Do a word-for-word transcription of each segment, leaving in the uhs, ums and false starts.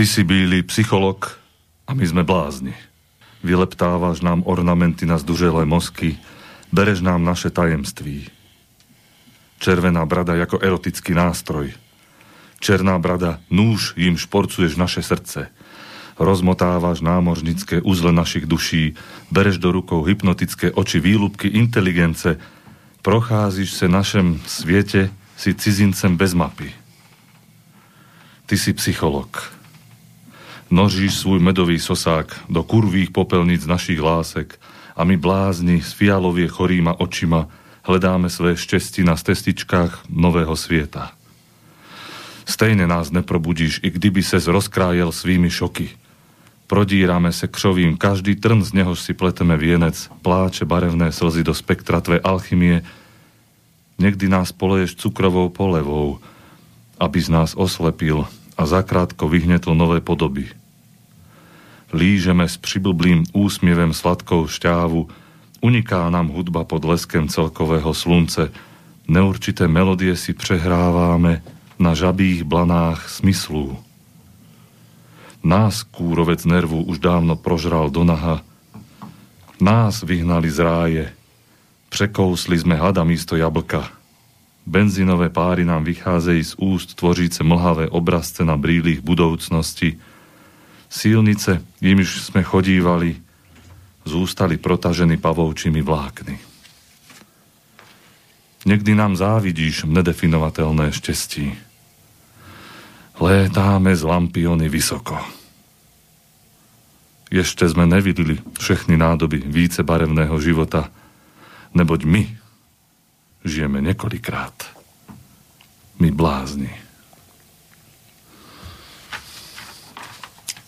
Ty si bílý psycholog a my sme blázni. Vyleptávaš nám ornamenty na zduželé mozky, bereš nám naše tajemství. Červená brada ako erotický nástroj. Černá brada, núž, im šporcuješ naše srdce. Rozmotávaš námožnické uzle našich duší, bereš do rukou hypnotické oči výlúbky inteligence, procházíš sa našem svete, si cizincem bez mapy. Ty si psycholog. Nožíš svůj medový sosák do kurvých popelníc našich lásek a my blázni s fialovie chorýma očima hledáme své šťastie na cestičkách nového svieta. Stejne nás neprobudíš, i kdyby ses rozkrájel svými šoky. Prodírame se křovím, každý trn z nehož si pleteme vienec, pláče barevné slzy do spektra tvé alchymie. Niekdy nás poleješ cukrovou polevou, aby z nás oslepil a zakrátko vyhnetl nové podoby. Lížeme s priblblým úsmievem sladkou šťávu, uniká nám hudba pod leskem celkového slunce, neurčité melodie si prehrávame na žabých blanách smyslú. Nás kúrovec nervu už dávno prožral do naha, nás vyhnali z ráje, prekousli sme hada místo jablka. Benzínové páry nám vycházejí z úst tvoříce mlhavé obrazce na brýlích budoucnosti. Sílnice, jimž sme chodívali, zústali protažení pavoučími vlákny. Niekdy nám závidíš nedefinovatelné šťastie. Létáme z lampiony vysoko. Ešte sme nevideli všechny nádoby více barevného života, neboť my žijeme několikrát. My blázni.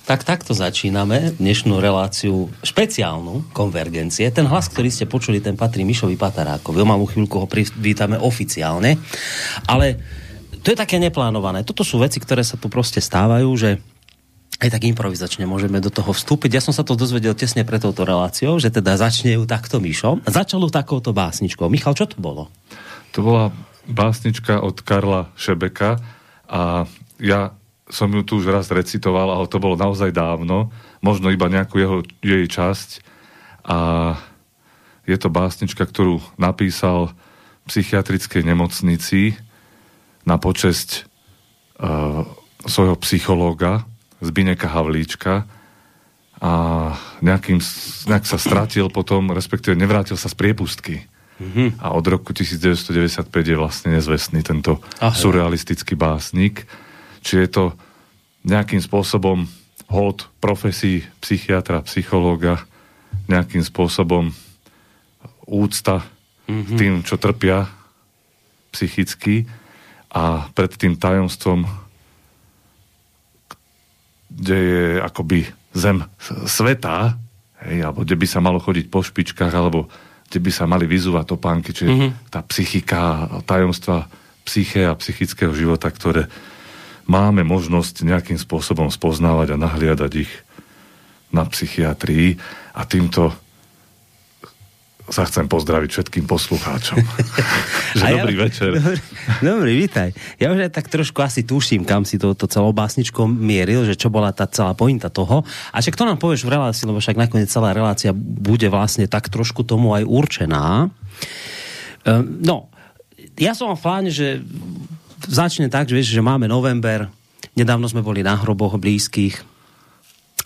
Tak takto začíname dnešnú reláciu špeciálnu Konvergencie. Ten hlas, ktorý ste počuli, ten patrí Mišovi Patarákovi. O malú chvíľku ho privítame oficiálne. Ale to je také neplánované. Toto sú veci, ktoré sa tu proste stávajú, že aj tak improvizačne môžeme do toho vstúpiť. Ja som sa to dozvedel tesne pred touto reláciou, že teda začne ju takto Mišo. Začal ju takouto básničkou. Michal, čo to bolo? To bola básnička od Karla Šebeka a ja som ju tu už raz recitoval, ale to bolo naozaj dávno, možno iba nejakú jeho, jej časť. A je to básnička, ktorú napísal v psychiatrickej nemocnici na počesť uh, svojho psychológa Zbyneka Havlíčka a nejakým, nejak sa stratil potom, respektíve nevrátil sa z priepustky. Mm-hmm. A od roku devätnásťstodeväťdesiatpäť je vlastne nezvestný tento Aha. surrealistický básnik. Čiže je to nejakým spôsobom hod profesí psychiatra, psychológa, nejakým spôsobom úcta mm-hmm. tým, čo trpia psychicky a pred tým tajomstvom, kde je akoby zem sveta, hej, alebo kde by sa malo chodiť po špičkách, alebo kde by sa mali vyzúvať topánky, čiže mm-hmm. tá psychika, tajomstva psyché a psychického života, ktoré máme možnosť nejakým spôsobom spoznávať a nahliadať ich na psychiatrii a týmto sa chcem pozdraviť všetkým poslucháčom. Že ja, dobrý večer. Dobrý, dobrý, vítaj. Ja už aj tak trošku asi tuším, kam si to, to celou básničkou mieril, že čo bola tá celá pointa toho. A však to nám povieš v relácii, lebo však nakoniec celá relácia bude vlastne tak trošku tomu aj určená. Um, no, ja som v pláne, že začne tak, že, vieš, že máme november, nedávno sme boli na hroboch blízkych,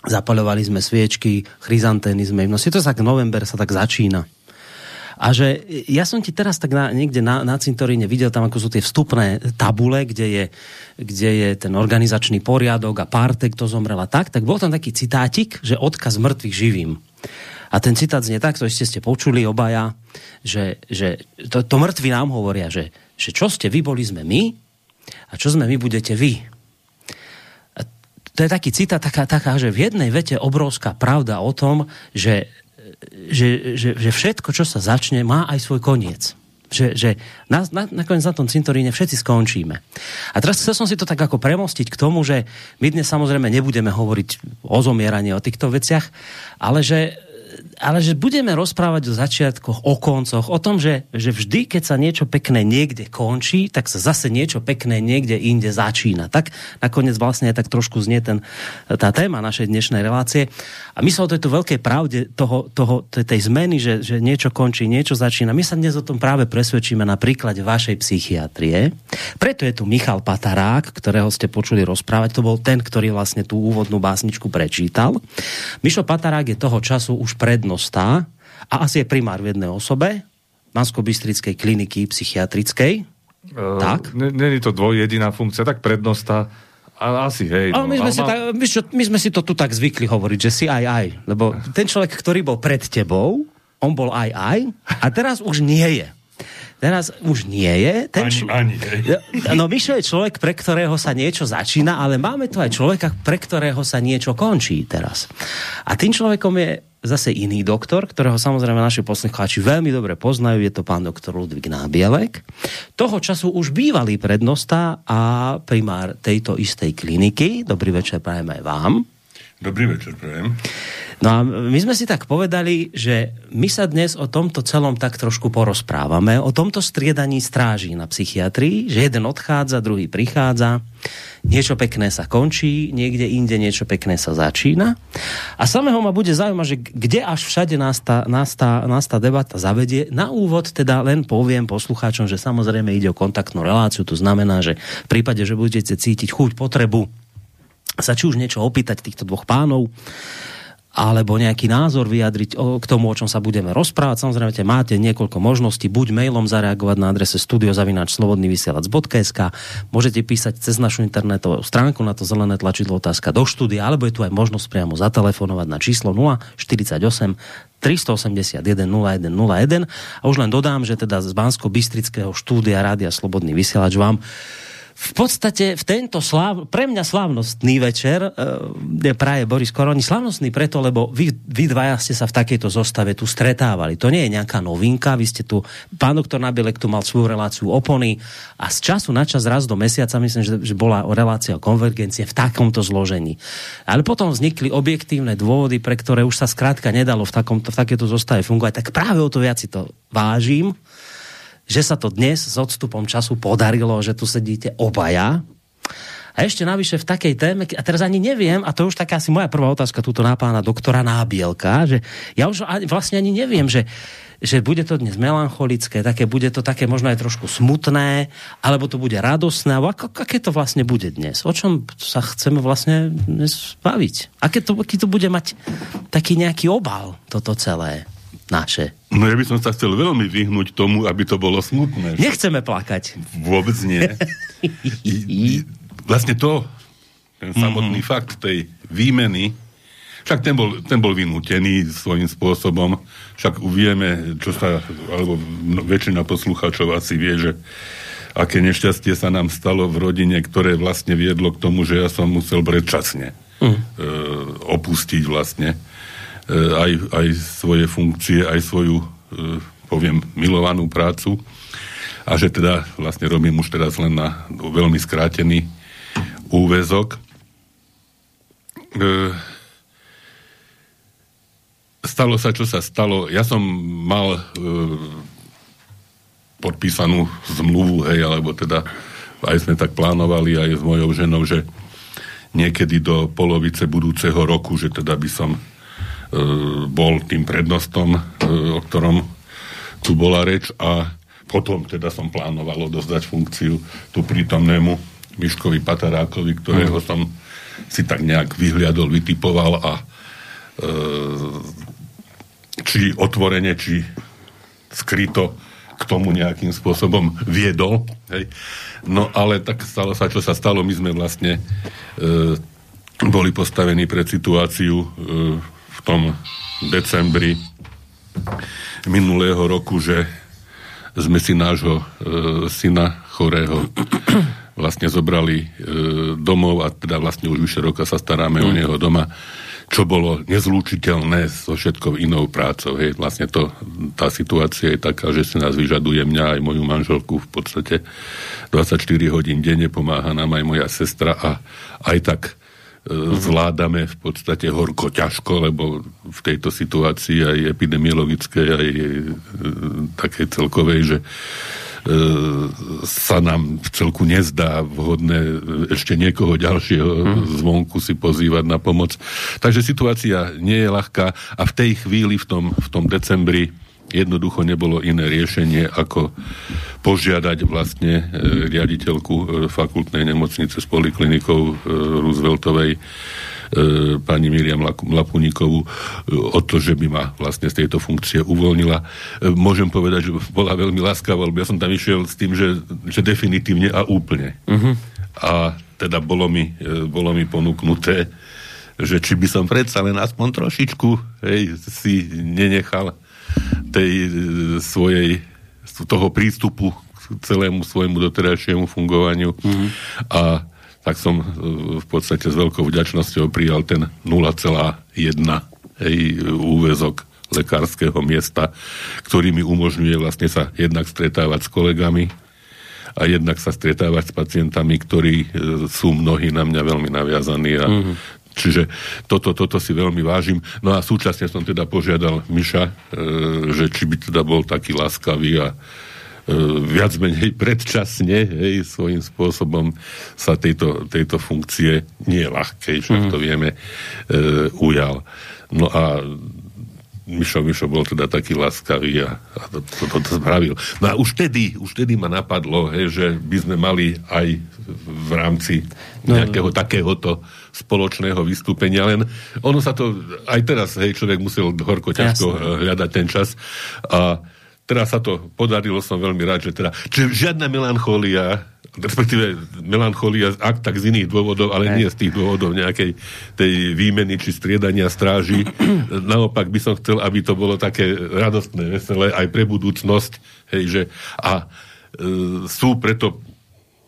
zapaľovali sme sviečky, chryzantény sme im nosili. To tak november sa tak začína. A že ja som ti teraz tak na, niekde na, na cintoríne videl tam, ako sú tie vstupné tabule, kde je, kde je ten organizačný poriadok a párty, kto zomrela tak, tak bol tam taký citátik, že odkaz mŕtvych živým. A ten citát znie tak, to ešte ste počuli obaja, že, že to, to mŕtvi nám hovoria, že, že čo ste vy, boli sme my, a čo sme my, budete vy. A to je taký citát, taká, taká, že v jednej vete obrovská pravda o tom, že, že, že, že všetko, čo sa začne, má aj svoj koniec. Že, že na, na, nakoniec na tom cintoríne všetci skončíme. A teraz chcel som si to tak ako premostiť k tomu, že my dnes samozrejme nebudeme hovoriť o zomieraní, o týchto veciach, ale že ale že budeme rozprávať o začiatkoch, o koncoch, o tom, že, že vždy, keď sa niečo pekné niekde končí, tak sa zase niečo pekné niekde inde začína. Tak nakoniec vlastne tak trošku znie ten, tá téma našej dnešnej relácie. A my sa o tejto veľkej pravde toho, toho, tej zmeny, že, že niečo končí, niečo začína. My sa dnes o tom práve presvedčíme na príklade vašej psychiatrie. Preto je tu Michal Patarák, ktorého ste počuli rozprávať. To bol ten, ktorý vlastne tú úvodnú básničku prečítal. Mišo Patarák je toho času už prednostá a asi je primár v jednej osobe Banskobystrickej kliniky psychiatrickej. E, tak? Není to dvojjediná funkcia, tak prednostá a asi, hej. No. My, sme si ma... tak, my, čo, my sme si to tu tak zvykli hovoriť, že si aj aj, lebo ten človek, ktorý bol pred tebou, on bol aj aj a teraz už nie je. Teraz už nie je. Ten ani, čl- ani, hej. No, Mišo je človek, pre ktorého sa niečo začína, ale máme tu aj človeka, pre ktorého sa niečo končí teraz. A tým človekom je zase iný doktor, ktorého samozrejme naši poslucháči veľmi dobre poznajú. Je to pán doktor Ludvík Nábělek. Toho času už bývalý prednosta a primár tejto istej kliniky. Dobrý večer prajem aj vám. Dobrý večer prajem. No a my sme si tak povedali, že my sa dnes o tomto celom tak trošku porozprávame, o tomto striedaní stráží na psychiatrii, že jeden odchádza, druhý prichádza, niečo pekné sa končí, niekde inde niečo pekné sa začína. A samého ma bude zaujímať, že kde až všade nás tá, nás tá, nás tá debata zavedie. Na úvod teda len poviem poslucháčom, že samozrejme ide o kontaktnú reláciu, to znamená, že v prípade, že budete cítiť chuť, potrebu sa či už niečo opýtať týchto dvoch pánov, alebo nejaký názor vyjadriť k tomu, o čom sa budeme rozprávať. Samozrejme, máte niekoľko možností. Buď mailom zareagovať na adrese studio zavináč slobodný vysielač bodka es ká, môžete písať cez našu internetovú stránku na to zelené tlačidlo otázka do štúdia, alebo je tu aj možnosť priamo zatelefonovať na číslo nula štyridsaťosem tristoosemdesiatjeden nula jeden nula jeden. A už len dodám, že teda z Banskobystrického štúdia Rádia Slobodný vysielač vám v podstate v tento sláv, pre mňa slávnostný večer je praje Boris Koróni. Slávnostný preto, lebo vy, vy dvaja ste sa v takejto zostave tu stretávali. To nie je nejaká novinka. Vy ste tu, pán doktor Nábělek tu mal svoju reláciu Opony a z času na čas raz do mesiaca, myslím, že, že bola relácia o konvergencie v takomto zložení. Ale potom vznikli objektívne dôvody, pre ktoré už sa skrátka nedalo v, takomto, v takéto zostave fungovať. Tak práve o to viac si to vážim, že sa to dnes s odstupom času podarilo, že tu sedíte obaja. A ešte navyše v takej téme, a teraz ani neviem, a to je už taká asi moja prvá otázka túto na pána doktora Nábělka, že ja už vlastne ani neviem, že, že bude to dnes melancholické, také, bude to také možno aj trošku smutné, alebo to bude radosné, alebo ako, aké to vlastne bude dnes? O čom sa chceme vlastne dnes baviť? Aké to, aký to bude mať taký nejaký obal, toto celé? Naše. No ja by som sa chcel veľmi vyhnúť tomu, aby to bolo smutné. Nechceme plakať. Vôbec nie. Vlastne to, ten samotný mm-hmm. fakt tej výmeny, však ten bol, ten bol vynútený svojím spôsobom, však uvieme, čo sa, alebo väčšina poslucháčov asi vie, že aké nešťastie sa nám stalo v rodine, ktoré vlastne viedlo k tomu, že ja som musel predčasne mm. opustiť vlastne Aj, aj svoje funkcie, aj svoju, poviem, milovanú prácu. A že teda vlastne robím už teraz len na veľmi skrátený úväzok. Stalo sa, čo sa stalo. Ja som mal podpísanú zmluvu, hej, alebo teda aj sme tak plánovali aj s mojou ženou, že niekedy do polovice budúceho roku, že teda by som bol tým prednostom, o ktorom tu bola reč, a potom teda som plánoval odozdať funkciu tu prítomnému Miškovi Patarákovi, ktorého mm. som si tak nejak vyhliadol, vytipoval a e, či otvorene, či skryto k tomu nejakým spôsobom viedol. Hej. No ale tak stalo sa, čo sa stalo. My sme vlastne e, boli postavení pred situáciu e, v tom decembri minulého roku, že sme si nášho e, syna chorého vlastne zobrali e, domov a teda vlastne už vyše roka sa staráme mm. o neho doma, čo bolo nezlúčiteľné so všetkou inou prácou. Hej. Vlastne to, tá situácia je taká, že si nás vyžaduje mňa aj moju manželku v podstate dvadsaťštyri hodín denne, pomáha nám aj moja sestra a aj tak zvládame v podstate horko ťažko, lebo v tejto situácii aj epidemiologickej, aj takej celkovej, že sa nám v celku nezdá vhodné ešte niekoho ďalšieho zvonku si pozývať na pomoc. Takže situácia nie je ľahká a v tej chvíli, v tom, v tom decembri, jednoducho nebolo iné riešenie, ako požiadať vlastne riaditeľku fakultnej nemocnice s poliklinikou Rooseveltovej pani Miriam Lapuníkovú o to, že by ma vlastne z tejto funkcie uvoľnila. Môžem povedať, že bola veľmi láskavá, lebo ja som tam išiel s tým, že, že definitívne a úplne. Uh-huh. A teda bolo mi, bolo mi ponúknuté, že či by som predsa len aspoň trošičku, hej, si nenechal tej svojej, toho prístupu k celému svojmu doterajšiemu fungovaniu. Uh-huh. A tak som v podstate s veľkou vďačnosťou prijal ten nula celá jedna hej, úväzok lekárskeho miesta, ktorý mi umožňuje vlastne sa jednak stretávať s kolegami a jednak sa stretávať s pacientami, ktorí sú mnohí na mňa veľmi naviazaní. A, mm-hmm. Čiže toto, toto si veľmi vážim. No a súčasne som teda požiadal Miša, že či by teda bol taký láskavý a viac menej predčasne, hej, svojím spôsobom sa tejto, tejto funkcie, nie ľahkej, však mm. to vieme, e, ujal. No a Mišo, Mišo bol teda taký laskavý a, a to, to, to, to spravil. No a už tedy, už tedy ma napadlo, hej, že by sme mali aj v rámci nejakého takéhoto spoločného vystúpenia, len ono sa to, aj teraz, hej, človek musel horko ťažko hľadať ten čas a teraz sa to podarilo, som veľmi rád, že teda... Čiže žiadna melancholia, respektíve melancholia ak tak z iných dôvodov, ale nie z tých dôvodov nejakej tej výmeny či striedania stráži. Naopak by som chcel, aby to bolo také radostné, veselé aj pre budúcnosť. Hej, že, a e, sú preto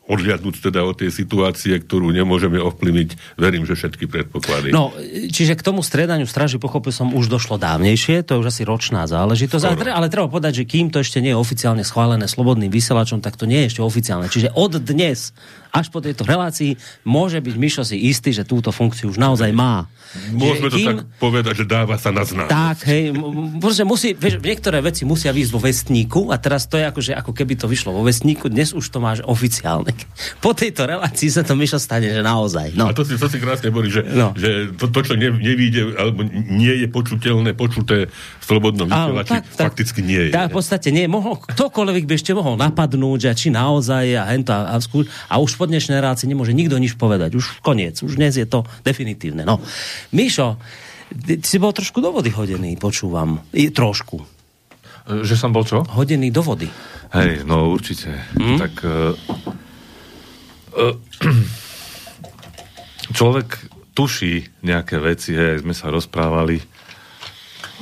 odliadnúť teda od tej situácie, ktorú nemôžeme ovplyvniť, verím, že všetky predpoklady. No, čiže k tomu striedaniu stráži, pochopil som, už došlo dávnejšie, to je už asi ročná záležitosť, ale treba povedať, že kým to ešte nie je oficiálne schválené Slobodným vysielačom, tak to nie je ešte oficiálne. Čiže od dnes až po tejto relácii môže byť Mišo si istý, že túto funkciu už naozaj má. Môžeme že to im... tak povedať, že dáva sa na známosť. Tak, hej, proste musí, vieš, niektoré veci musia výjsť vo vestníku a teraz to je akože, ako keby to vyšlo vo vestníku, dnes už to máš oficiálne. Po tejto relácii sa to Mišo stane, že naozaj. No. A to si, to si krásne hovorí, že, no. že to, to, čo ne, nevíde, alebo nie je počuteľné, počuté v Slobodnom vysielači, fakticky nie je. Tak v podstate nie, mohol, ktokoľvek by ešte mohol napadnúť, že či naozaj a hento a, a, skú, a už po dnešnej relácii nemôže nikto nič povedať. Už koniec. Už dnes je to definitívne. No. Mišo, ty si bol trošku do vody hodený, počúvam. I, trošku. Že som bol čo? Hodený do vody. Hej, no určite. Hm? Tak uh, uh, človek tuší nejaké veci. Hej, sme sa rozprávali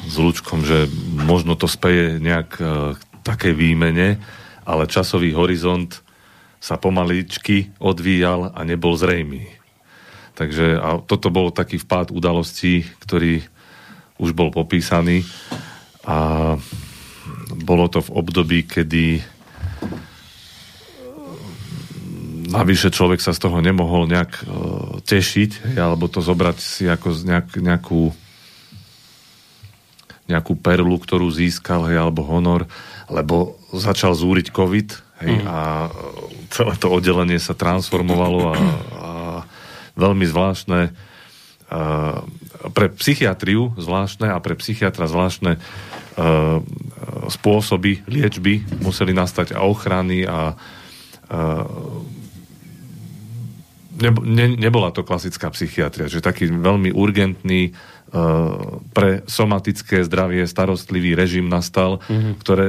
s Lučkom, že možno to speje nejak uh, k takej výmene, ale časový horizont sa pomaličky odvíjal a nebol zrejmý. Takže a toto bol taký vpád udalostí, ktorý už bol popísaný a bolo to v období, kedy navyše človek sa z toho nemohol nejak uh, tešiť alebo to zobrať si ako nejak, nejakú nejakú perlu, ktorú získal, hej, alebo honor, lebo začal zúriť COVID, hej, mm. a celé to oddelenie sa transformovalo a, a veľmi zvláštne a pre psychiatriu zvláštne a pre psychiatra zvláštne a, spôsoby liečby museli nastať a ochrany a, a ne, ne, nebola to klasická psychiatria, že taký veľmi urgentný a, pre somatické zdravie starostlivý režim nastal, mm-hmm. ktoré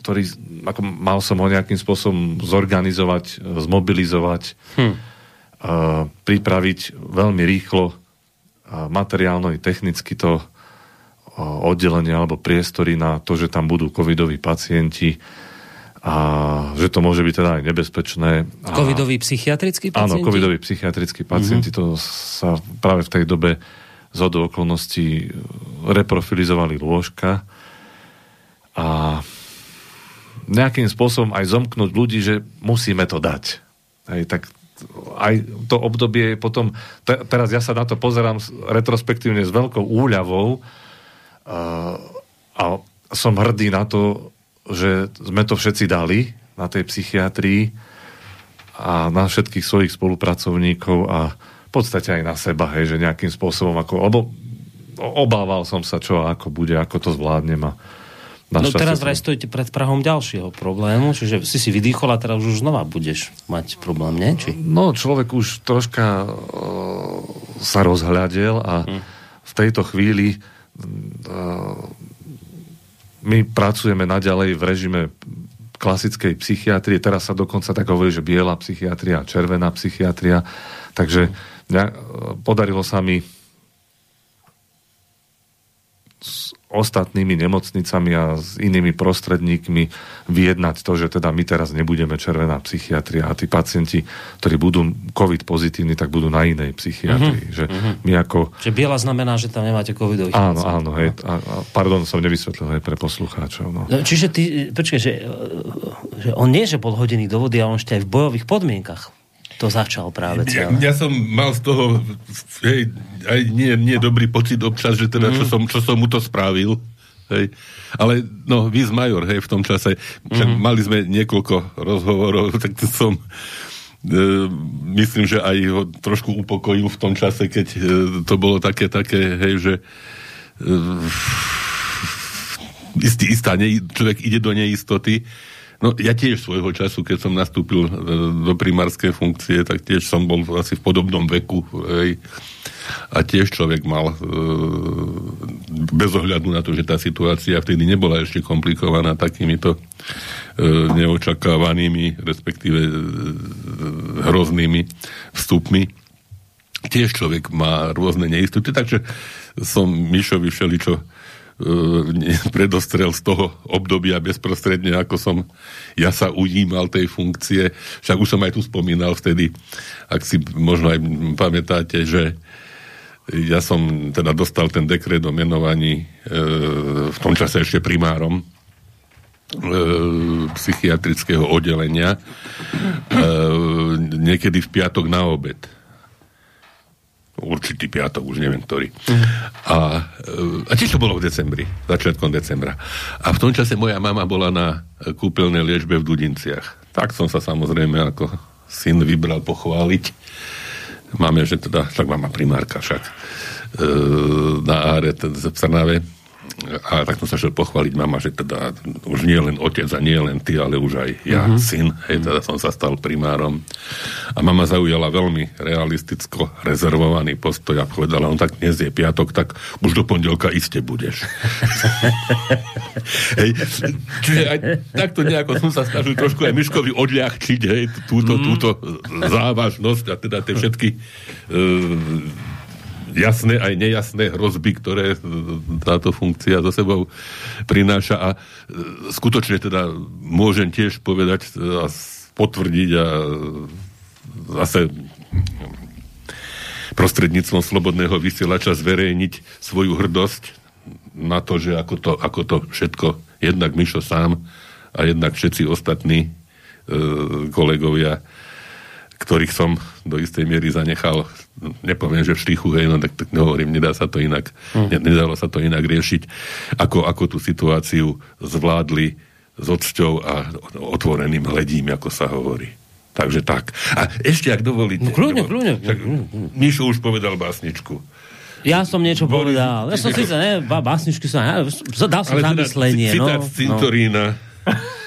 ktorý, ako mal som ho nejakým spôsobom zorganizovať, zmobilizovať, hm. a pripraviť veľmi rýchlo a materiálno i technicky to oddelenie alebo priestory na to, že tam budú covidoví pacienti a že to môže byť teda aj nebezpečné. Covidoví psychiatrickí pacienti? Áno, covidoví psychiatrickí pacienti, mm-hmm. to sa práve v tej dobe zhodou okolností reprofilizovali lôžka a nejakým spôsobom aj zomknúť ľudí, že musíme to dať. Hej, tak aj to obdobie je potom, te, teraz ja sa na to pozerám retrospektívne s veľkou úľavou a, a som hrdý na to, že sme to všetci dali na tej psychiatrii a na všetkých svojich spolupracovníkov a v podstate aj na seba, hej, že nejakým spôsobom ako, lebo obával som sa, čo ako bude, ako to zvládnem a no teraz vraj stojíte pred prahom ďalšieho problému, čiže si si vydýchol a teraz už znova budeš mať problém, nie? Či? No, človek už troška uh, sa rozhľadel a hmm. v tejto chvíli uh, my pracujeme naďalej v režime klasickej psychiatrie, teraz sa dokonca tak hovorí, že biela psychiatria, červená psychiatria, takže mňa, uh, podarilo sa mi s ostatnými nemocnicami a s inými prostredníkmi vyjednať to, že teda my teraz nebudeme červená psychiatria a tí pacienti, ktorí budú COVID pozitívni, tak budú na inej psychiatrii. Mm-hmm. Že mm-hmm. my ako... Čiže biela znamená, že tam nemáte covidových. Áno, pacientov. Áno. Hej. A, a, pardon, som nevysvetlil aj pre poslucháčov. No. No, čiže ty, počkej, že, že on nie, že bol hodený do vody, ale on ešte aj v bojových podmienkach to začal práve celé. Ja, ja som mal z toho hej, aj nie, nie dobrý pocit občas, že teda, mm. čo, som, čo som mu to spravil. Hej. Ale no, vis major, hej, v tom čase. Však mm. mali sme niekoľko rozhovorov, tak to som e, myslím, že aj ho trošku upokojil v tom čase, keď e, to bolo také, také, hej, že e, istý, istá, ne, človek ide do neistoty. No, ja tiež svojho času, keď som nastúpil do primárskej funkcie, tak tiež som bol asi v podobnom veku. Hej. A tiež človek mal, bez ohľadu na to, že tá situácia vtedy nebola ešte komplikovaná takýmito neočakávanými, respektíve hroznými vstupmi, tiež človek má rôzne neistoty, takže som Mišovi všeličo predostrel z toho obdobia bezprostredne, ako som ja sa ujímal tej funkcie. Však už som aj tu spomínal vtedy, ak si možno aj pamätáte, že ja som teda dostal ten dekret o menovaní e, v tom čase ešte primárom e, psychiatrického oddelenia e, niekedy v piatok na obed. Určitý piatok, už neviem, ktorý. A, a tiež to bolo v decembri, začiatkom decembra. A v tom čase moja mama bola na kúpeľnej liečbe v Dudinciach. Tak som sa samozrejme ako syn vybral pochváliť. Máme, že teda, však mama primárka však, na áre v Trnave. A tak som sa šiel pochváliť mama, že teda už nie len otec a nie len ty, ale už aj ja, mm-hmm. syn. Hej, teda som sa stal primárom. A mama zaujala veľmi realisticko rezervovaný postoj a povedala, on tak dnes je piatok, tak už do pondelka iste budeš. Hej, čiže aj takto nejako som sa snažil trošku aj Miškovi odľahčiť, hej, túto, mm. túto závažnosť a teda tie všetky uh, jasné aj nejasné hrozby, ktoré táto funkcia za sebou prináša a skutočne teda môžem tiež povedať a potvrdiť a zase prostredníctvom Slobodného vysielača zverejniť svoju hrdosť na to, že ako to, ako to všetko jednak Mišo sám a jednak všetci ostatní kolegovia, ktorých som do istej miery zanechal, nepoviem, že v štychu, hej, no tak, tak nehovorím, nedá sa to inak, mm. nedalo sa to inak riešiť, ako, ako tú situáciu zvládli s odsťou a otvoreným hledím, ako sa hovorí. Takže tak. A ešte, ak dovolíte... No kľúne, kľúne. Mišo už povedal básničku. Ja som niečo Boris, povedal. Ja som si sa, ne, básničky sa... Dal som zamyslenie, no. Citát z Cintorína... No.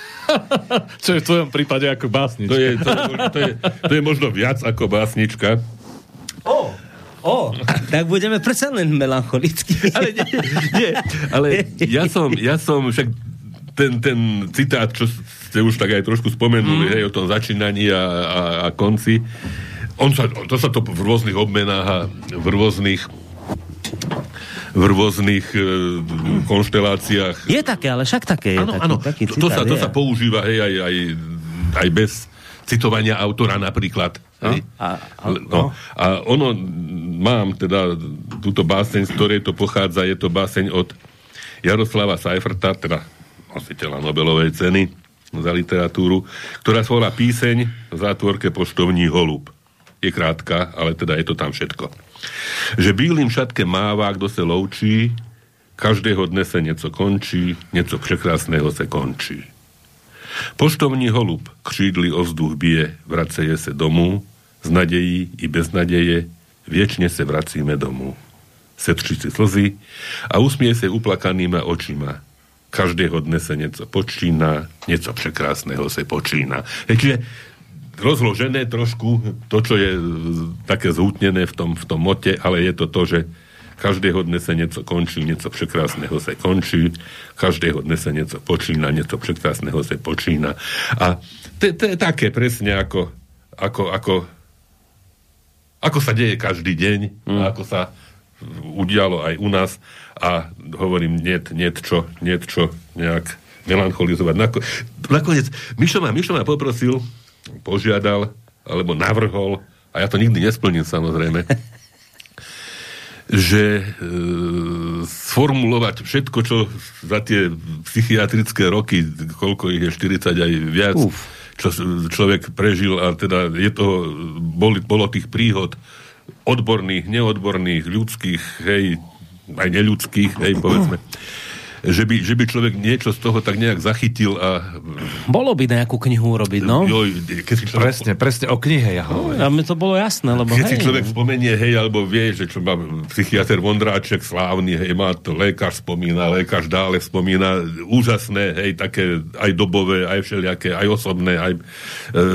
Čo je v tvojom prípade ako básnička. To je, to, to je, to je možno viac ako básnička. Ó, oh, oh, tak budeme predsa len melancholickí. Ale nie, nie, ale ja som, ja som však ten, ten citát, čo ste už tak aj trošku spomenuli, mm. hej, o tom začínaní a, a, a konci, on sa, to sa to v rôznych obmenách a v rôznych v rôznych e, konšteláciách. Je také, ale však také. Áno, áno. To, to, to sa používa hej, aj, aj, aj bez citovania autora napríklad. Hej. No, a, a, no. a ono, mám teda túto báseň, z ktorej to pochádza, je to báseň od Jaroslava Seiferta, teda nositeľa Nobelovej ceny za literatúru, ktorá sa volá Píseň v zátvorke Poštovní holub. je krátka, ale teda je to tam všetko. Že bílým šatkem mává, kdo se loučí, každého dne se něco končí, něco překrásného se končí. Poštovní holub křídly o vzduch bije, vraceje se domů, s nadějí i bez naděje, věčně se vracíme domů. Setří si slzy a usměje se uplakanýma očima. Každého dne se něco počíná, něco překrásného se počíná. Takže rozložené trošku to, čo je také zhutnené v tom, v tom mote, ale je to to, že každého dne sa nieco končí, nieco prekrásneho sa končí, každého dne sa nieco počína, nieco prekrásneho sa počína. A to je také presne, ako, ako, ako, ako sa deje každý deň, mm. a ako sa udialo aj u nás. A hovorím, niet, niet čo, niet čo nejak melancholizovať. Nako, nakoniec, Mišo ma, Mišo ma poprosil, požiadal, alebo navrhol, a ja to nikdy nesplním, samozrejme, že e, sformulovať všetko, čo za tie psychiatrické roky, koľko ich je, štyridsať aj viac, Uf. čo človek prežil, a teda je toho, boli, bolo tých príhod odborných, neodborných, ľudských, hej, aj neľudských, hej, povedzme, že by, že by človek niečo z toho tak nejak zachytil a... Bolo by nejakú knihu urobiť, no? Jo, keď si človek... Presne, presne o knihe, ja hovorím. No, a mi to bolo jasné, lebo keď hej. Keď si človek spomenie, hej, alebo vie, že čo má psychiatr Vondráček, slávny, hej, má to, lekár spomína, lekár dále spomína, úžasné, hej, také aj dobové, aj všelijaké, aj osobné, aj e,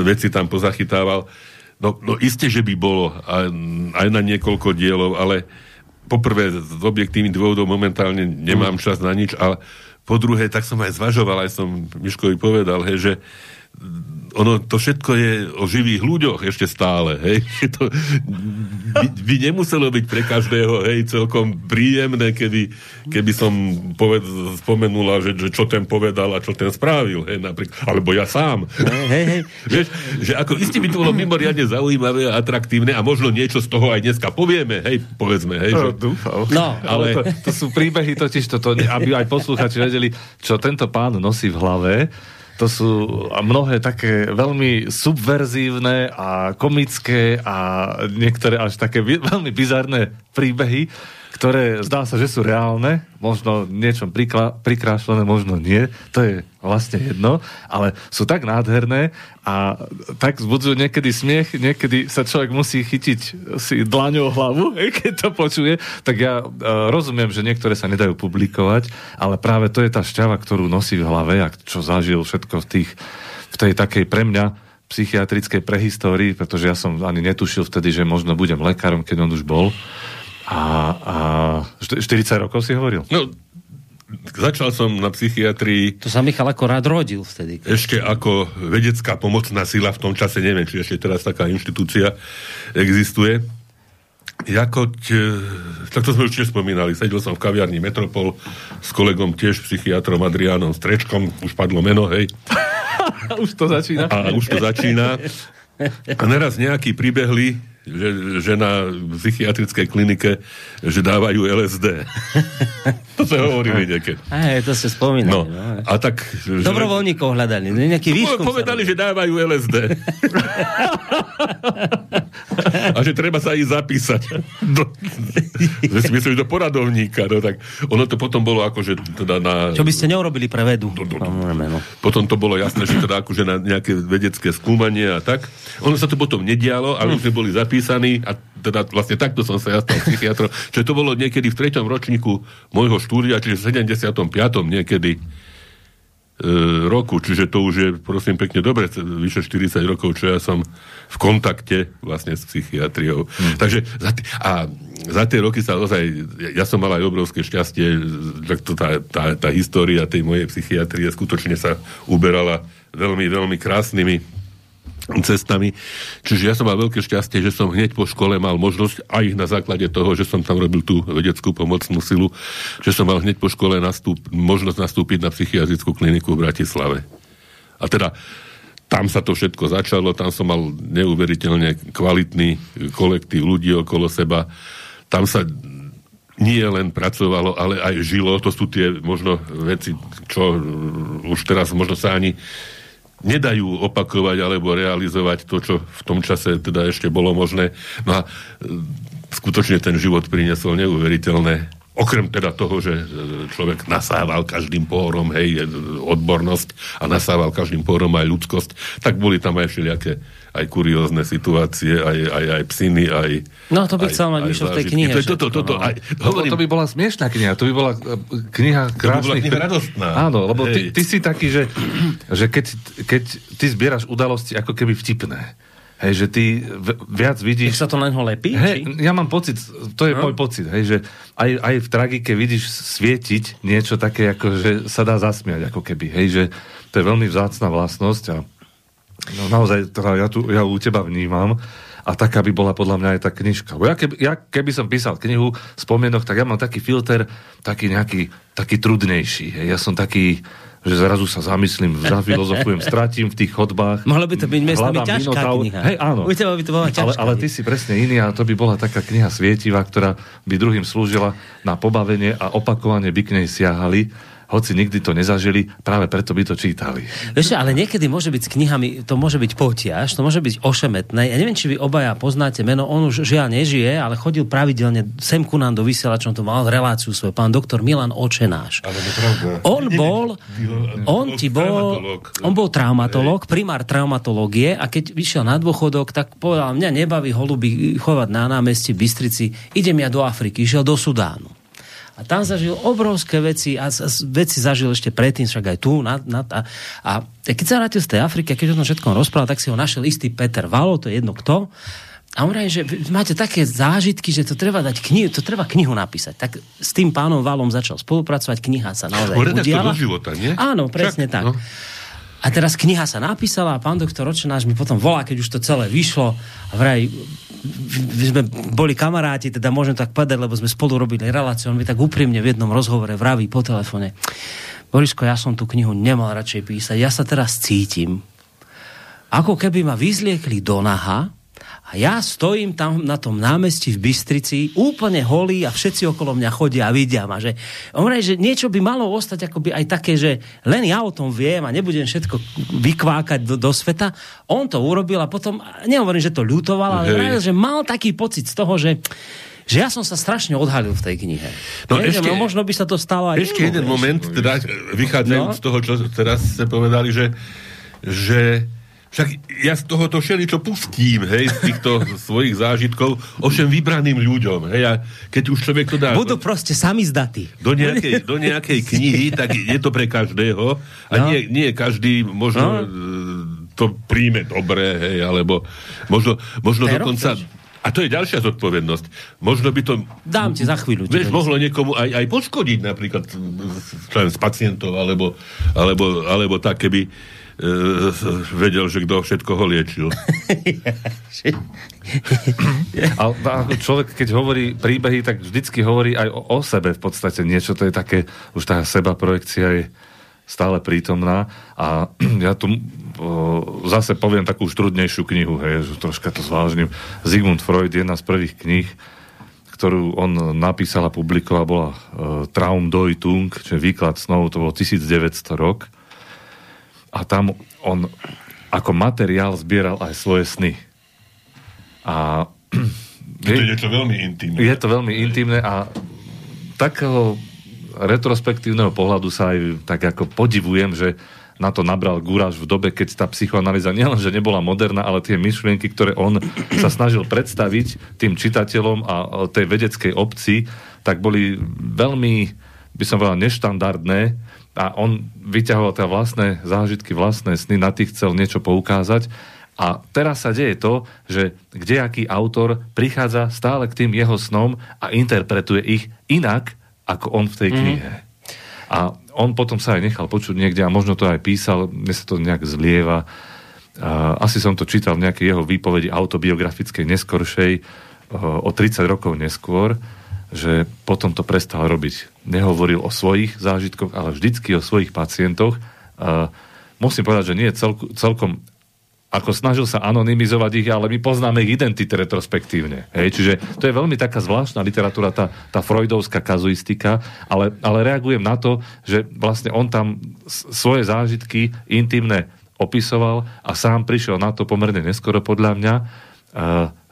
veci tam pozachytával. No, no isté, že by bolo, a, aj na niekoľko dielov, ale... Poprvé, z objektívnych dôvodov momentálne nemám čas na nič, ale po druhé, tak som aj zvažoval, aj som Miškovi povedal, hej, že ono, to všetko je o živých ľuďoch ešte stále, hej. To by, by nemuselo byť pre každého, hej, celkom príjemné, keby, keby som poved, spomenula, že, že čo ten povedal a čo ten spravil, hej, napríklad. Alebo ja sám. Hej, hej, hej. Vieš, že ako isté by to bolo mimoriadne zaujímavé a atraktívne a možno niečo z toho aj dneska povieme, hej, povedzme, hej. No, že... dúfam. No, ale to, to sú príbehy totiž, toto, aby aj posluchači vedeli, čo tento pán nosí v hlave. To sú mnohé také veľmi subverzívne a komické a niektoré až také veľmi bizarné príbehy, ktoré zdá sa, že sú reálne, možno niečom prikla- prikrášlené, možno nie, to je vlastne jedno, ale sú tak nádherné a tak vzbudzujú niekedy smiech, niekedy sa človek musí chytiť si dlaňou hlavu, keď to počuje, tak ja rozumiem, že niektoré sa nedajú publikovať, ale práve to je tá šťava, ktorú nosí v hlave a čo zažil všetko v tých, v tej takej pre mňa psychiatrickej prehistórii, pretože ja som ani netušil vtedy, že možno budem lekárom, keď on už bol. A, a štyridsať rokov si hovoril? No, začal som na psychiatrii... To sa Michal akorát rodil vtedy. Ešte ako vedecká pomocná sila v tom čase, neviem, či ešte teraz taká inštitúcia existuje. Jakoť, tak to sme už tiež spomínali, sedel som v kaviarni Metropol s kolegom tiež psychiatrom Adrianom Strečkom, už padlo meno, hej. už to začína. A už to začína. A naraz nejaký pribehli, že, že na psychiatrickej klinike, že dávajú el es dé. To sa hovorili niekedy. Aj, to sa spomínali. No. No. A tak... Že... Dobrovoľníkov hľadali. Nejaký výskum povedali, že dávajú el es dé. A že treba sa ísť zapísať. Do... Myslím, do poradovníka. No, tak ono to potom bolo akože teda na... Čo by ste neurobili pre vedu. Do, do, do. Potom to bolo jasné, že teda akože na nejaké vedecké skúmanie a tak. Ono sa to potom nedialo, ale už sme boli zapísaní a teda vlastne takto som sa ja stal psychiatrom. Čiže to bolo niekedy v treťom ročníku môjho štúdia, čiže v sedemdesiatom piatom niekedy e, roku, čiže to už je prosím pekne dobre, vyše štyridsať rokov, čo ja som v kontakte vlastne s psychiatriou. Hmm. Takže za t- a za tie roky sa ozaj, ja som mal aj obrovské šťastie, tak to tá, tá, tá história tej mojej psychiatrie skutočne sa uberala veľmi, veľmi krásnymi cestami. Čiže ja som mal veľké šťastie, že som hneď po škole mal možnosť, aj na základe toho, že som tam robil tú vedeckú pomocnú silu, že som mal hneď po škole nastúp, možnosť nastúpiť na psychiatrickú kliniku v Bratislave. A teda tam sa to všetko začalo, tam som mal neuveriteľne kvalitný kolektív ľudí okolo seba. Tam sa nie len pracovalo, ale aj žilo. To sú tie možno veci, čo už teraz možno sa ani nedajú opakovať alebo realizovať to, čo v tom čase teda ešte bolo možné. No a skutočne ten život priniesol neuveriteľné, okrem teda toho, že človek nasával každým pohorom, hej, odbornosť a nasával každým pohorom aj ľudskosť, tak boli tam aj všelijaké aj kuriózne situácie, aj, aj, aj psiny, aj... No to by aj, chcel mať Mišo v tej knihe. To, to, to, to, aj, hovorím, to by bola smiešná kniha, to by bola kniha krásnych... To by bola kniha radostná. Áno, lebo ty, ty si taký, že, že keď, keď ty zbieraš udalosti ako keby vtipné. Hej, že ty viac vidíš... Tak sa to na ňo lepí? Hej, ja mám pocit, to je no. môj pocit, hej, že aj, aj v tragike vidíš svietiť niečo také, ako že sa dá zasmiať, ako keby, hej, že to je veľmi vzácna vlastnosť a no, naozaj, teda ja, tu, ja u teba vnímam a taká by bola podľa mňa aj tá knižka. Bo ja, keby, ja keby som písal knihu spomienok, tak ja mám taký filter, taký nejaký, taký trudnejší, hej, ja som taký... že zrazu sa zamyslím, zafilozofujem, stratím v tých chodbách. Mohlo by to byť miestami ťažká kniha. Hej, áno. U teba by to bola ťažká. Ale, ale ty si presne iný a to by bola taká kniha svietivá, ktorá by druhým slúžila na pobavenie a opakovane by k nej siahali, hoci nikdy to nezažili, práve preto by to čítali. Vieš, ale niekedy môže byť s knihami, to môže byť potiaž, to môže byť ošemetné. Ja neviem, či vy obaja poznáte meno, on už žiaľ nežije, ale chodil pravidelne sem ku nám do vysielača, on to mal reláciu svoju, pán doktor Milan Očenáš. Ale to pravda. On bol, on ti bol, on bol traumatológ, primár traumatológie a keď vyšiel na dôchodok, tak povedal, mňa nebaví holuby chovať na námestí v Bystrici, idem ja do Afriky, išiel do Sudánu. A tam zažil obrovské veci a veci zažil ešte predtým, však aj tu. Na, na, a, a keď sa vrátil z tej Afriky a keď o tom všetkom rozprával, tak si ho našiel istý Peter Valo, to je jedno kto. A on hovorí, že máte také zážitky, že to treba dať knihu, to treba knihu napísať. Tak s tým pánom Valom začal spolupracovať, kniha sa naozaj udiala. Života, nie? Áno, presne však, tak. No. A teraz kniha sa napísala a pán doktor Ročenáš mi potom volá, keď už to celé vyšlo a vraj, sme boli kamaráti, teda môžem tak povedať, lebo sme spolu robili reláciu, on mi tak úprimne v jednom rozhovore vraví po telefóne, Borisko, ja som tú knihu nemal radšej písať, ja sa teraz cítim, ako keby ma vyzliekli do naha a ja stojím tam na tom námestí v Bystrici, úplne holý a všetci okolo mňa chodia a vidia ma. Že, že niečo by malo ostať akoby aj také, že len ja o tom viem a nebudem všetko vykvákať do, do sveta. On to urobil a potom, nehovorím, že to ľutoval, ale práve, že mal taký pocit z toho, že, že ja som sa strašne odhalil v tej knihe. No, ne, ešte, no možno by sa to stalo aj... Ešte jeden moment, teda vychádzajúc no? z toho, čo teraz ste povedali, že... že... Však ja z tohoto všeličo pustím, hej, z týchto svojich zážitkov, ovšem vybraným ľuďom, hej, a keď už človek to dá... Budú proste sami zdatí. Do nejakej, do nejakej knihy, tak je to pre každého a no. nie, nie každý možno no. to príjme dobre, hej, alebo možno, možno dokonca... A to je ďalšia zodpovednosť. Možno by to... Dám ti za chvíľu. Vieš, mohlo niekomu aj, aj poškodiť, napríklad z pacientov, alebo, alebo, alebo tak, keby vedel, že kto všetko ho liečil. A človek, keď hovorí príbehy, tak vždycky hovorí aj o, o sebe v podstate niečo. To je také, už tá sebaprojekcia je stále prítomná. A ja tu o, zase poviem takú štrudnejšiu knihu, hej, že troška to zvážnim. Sigmund Freud, jedna z prvých kníh, ktorú on napísal a publikoval, bola Traumdeutung, čiže výklad snov, to bolo devätnásťsto rok. A tam on ako materiál zbieral aj svoje sny. A je, to je niečo veľmi intimné. Je to veľmi intimné a takého retrospektívneho pohľadu sa aj tak ako podivujem, že na to nabral guráž v dobe, keď tá psychoanalýza nielenže nebola moderná, ale tie myšlienky, ktoré on sa snažil predstaviť tým čitateľom a tej vedeckej obci, tak boli veľmi, by som povedal, neštandardné. A on vyťahoval teda vlastné zážitky, vlastné sny, na tých chcel niečo poukázať. A teraz sa deje to, že kdejaký autor prichádza stále k tým jeho snom a interpretuje ich inak, ako on v tej knihe. Mm. A on potom sa aj nechal počuť niekde a možno to aj písal, mne sa to nejak zlieva. Asi som to čítal v nejakej jeho výpovedi autobiografickej neskoršej o tridsať rokov neskôr, že potom to prestal robiť. Nehovoril o svojich zážitkoch, ale vždycky o svojich pacientoch. Uh, musím povedať, že nie celku, celkom... Ako snažil sa anonymizovať ich, ale my poznáme ich identity retrospektívne. Hej? Čiže to je veľmi taká zvláštna literatúra, tá, tá freudovská kazuistika, ale, ale reagujem na to, že vlastne on tam svoje zážitky intimné opisoval a sám prišiel na to pomerne neskoro podľa mňa,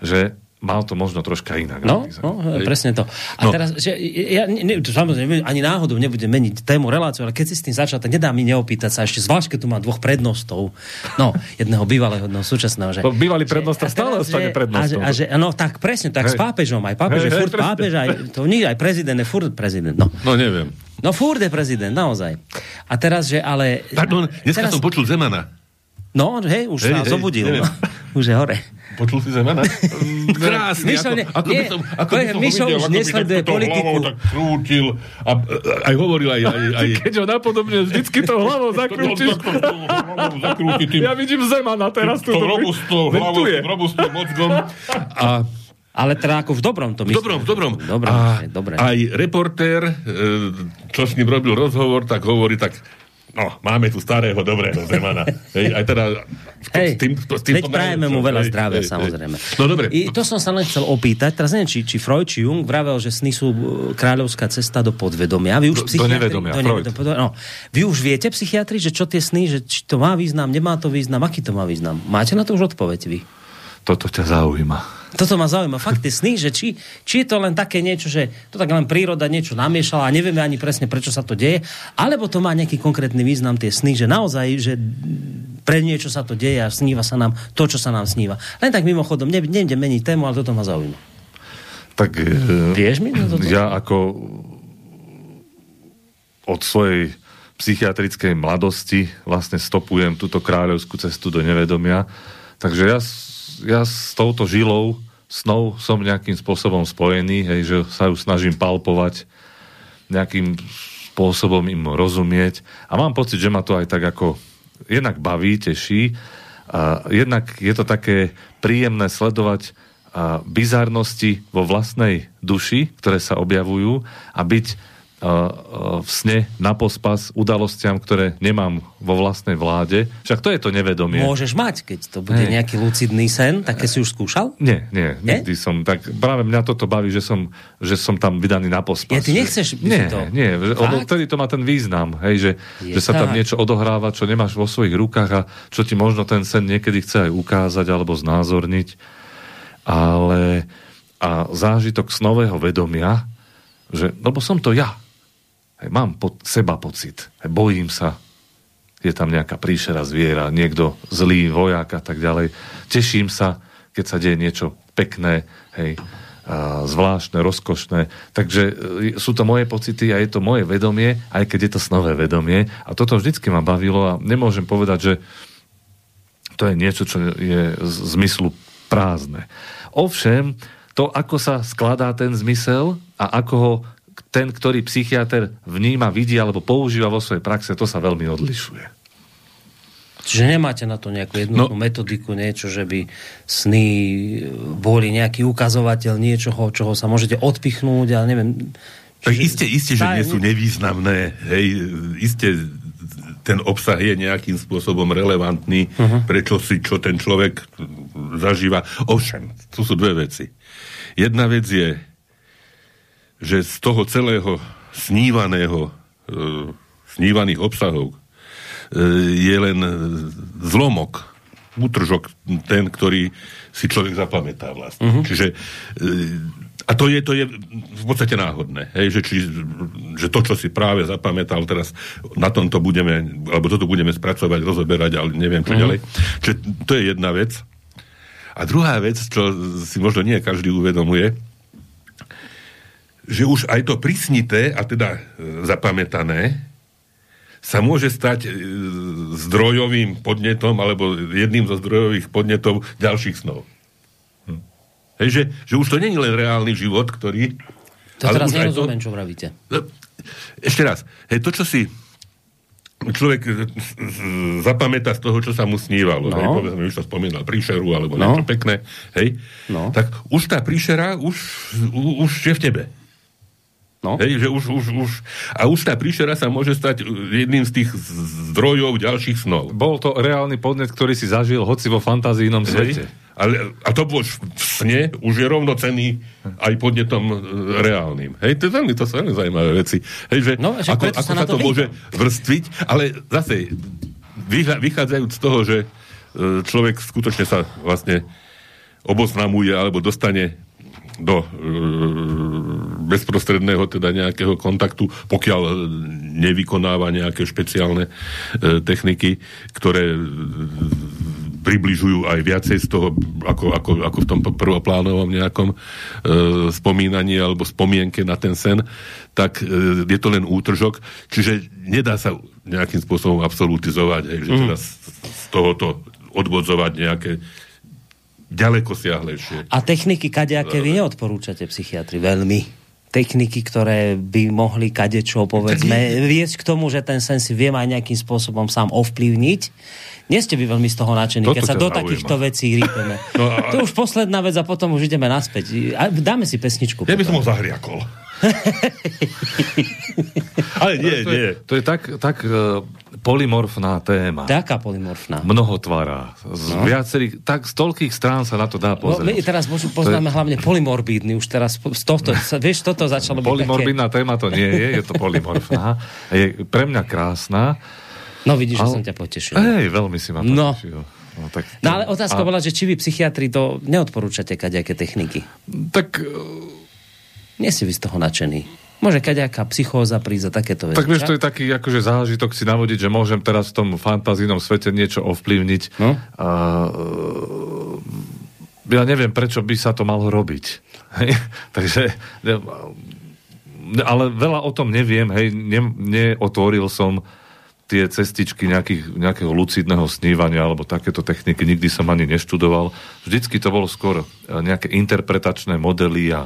že mal to možno troška inak. No, no presne to. A no. teraz, že ja ne, samozrejme, ani náhodou nebudem meniť tému reláciu, ale keď si s tým začal, tak nedá mi neopýtať sa ešte, zvlášť keď tu mám dvoch prednostov. No, jedného bývalého, jedného súčasného. Že, bývalý prednosta že, stále ostane prednostom. A že, a že, no tak presne, tak hej. S pápežom aj. Pápež hej, je hej, furt hej, pápež, aj, to nie, aj prezident je furt prezident. No, no neviem. No furt je prezident, naozaj. A teraz, že ale... Pardon, dneska teraz... som počul Zemana. No, hej, už hej, sa hej, zobudil. Neviem. Už je hore. Počul si Zemana? Krásne. Mišel, ako, ako nie, by som, ako by som Mišel ho videl, už nesleduje politiku. Hlavou tak krútil a, aj hovoril aj... aj, aj... Keď ho napodobne vždycky to hlavou zakrútiš. Ja vidím Zemana teraz. To robustnou hlavou, robustnou mozgom. A... Ale teda ako v dobrom to myslím. V dobrom, v dobrom. Dobre, a dobre. Aj reportér, čo s ním robil rozhovor, tak hovorí tak, no, máme tu starého, dobrého Zemana. Hej, aj teda... Hej, veď prajeme mu veľa zdravia, hej, samozrejme. Hej. No dobre. I to som sa len chcel opýtať. Teraz neviem, či, či Freud, či Jung vravel, že sny sú kráľovská cesta do podvedomia. Vy už do, do nevedomia, do nevedomia, Freud. No. Vy už viete, psychiatri, že čo tie sny, že či to má význam, nemá to význam, aký to má význam? Máte na to už odpoveď vy? Toto ťa zaujíma. Toto ma zaujíma. Fakt je sný, že či, či je to len také niečo, že to tak len príroda niečo namiešala a nevieme ani presne, prečo sa to deje, alebo to má nejaký konkrétny význam tie sny, že naozaj, že pre niečo sa to deje a sníva sa nám to, čo sa nám sníva. Len tak mimochodom, ne, nejdem meniť tému, ale toto ma zaujíma. Tak vieš mi na toto? Ja ako od svojej psychiatrickej mladosti vlastne stopujem túto kráľovskú cestu do nevedomia. Takže ja ja s touto žilou snou som nejakým spôsobom spojený, hej, že sa ju snažím palpovať, nejakým spôsobom im rozumieť a mám pocit, že ma to aj tak ako jednak baví, teší a jednak je to také príjemné sledovať a bizarnosti vo vlastnej duši, ktoré sa objavujú a byť a, a, v sne na pospas udalostiam, ktoré nemám vo vlastnej vláde. Však to je to nevedomie. Môžeš mať, keď to bude hej. nejaký lucidný sen, také si už skúšal? Nie, nie, nikdy nie? som. Tak práve mňa toto baví, že som, že som tam vydaný na pospas. Ja, ty nechceš nie, to? Nie, nie. Vtedy to má ten význam, hej, že, že sa tam niečo odohráva, čo nemáš vo svojich rukách a čo ti možno ten sen niekedy chce aj ukázať alebo znázorniť. Ale a zážitok snového vedomia, že, lebo som to ja. Hej, mám pod seba pocit. Hej, bojím sa. Je tam nejaká príšera zviera, niekto zlý vojak a tak ďalej. Teším sa, keď sa deje niečo pekné, hej, zvláštne, rozkošné. Takže sú to moje pocity a je to moje vedomie, aj keď je to snové vedomie. A toto vždycky ma bavilo a nemôžem povedať, že to je niečo, čo je zmyslu prázdne. Ovšem, to, ako sa skladá ten zmysel a ako ho ten, ktorý psychiater vníma, vidí alebo používa vo svojej praxe, to sa veľmi odlišuje. Čiže nemáte na to nejakú jednotnú no, metodiku, niečo, že by sny boli nejaký ukazovateľ niečoho, čoho sa môžete odpichnúť, ale neviem... Tak iste, iste, že nie sú nevýznamné, hej, iste ten obsah je nejakým spôsobom relevantný, uh-huh. prečo si, čo ten človek zažíva. Ovšem, tu sú dve veci. Jedna vec je, že z toho celého snívaného, e, snívaných obsahov e, je len zlomok, útržok, ten, ktorý si človek zapamätá vlastne. Uh-huh. Čiže, e, a to je, to je v podstate náhodné, hej, že, či, že to, čo si práve zapamätal, teraz na tom to budeme, alebo toto budeme spracovať, rozoberať, ale neviem čo uh-huh. ďalej. Čiže to je jedna vec. A druhá vec, čo si možno nie každý uvedomuje, že už aj to prisnité, a teda zapamätané, sa môže stať zdrojovým podnetom, alebo jedným zo zdrojových podnetov ďalších snov. Hm. Hej, že, že už to nie je len reálny život, ktorý... To teraz nerozumiem, to... čo vravíte. Ešte raz. Hej, to, čo si človek zapamätá z toho, čo sa mu snívalo. No. Hej, povedzme, už to spomínal príšeru, alebo no. niečo pekné. Hej, no. Tak už tá príšera už, už je v tebe. No. Hej, že už, už, už. A už tá príšera sa môže stať jedným z tých zdrojov ďalších snov. Bol to reálny podnet, ktorý si zažil hoci vo fantazijnom svete. Ale, a to bol v sne už je rovnocenný aj podnetom reálnym. Hej, to, veľmi, to sú veľmi zaujímavé veci. Hej, že no, ako, ako sa to, to môže vrstviť, ale zase vychádzajúc z toho, že človek skutočne sa vlastne oboznamuje alebo dostane do bezprostredného teda nejakého kontaktu, pokiaľ nevykonáva nejaké špeciálne techniky, ktoré približujú aj viacej z toho, ako, ako, ako v tom prvoplánovom nejakom e, spomínaní alebo spomienke na ten sen, tak e, je to len útržok, čiže nedá sa nejakým spôsobom absolutizovať, hej, že teda mm. z, z tohoto odvodzovať nejaké ďaleko siahlejšie. A techniky kadejaké vy neodporúčate psychiatri veľmi? Techniky, ktoré by mohli kadečo, povedzme, viesť k tomu, že ten sen si viem aj nejakým spôsobom sám ovplyvniť. Nie ste by veľmi z toho nadšení, keď sa do zaujíma. Takýchto vecí rýpeme. No a... To už posledná vec a potom už ideme naspäť. Dáme si pesničku. Ja potom by som ho zahriakol. Ale nie, to je, nie. To je tak, tak polymorfná téma. Taká polymorfná. Mnohotvárá. Z no. viacerých, tak z toľkých strán sa na to dá pozrieť. No, teraz možno poznáme je... hlavne polymorbídny. Už teraz z tohto, vieš, toto začalo byť. Polymorbídna také... téma to nie je, je to polymorfná. Je pre mňa krásna. No vidíš, ale... že som ťa potešil. Ej, veľmi si ma potešil. No. No, tak to... no ale otázka a... bola, že či vy psychiatri to neodporúčate kadejaké techniky. Tak... Nie si vy z toho nadšený. Môže kadejaká psychóza prísť a takéto veci. Tak vieš, to je taký akože zážitok si navodiť, že môžem teraz v tom fantazijnom svete niečo ovplyvniť. No? A, ja neviem, prečo by sa to malo robiť. Takže... Ale veľa o tom neviem. Hej, ne, neotvoril som tie cestičky nejakých, nejakého lucidného snívania alebo takéto techniky. Nikdy som ani neštudoval. Vždycky to bolo skôr nejaké interpretačné modely a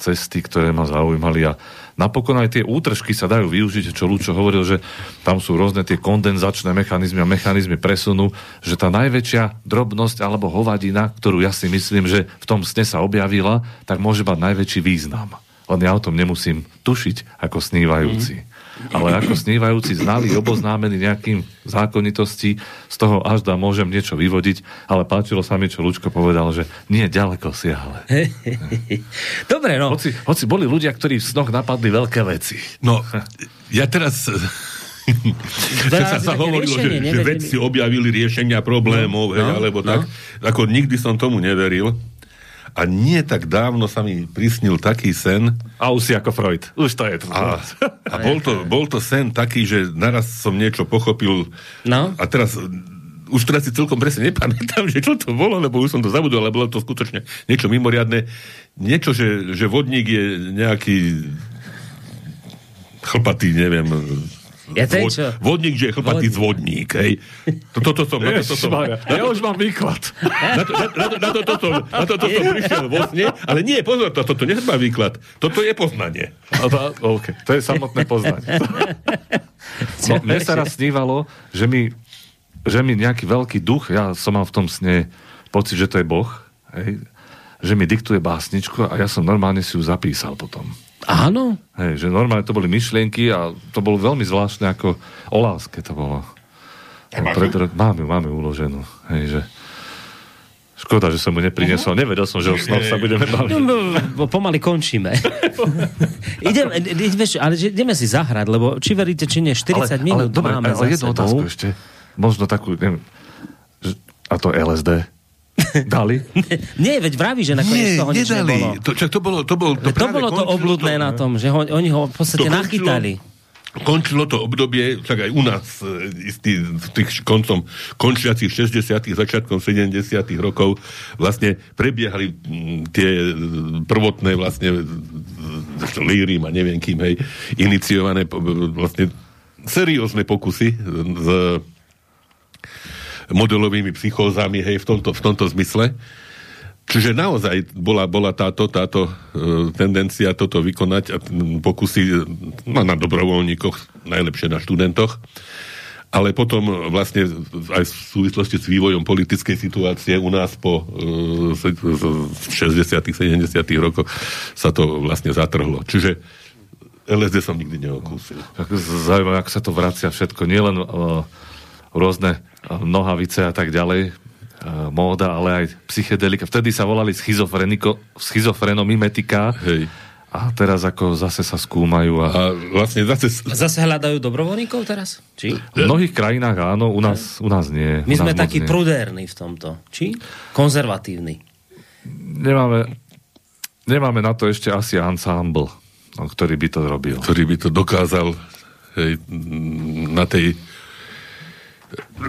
cesty, ktoré ma zaujímali a napokon aj tie útržky sa dajú využiť, čo Lučo hovoril, že tam sú rôzne tie kondenzačné mechanizmy a mechanizmy presunu, že tá najväčšia drobnosť alebo hovadina, ktorú ja si myslím, že v tom sne sa objavila, tak môže mať najväčší význam. Len ja o tom nemusím tušiť ako snívajúci. Ale ako snívajúci znali, oboznámení nejakým zákonitosti, z toho až dá môžem niečo vyvodiť, ale páčilo sa mi, čo Lučko povedal, že nie ďaleko siahle. Dobre, no. Hoci, hoci boli ľudia, ktorí v snoch napadli veľké veci. No, ja teraz... Sa sa hovorilo, riešenie, že, že vedci objavili riešenia problémov, no, hej, no, alebo no. tak. Ako nikdy som tomu neveril. A nie tak dávno sa mi prisnil taký sen. A už si ako Freud. Už to je to. A, a bol, to, bol to sen taký, že naraz som niečo pochopil. No. A teraz, už teraz si celkom presne nepamätám, že čo to bolo, lebo už som to zabudol, ale bolo to skutočne niečo mimoriadne. Niečo, že, že vodník je nejaký chlpatý, neviem... Ja Vod, vodník, že je chlpatý zvodník, hej. Toto som, na toto som. Ja už mám výklad. Na toto som, na toto som prišiel vo sne, ale nie, pozor, toto to nemá výklad. Toto je poznanie. Okay, to je samotné poznanie. No, mne sa raz snívalo, že mi, že mi nejaký veľký duch, ja som mal v tom sne pocit, že to je Boh, hej, že mi diktuje básničku a ja som normálne si ju zapísal potom. Áno. Hej, že normálne to boli myšlienky a to bolo veľmi zvláštne, ako o láske to bolo. Preto, máme ju, máme uloženú. Hej, že... Škoda, že som mu neprinesol. Uh-huh. Nevedel som, že o snoch sa budeme baviť. No, pomaly končíme. idem, vieš, ale ideme si zahrať, lebo či veríte, či nie, štyridsať ale, minút ale, dobre, máme ale za jednu sebou. Otázku ešte. Možno takú, neviem, a to el es dé... Dali? Nie, veď vraví, že nakoniec toho nič nedali. Nebolo. To, čak to bolo to, bol, to, to, bolo to obludné to, na tom, že ho, oni ho v podstate končilo, nachytali. Končilo to obdobie, tak aj u nás istý, v tých koncom končiacich šesťdesiatych, začiatkom sedemdesiatych rokov vlastne prebiehali tie prvotné vlastne Learym a neviem kým, hej, iniciované vlastne seriózne pokusy z modelovými psychózami, hej, v tomto, v tomto zmysle. Čiže naozaj bola, bola táto, táto tendencia toto vykonať a pokusy no, na dobrovoľníkoch, najlepšie na študentoch, ale potom vlastne aj v súvislosti s vývojom politickej situácie u nás po šesťdesiatych sedemdesiatych rokoch sa to vlastne zatrhlo. Čiže el es dé som nikdy neokúsil. Zaujímavé, ako sa to vracia všetko, nielen rôzne Nohavice a tak ďalej, móda, ale aj psychedelika. Vtedy sa volali schizofreniko, schizofrenomimetika. Hej. A A teraz ako zase sa skúmajú a... a vlastne zase... zase hľadajú dobrovoľníkov teraz? Či? V mnohých krajinách áno, u nás, u nás nie. My nás sme takí nie. Prudérni v tomto. Či? Konzervatívni. Nemáme, nemáme na to ešte asi ansámbl, ktorý by to robil. Ktorý by to dokázal, hej, na tej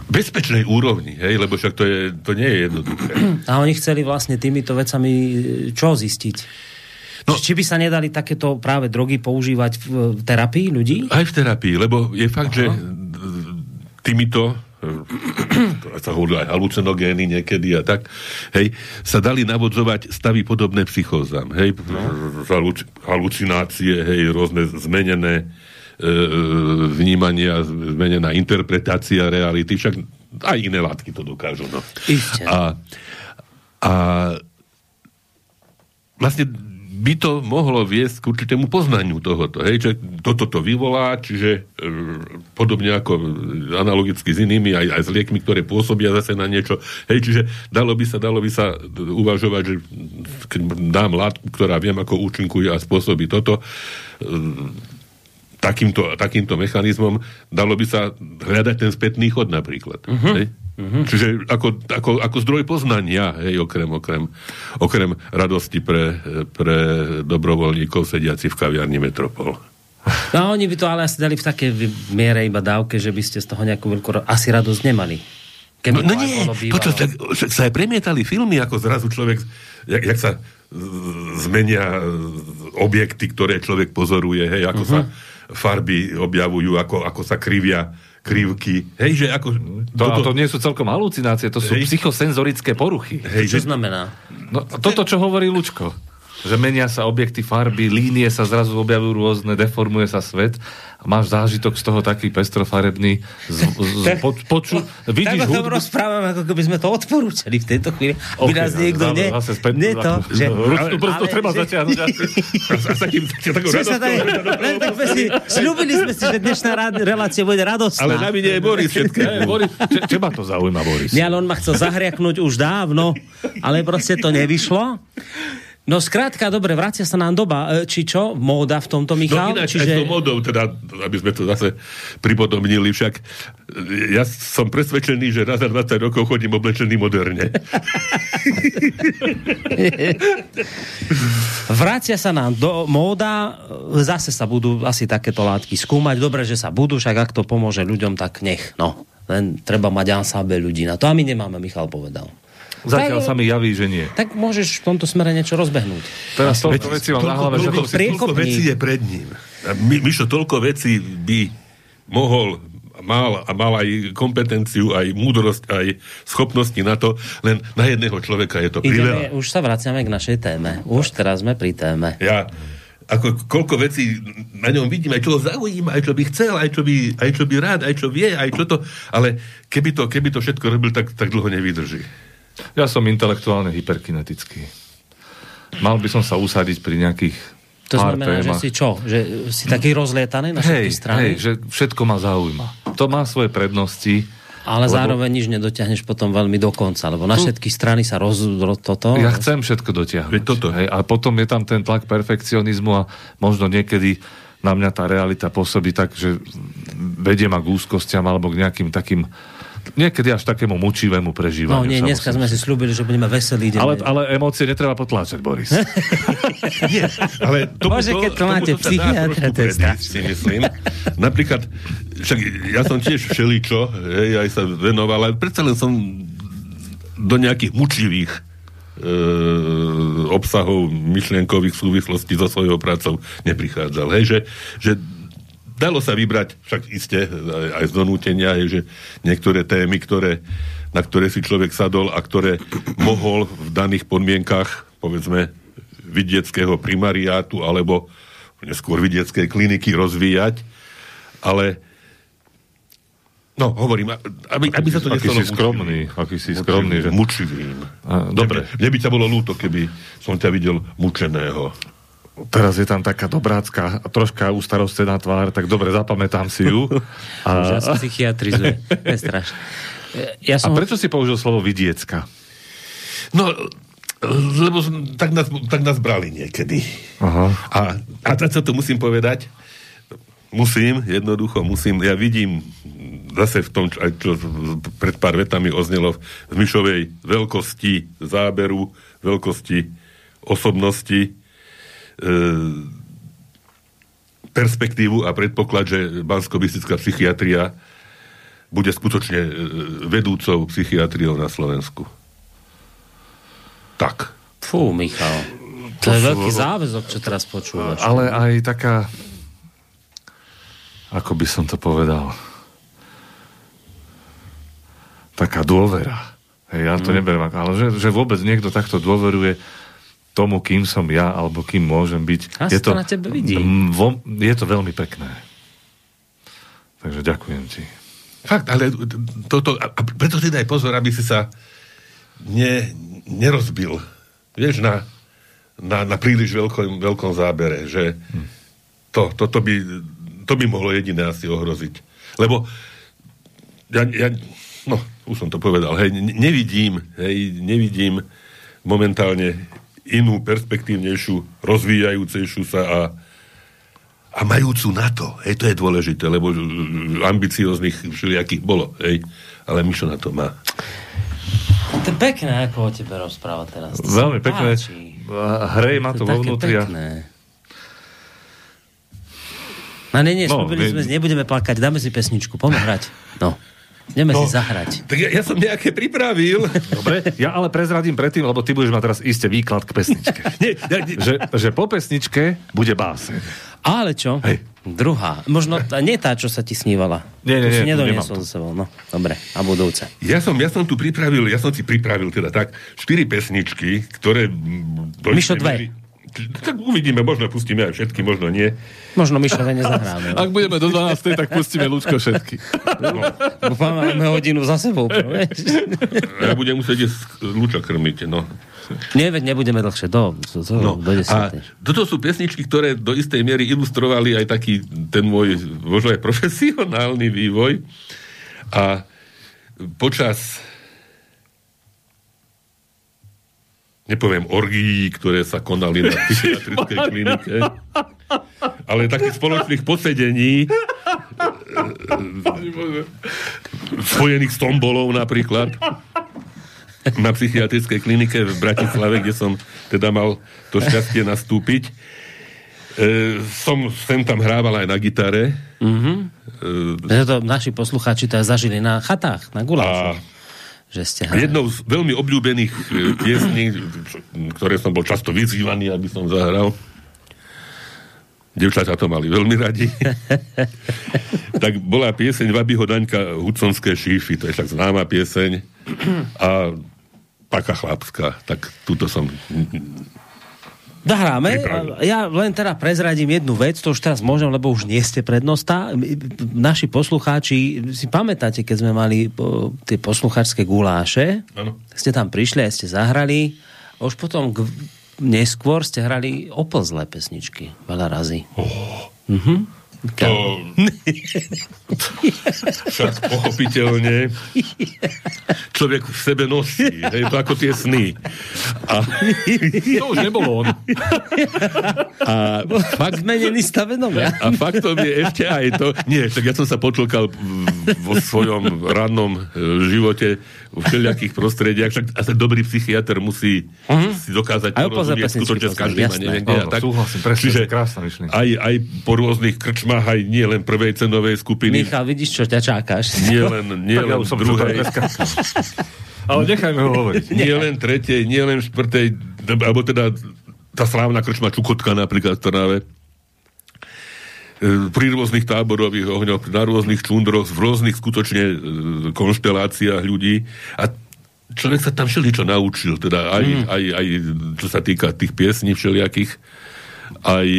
bezpečnej úrovni, hej, lebo však to, je, to nie je jednoduché. A oni chceli vlastne týmito vecami čo zistiť? No, či by sa nedali takéto práve drogy používať v terapii ľudí? Aj v terapii, lebo je fakt, aha, že týmito sa hovorí aj halucinogény niekedy a tak, hej, sa dali navodzovať stavy podobné psychózam, hej, no. Halucinácie, hej, rôzne zmenené e, vnímania, zmenená interpretácia reality, však aj iné látky to dokážu, no. Ište. A, a vlastne by to mohlo viesť k určitému poznaniu tohoto. Hej? Čiže toto to vyvolá, čiže podobne ako analogicky s inými, aj, aj s liekmi, ktoré pôsobia zase na niečo. Hej? Čiže dalo by sa, dalo by sa uvažovať, že keď dám látku, ktorá viem, ako účinkuje a spôsobí toto, takýmto, takýmto mechanizmom, dalo by sa hľadať ten spätný chod napríklad. Uh-huh. Hej? Mm-hmm. Čiže ako, ako, ako zdroj poznania, hej, okrem, okrem, okrem radosti pre, pre dobrovoľníkov sediaci v kaviarni Metropol. No oni by to ale asi dali v takej miere iba dávke, že by ste z toho nejakú veľkú asi radosť nemali. Keby no no nie, počas, tak, sa aj premietali filmy, ako zrazu človek, jak, jak sa zmenia objekty, ktoré človek pozoruje, hej, ako mm-hmm. sa farby objavujú, ako, ako sa krivia krivky. Hej, že ako... To, toto... to nie sú celkom halucinácie, to sú hej. psychosenzorické poruchy. Hej, čo že... znamená? No, toto, čo hovorí Lučko. Že menia sa objekty, farby, línie sa zrazu objavujú rôzne, deformuje sa svet a máš zážitok z toho taký pestrofarebný z, z, po, poču, vidíš hudbu. Tak to rozprávame, ako keby sme to odporúčali v tejto chvíli. By okay, nás niekto ne... Nie to, že... Ručnú prosto treba zatiahnuť. Sľúbili sme si, že dnešná relácia bude radostná. Ale na mine je Boris všetkého. Teba to zaujíma, Boris. Nie, ale on ma chcel zahriaknúť už dávno, ale proste to nevyšlo. No skrátka, dobre, vracia sa nám doba, či čo, móda v tomto, Michal? No ináč, čiže... aj to módou, teda, aby sme to zase pripodobnili, však ja som presvedčený, že raz za dvadsať rokov chodím oblečený moderne. Vracia sa nám do móda, zase sa budú asi takéto látky skúmať, dobre, že sa budú, však ak to pomôže ľuďom, tak nech, no. Len treba mať ansábe ľudí na to, a my nemáme, Michal povedal. Zatiaľ sa mi javí, že nie. Tak môžeš v tomto smere niečo rozbehnúť. Teraz toľko vecí mám na hlave, že to toľko vecí je pred ním. My, Mišo, toľko vecí by mohol, mal a mal aj kompetenciu, aj múdrosť, aj schopnosti na to, len na jedného človeka je to príliš. Už sa vraciame k našej téme. Už teraz sme pri téme. Ja, ako koľko vecí na ňom vidím, aj čo ho zaujíma, aj čo by chcel, aj čo by, aj čo by rád, aj čo vie, aj čo to, ale keby to, keby to všetko robil, tak, tak dlho nevydrží. Ja som intelektuálne hyperkinetický. Mal by som sa usadiť pri nejakých to pár znamená, témach. Že si čo? Že si taký rozlietaný na všetky strany? Hej, že všetko ma zaujíma. To má svoje prednosti. Ale lebo... zároveň nič nedotiahneš potom veľmi do konca, lebo na všetky strany sa roz... toto... Ja chcem všetko dotiahnuť. Toto, hej. A potom je tam ten tlak perfekcionizmu a možno niekedy na mňa tá realita pôsobí tak, že vedie ma k úzkostiam alebo k nejakým takým niekedy až takému mučivému prežívaniu. No nie, dneska sme si slúbili, že budeme veselí. Ale, ale emócie netreba potláčať, Boris. Nie, ale tomu, Bože, keď to máte psychiatra, to je strašné. Napríklad, však ja som tiež všeličo, hej, aj sa venoval, ale predsa len som do nejakých mučivých e, obsahov myšlienkových súvislostí so svojou prácou neprichádzal. Hej, že, že dalo sa vybrať, však iste, aj z donútenia, je, že niektoré témy, ktoré, na ktoré si človek sadol a ktoré mohol v daných podmienkach, povedzme, vidieckého primariátu alebo neskôr vidieckej kliniky rozvíjať, ale no, hovorím, aby, aby sa to nestalo mučivým. Aký si skromný, aký si skromný. Mučivým. Že... mučivým. A, dobre. Mne by ťa bolo ľúto, keby som ťa videl mučeného. Teraz je tam taká dobrácka, troška ústarostená tvár, tak dobre, zapamätám si ju. A... ja sa psychiatrizuje. To je strašné. Ja som... A prečo si použil slovo vidiecka? No, Lebo tak nás, tak nás brali niekedy. Aha. A, a to, čo tu musím povedať, musím, jednoducho musím, ja vidím zase v tom, čo, čo pred pár vetami oznelo v Mišovej veľkosti záberu, veľkosti osobnosti, e, perspektívu a predpoklad, že banskobystrická psychiatria bude skutočne vedúcou psychiatriou na Slovensku. Tak. Fú, Michal. To je veľký záväzok, čo teraz počúvaš. Ale aj taká, ako by som to povedal, taká dôvera. Hej, ja to mm. neberiem, ale že, že vôbec niekto takto dôveruje tomu, kým som ja, alebo kým môžem byť. Asi to na tebe vidí. Je to veľmi pekné. Takže ďakujem ti. Fakt, ale toto, a preto si daj pozor, aby si sa ne, nerozbil. Vieš, na, na, na príliš veľkom, veľkom zábere, že to, to, to, by, to by mohlo jediné asi ohroziť. Lebo ja, ja no, už som to povedal, hej, nevidím, hej, nevidím momentálne inú, perspektívnejšiu, rozvíjajúcejšiu sa a, a majúcu na to. Hej, to je dôležité, lebo ambicióznych všelijakých bolo, hej, ale Mišo na to má. To je pekné, ako o tebe rozpráva teraz. To veľmi pekné. Hrej ma to, to vo vnútri. Pekné. No nie, nie, no, my... sme, nebudeme plakať, dáme si pesničku, poďme hrať. No, ideme no, si zahrať. Tak ja, ja som nejaké pripravil. Dobre, ja ale prezradím predtým, lebo ty budeš mať teraz iste výklad k pesničke. nie, ja, nie. Že, že po pesničke bude báseň. Ale čo? Hej. Druhá. Možno nie tá, čo sa ti snívala. Nie, nie, nie. Nedoniesol so sebou. No, dobre. A budúce. Ja som, ja som tu pripravil, ja som si pripravil teda tak štyri pesničky, ktoré... Mišo dve. Tak uvidíme, možno pustíme aj všetky, možno nie. Možno Mišo dve nezahráme. Ak budeme do dvanástej, tak pustíme Ľudko všetky. No. Máme hodinu za sebou. Ja budem musieť Ľuča krmiť, no. Nie, veď nebudeme dlhšie, do, do, do, no, do desať. Toto sú pesničky, ktoré do istej miery ilustrovali aj taký ten môj, možno aj profesionálny vývoj. A počas nepoviem orgií, ktoré sa konali na psychiatrickej klinike, ale takých spoločných posedení spojených s tombolou napríklad na psychiatrickej klinike v Bratislave, kde som teda mal to šťastie nastúpiť. E, som sem tam hrával aj na gitare. Mm-hmm. E, to naši poslucháči to zažili na chatách, na gulášoch. Jednou z veľmi obľúbených piesní, ktoré som bol často vyzývaný, aby som zahral. Devčatá to mali veľmi radi. Tak bola pieseň Vabyho Daňka Hudsonské šífy, to je však známa pieseň. A taká chlapská, tak túto som... Zahráme. Ja len teda prezradím jednu vec, to už teraz môžem, lebo už nie ste prednosta. Naši poslucháči, si pamätáte, keď sme mali tie poslucháčske guláše? Áno. Ste tam prišli a ste zahrali. A už potom k... neskôr ste hrali oplzlé pesničky. Veľa razy. Oh. Mhm. To... Však pochopiteľne človek v sebe nosí, hej, to ako tie sny. A... To už nebolo on. A fakt zmenený stavenomia. A faktom je ešte aj to, nie, tak ja som sa počlkal vo svojom rannom živote v všelijakých prostrediach, však asi dobrý psychiatr musí uh-huh. si dokázať porozumieť skutočne s každým. Súhlasím, presne, krásna myšlienka. Aj, aj po rôznych krčmách aj nie len prvej cenovej skupiny. Michal, vidíš, čo ťa čakáš. Nie len, nie len ja druhej. Ale nechajme ho hovoriť. Nie len tretej, nie len štvrtej, alebo teda tá slávna krčma Čukotka napríklad v Trnave. Pri rôznych táborových ohňoch, na rôznych čundroch, v rôznych skutočne konšteláciách ľudí. A človek sa tam všeličo naučil. Teda aj, mm. aj, aj čo sa týka tých piesní všelijakých. Aj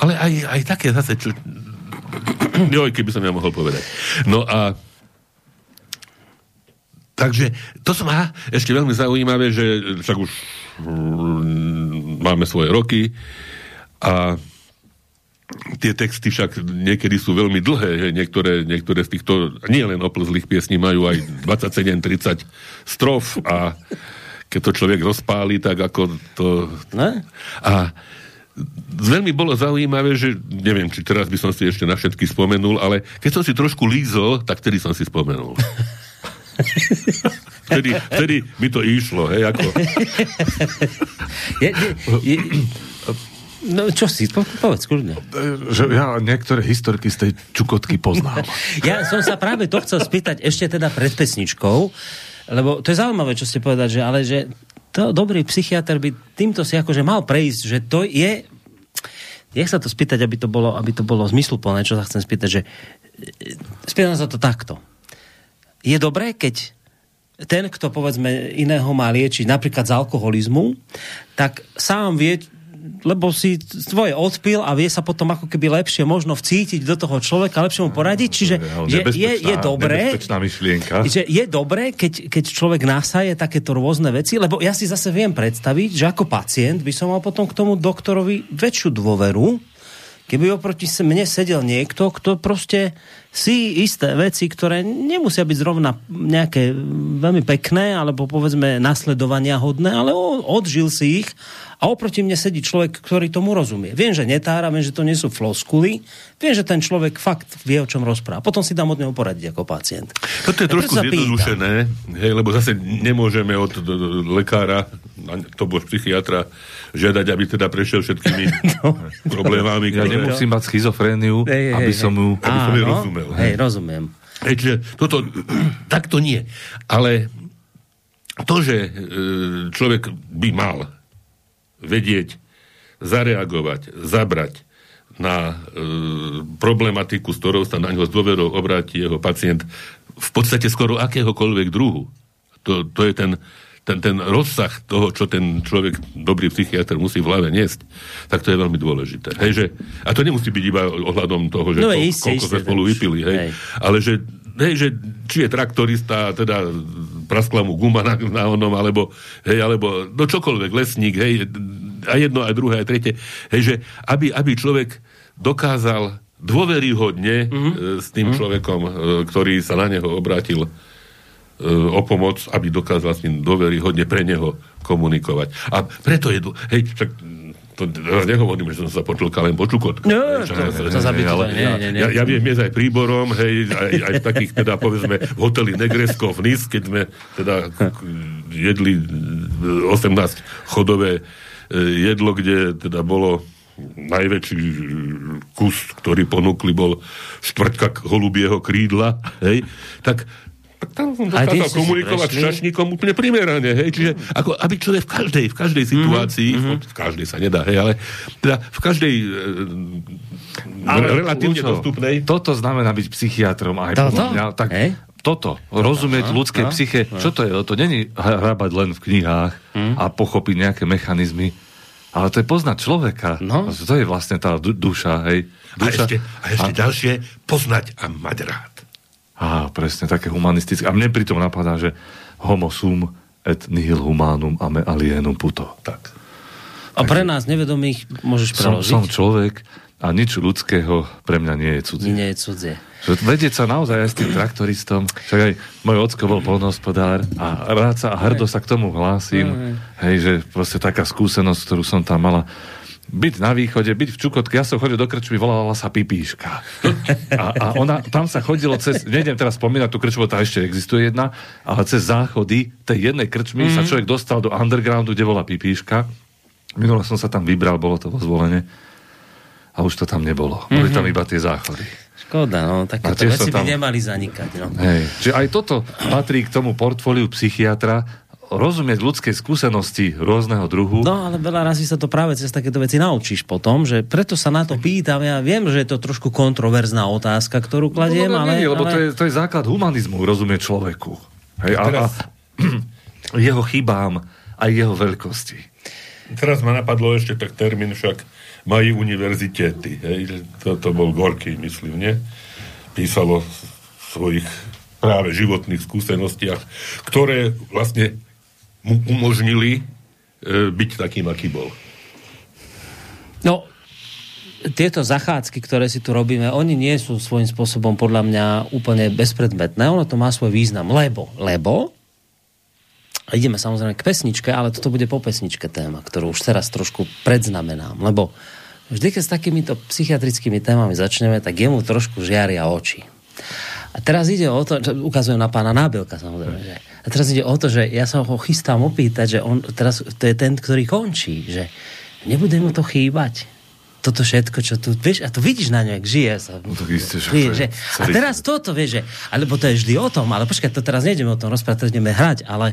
Ale aj, aj také zase, čo... Joj, keby som ja mohol povedať. No a... Takže, to som má ešte veľmi zaujímavé, že však už máme svoje roky a tie texty však niekedy sú veľmi dlhé, že niektoré, niektoré z týchto, nie len oplzlých piesní, majú aj dvadsaťsedem tridsať strof a keď to človek rozpáli, tak ako to... Ne? A veľmi bolo zaujímavé, že neviem, či teraz by som si ešte na všetky spomenul, ale keď som si trošku lízol, tak tedy som si spomenul. Vtedy, vtedy mi to išlo, hej, ako... je, je, je... No, čo si? Po, povedz, kľudne. Ja niektoré historky z tej Čukotky poznám. Ja som sa práve to chcel spýtať ešte teda pred pesničkou, lebo to je zaujímavé, čo ste povedať, že ale že to dobrý psychiatr by týmto si akože mal prejsť, že to je... Jak sa to spýtať, aby to bolo, aby to bolo zmysluplné, čo sa chcem spýtať, že spýtam sa to takto. Je dobré, keď ten, kto povedzme iného má liečiť napríklad z alkoholizmu, tak sám vie... lebo si svoje odpil a vie sa potom ako keby lepšie možno vcítiť do toho človeka, lepšie mu poradiť, čiže je, je, je dobré, že je dobré, keď, keď človek nasaje takéto rôzne veci, lebo ja si zase viem predstaviť, že ako pacient by som mal potom k tomu doktorovi väčšiu dôveru, keby oproti mne sedel niekto, kto proste si isté veci, ktoré nemusia byť zrovna nejaké veľmi pekné, alebo povedzme nasledovania hodné, ale odžil si ich a oproti mne sedí človek, ktorý tomu rozumie. Viem, že netára, viem, že to nie sú floskuly, viem, že ten človek fakt vie, o čom rozpráva. Potom si dám od neho poradiť ako pacient. Toto je ja trošku zjednodušené, hej, lebo zase nemôžeme od do, do, do, lekára, to bol psychiatra, žiadať, aby teda prešiel všetkými no, problémami. Ja nemusím mať schizofréniu, hej, aby hej, som ju aby á, som no, rozumel. Hej, hej. Rozumiem. Hej, čiže toto, takto nie. Ale to, že človek by mal vedieť, zareagovať, zabrať na e, problematiku, s ktorou sa na ňo s dôverou obráti jeho pacient, v podstate skoro akéhokoľvek druhu. To, to je ten Ten, ten rozsah toho, čo ten človek, dobrý psychiatr, musí v hlave niesť, tak to je veľmi dôležité. Hej, že, a to nemusí byť iba ohľadom toho, že no, to, isté, koľko isté, sme spolu vypili, hej. Hej. Ale že, hej, že či je traktorista, teda praskla mu guma na, na onom, alebo, hej, alebo no čokoľvek, lesník, hej, a jedno, aj druhé, aj tretie, hej, že aby, aby človek dokázal dôveryhodne mm-hmm. e, s tým mm-hmm. človekom, e, ktorý sa na neho obrátil, o pomoc, aby dokázal s ním dôveryhodne pre neho komunikovať. A preto je... Hej, však to nehovorím, že som sa počulkal len po Čukotku. No, to, to, to zabitlo. Ja, ja viem jesť aj príborom, hej, aj, aj takých, teda povedzme, v hoteli Negresko v Nice, keď sme teda jedli osemnásťchodové jedlo, kde teda bolo najväčší kus, ktorý ponúkli, bol štvrťka holubieho krídla, hej, tak tak tam som dokázal komunikovať s šašníkom úplne primerane, hej, čiže ako, aby človek v každej, v každej situácii, mm-hmm. v každej sa nedá, hej, ale teda v každej e, ale relatívne Lučo, dostupnej. Toto znamená byť psychiatrom aj podľa mňa, tak hey? Toto, rozumieť ľudské no, psyche, no. Čo to je? To není hrábať len v knihách mm. a pochopiť nejaké mechanizmy, ale to je poznať človeka, no. To je vlastne tá du- duša, hej. Duša. A ešte, a ešte a... ďalšie, poznať a mať rád. Á, presne, také humanistické. A mne pritom napadá, že homo sum et nihil humanum ame alienum puto. Tak. A pre nás nevedomých môžeš preložiť? Som, som človek a nič ľudského pre mňa nie je cudzie. Nie je cudzie. Že vedieť sa naozaj aj s tým traktoristom. Však aj môj ocko bol poľnohospodár a rád sa a hrdo sa k tomu hlásim. Aj. Hej, že proste taká skúsenosť, ktorú som tam mala. Byť na východe, byť v Čukotke. Ja som chodil do krčmy, volala sa Pipíška. A, a ona, tam sa chodilo cez, nejdem teraz spomínať tú krčmu, tá ešte existuje jedna, ale cez záchody tej jednej krčmy mm-hmm. sa človek dostal do undergroundu, kde bola Pipíška. Minule som sa tam vybral, bolo to vo Zvolene. A už to tam nebolo. Mm-hmm. Boli tam iba tie záchody. Škoda, no. Takéto veci tam... by nemali zanikať. No. Hej. Čiže aj toto patrí k tomu portfóliu psychiatra, rozumieť ľudskej skúsenosti rôzneho druhu. No, ale veľa razy sa to práve cez takéto veci naučíš potom, že preto sa na to pýtam. Ja viem, že je to trošku kontroverzná otázka, ktorú kladiem, no, ale... Lebo ale... To, je, to je základ humanizmu, rozumie človeku. Hej, a, teraz... a jeho chybám a jeho veľkosti. Teraz ma napadlo ešte tak termín, však mají univerzitety. Hej. Toto bol Gorkij, myslím, nie? Písalo svojich práve životných skúsenostiach, ktoré vlastne mu umožnili e, byť takým, aký bol. No, tieto zachádzky, ktoré si tu robíme, oni nie sú svojím spôsobom podľa mňa úplne bezpredmetné. Ono to má svoj význam. Lebo, lebo a ideme samozrejme k pesničke, ale toto bude po pesničke téma, ktorú už teraz trošku predznamenám, lebo vždy, keď s takýmito psychiatrickými témami začneme, tak jemu trošku žiaria oči. A teraz ide o to, ukazujem na pána Nábělka, samozrejme, že a teraz ide o to, že ja sa ho chystám opýtať, že on teraz, to je ten, ktorý končí, že nebude mu to chýbať. Toto všetko, čo tu, vieš, a to vidíš na ňu, jak žije sa. No to isté, že, žije, že a teraz toto, vieš, že, alebo to je vždy o tom, ale počkaj, to teraz nejdeme o tom rozprávať, teraz ideme hrať, ale,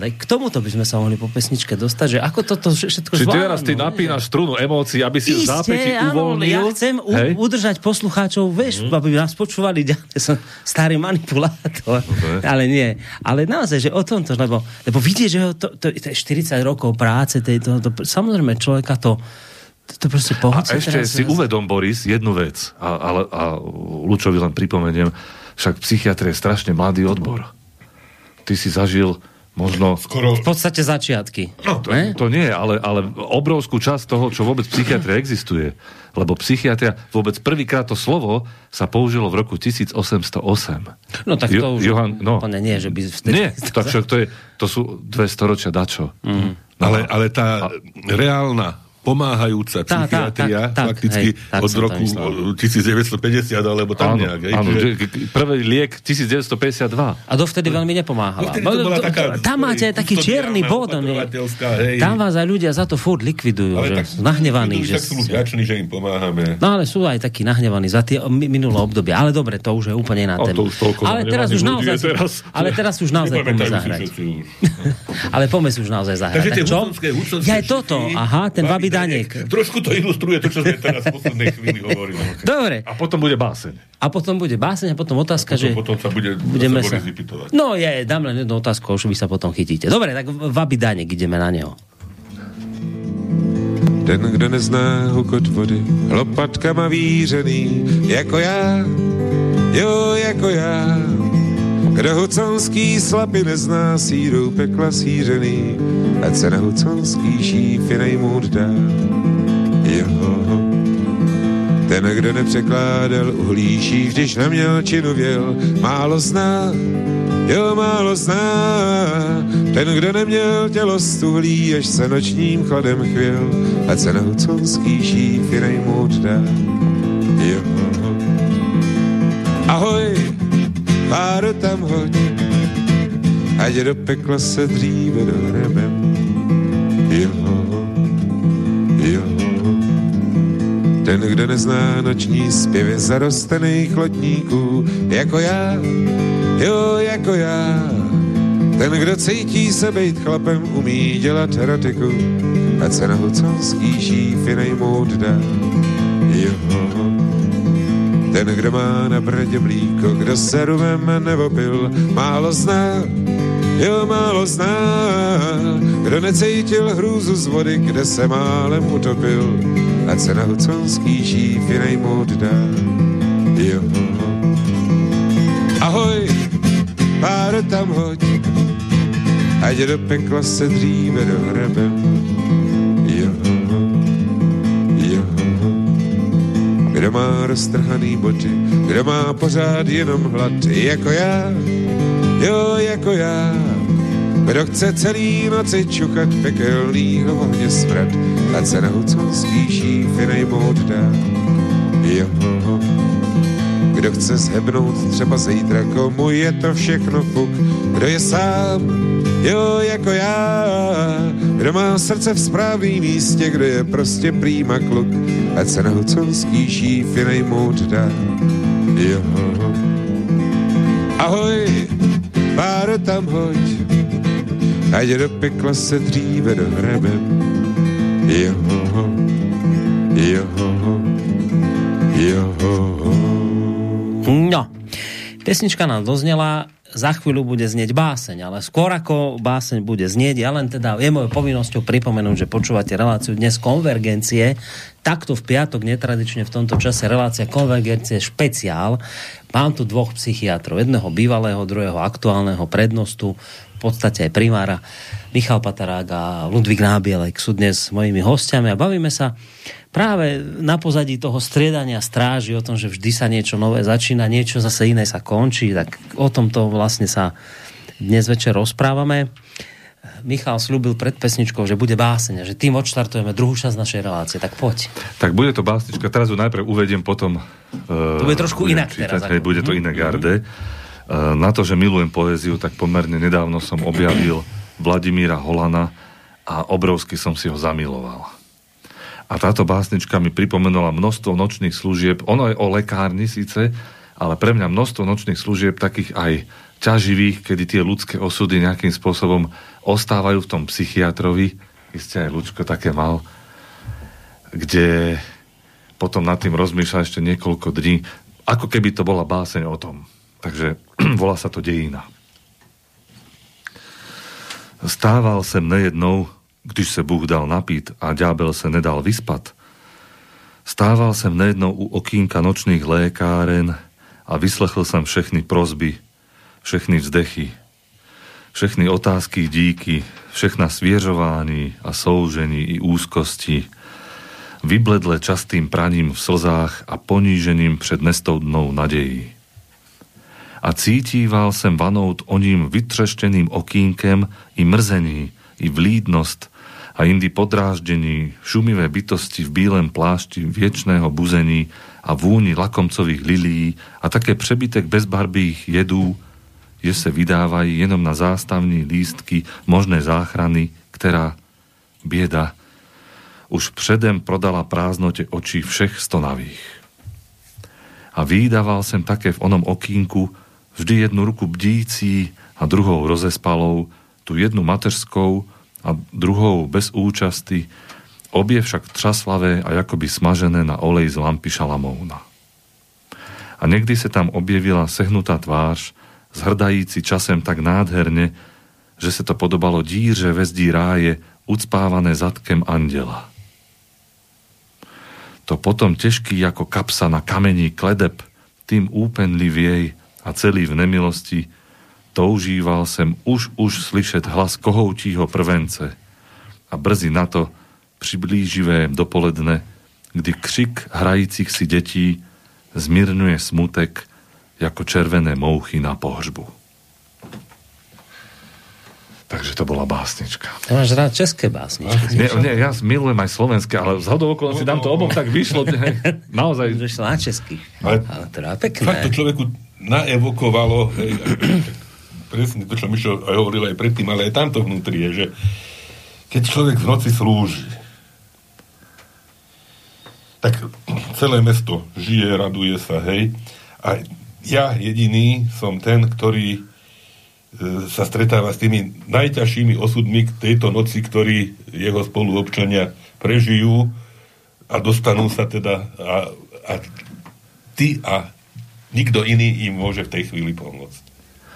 ale k tomuto by sme sa mohli po pesničke dostať, že ako toto všetko zvládnu. Čiže teraz ty napínaš strunu emócií, aby si ju zápäti uvoľnil. Ja chcem u, udržať poslucháčov, vieš, mm. aby nás počúvali, ja som starý manipulátor, okay. ale nie. Ale naozaj, že o tomto, lebo, lebo vidieť, že to, to, to je štyridsať rokov práce, to, to, to, samozrejme človeka to To proste pohodce, a ešte si vás... uvedom, Boris, jednu vec. A, a, a Lučovi len pripomeniem, však psychiatria je strašne mladý odbor. Ty si zažil možno... Skoro... V podstate začiatky. No, to, to nie, ale, ale obrovskú časť toho, čo vôbec psychiatria existuje. Lebo psychiatria, vôbec prvýkrát to slovo sa použilo v roku tisíc osemsto osem. No tak to jo, už... Johan, no, nie, že by... Vtedy... Nie, tak však to, je, to sú dve storočia dačo. Mm. No, ale, ale tá a... reálna... pomáhajúca tá, psychiatria tá, tá, fakticky hej, od roku tisíc deväťsto päťdesiat alebo tam áno, nejak. Hej, áno, že... Prvý liek devätnásťstopäťdesiatdva. A dovtedy veľmi nepomáhala. Dovtedy to bola taká, tam máte aj taký čierny bod. Tam vás aj ľudia za to furt likvidujú. Ale že, tak, nahnevaní. Že, tak sú vďační, že im pomáhame. No ale sú aj takí nahnevaní za tie minulé obdobia. Ale dobre, to už je úplne iná téma. Ale teraz už naozaj ale teraz už naozaj poďme zahrať. Ale poďme už naozaj zahrať. Ja je toto. Aha, ten babí Danek. Trošku to ilustruje to, čo sme teraz v poslednej chvíli hovorili. Dobre. A potom bude báseň. A potom bude báseň a potom otázka, a potom, že... Potom sa bude budeme sa... No, ja dám len jednu otázku, už vy sa potom chytíte. Dobre, tak Vabi Danek, ideme na neho. Ten, kdo nezná hukot vody, lopatkama vířený, jako já, jo, jako já. Kdo huconský slapy nezná, sírou pekla sířený, ať se na huconský šífy nejmůd dá. Joho. Ten, kdo nepřekládal uhlíší, když neměl činu věl, málo zná, jo, málo zná. Ten, kdo neměl tělo stuhlí, až se nočním chladem chvěl, ať se na huconský šífy nejmůd dá. Joho. Ahoj! Páro tam hoď, ať do pekla se dříve do hrebem. Joho, joho. Ten, kdo nezná noční zpěvy zarostených lotníků, jako já, jo, jako já. Ten, kdo cítí se bejt chlapem, umí dělat erotiku, ať se na huconský šífy nejmout dá. Joho. Ten, kdo má na bradě mlíko, kdo se rumem nebo pil, málo zná, jo, málo zná. Kdo necítil hrůzu z vody, kde se málem utopil, ať se na huconský šífy nejmout dá. Jo. Ahoj, páro tam hoď, ať do pekla se dříve do hrabe. Jo. Kdo má roztrhaný boty, kdo má pořád jenom hlad, jako já, jo, jako já. Kdo chce celý noci čukat pekelnýho vohně smrad, ať se na huconský šífy nejmout dá. Jo. Kdo chce zhebnout třeba zítra, komu je to všechno fuk, kdo je sám, jo, jako já. Kdo má srdce v správném místě, kdo je prostě prýma kluk, ať se na huconský šífy nejmout dá. Jo. Ahoj, páro tam hoď, ať do pekla se dříve do hrabe. Jo, jo, jo. No, pesnička nám doznela, za chvíľu bude znieť báseň, ale skôr ako báseň bude znieť, ja len teda je mojou povinnosťou pripomenúť, že počúvate reláciu dnes Konvergencie, takto v piatok netradične v tomto čase relácia Konvergencie špeciál. Mám tu dvoch psychiatrov, jedného bývalého, druhého aktuálneho prednostu, v podstate aj primára. Michal Patarák a Ludvík Nábělek sú dnes mojimi hostiami a bavíme sa práve na pozadí toho striedania stráži, o tom, že vždy sa niečo nové začína, niečo zase iné sa končí, tak o tomto vlastne sa dnes večer rozprávame. Michal slúbil pred pesničkou, že bude básne, že tým odštartujeme druhú časť našej relácie, tak poď. Tak bude to básnička, teraz ju najprv uvediem, potom... To bude trošku inak čítať, teraz. Hej, bude to iné garde. Mm-hmm. Na to, že milujem poéziu, tak pomerne nedávno som objavil Vladimíra Holana a obrovsky som si ho zamiloval. A táto básnička mi pripomenula množstvo nočných služieb, ono je o lekárni síce, ale pre mňa množstvo nočných služieb takých aj ťaživých, kedy tie ľudské osudy nejakým spôsobom ostávajú v tom psychiatrovi, iste aj Ľučko také mal, kde potom nad tým rozmýšľa ešte niekoľko dní, ako keby to bola báseň o tom. Takže volá sa to Dejina. Stával sem nejednou, když se Bůh dal napít a ďábel se nedal vyspat. Stával sem nejednou u okýnka nočných lékáren a vyslechl sem všechny prosby, všechny vzdechy, všechny otázky díky, všechna svěřování a soužení i úzkosti, vybledle častým praním v slzách a ponížením před nestoudnou nadějí. A cítíval jsem vanout o ním vytřeštěným okýnkem i mrzení, i vlídnost a jindy podráždění, šumivé bytosti v bílém plášti věčného buzení a vůni lakomcových lilií a také přebytek bezbarbých jedů, že se vydávají jenom na zástavní lístky možné záchrany, která běda už předem prodala prázdnotě očí všech stonavých. A výdával jsem také v onom okýnku vždy jednu ruku bdící a druhou rozespalou, tu jednu mateřskou a druhou bez účasti, obě však třaslavé a jakoby smažené na olej z lampy Šalamouna. A někdy se tam objevila sehnutá tvář, zhrdajíci časem tak nádherne, že se to podobalo díře ve zdí ráje, ucpávané zadkem anděla. To potom těžký jako kapsa na kamení kledeb, tým úpenlivěj a celý v nemilosti, toužíval jsem už už slyšet hlas kohoutího prvence a brzy na to, při blíživém dopoledne, kdy křik hrajících si dětí zmírňuje smutek ako červené mouchy na pohřbu. Takže to bola básnička. Ja máš rád české básničky. Nie, nie, ja milujem aj slovenské, ale zhodou okolo si dám to obom, tak vyšlo. Hej, naozaj. Vyšlo na česky. Ale, ale to je pekné. Fakt to človeku naevokovalo, hej, presne to, čo Mišo aj hovoril aj predtým, ale aj tamto vnútri je, že keď človek v noci slúži, tak celé mesto žije, raduje sa, hej, a ja jediný som ten, ktorý e, sa stretáva s tými najťažšími osudmi k tejto noci, ktorí jeho spoluobčania prežijú a dostanú sa teda a, a ty a nikto iný im môže v tej chvíli pomôcť.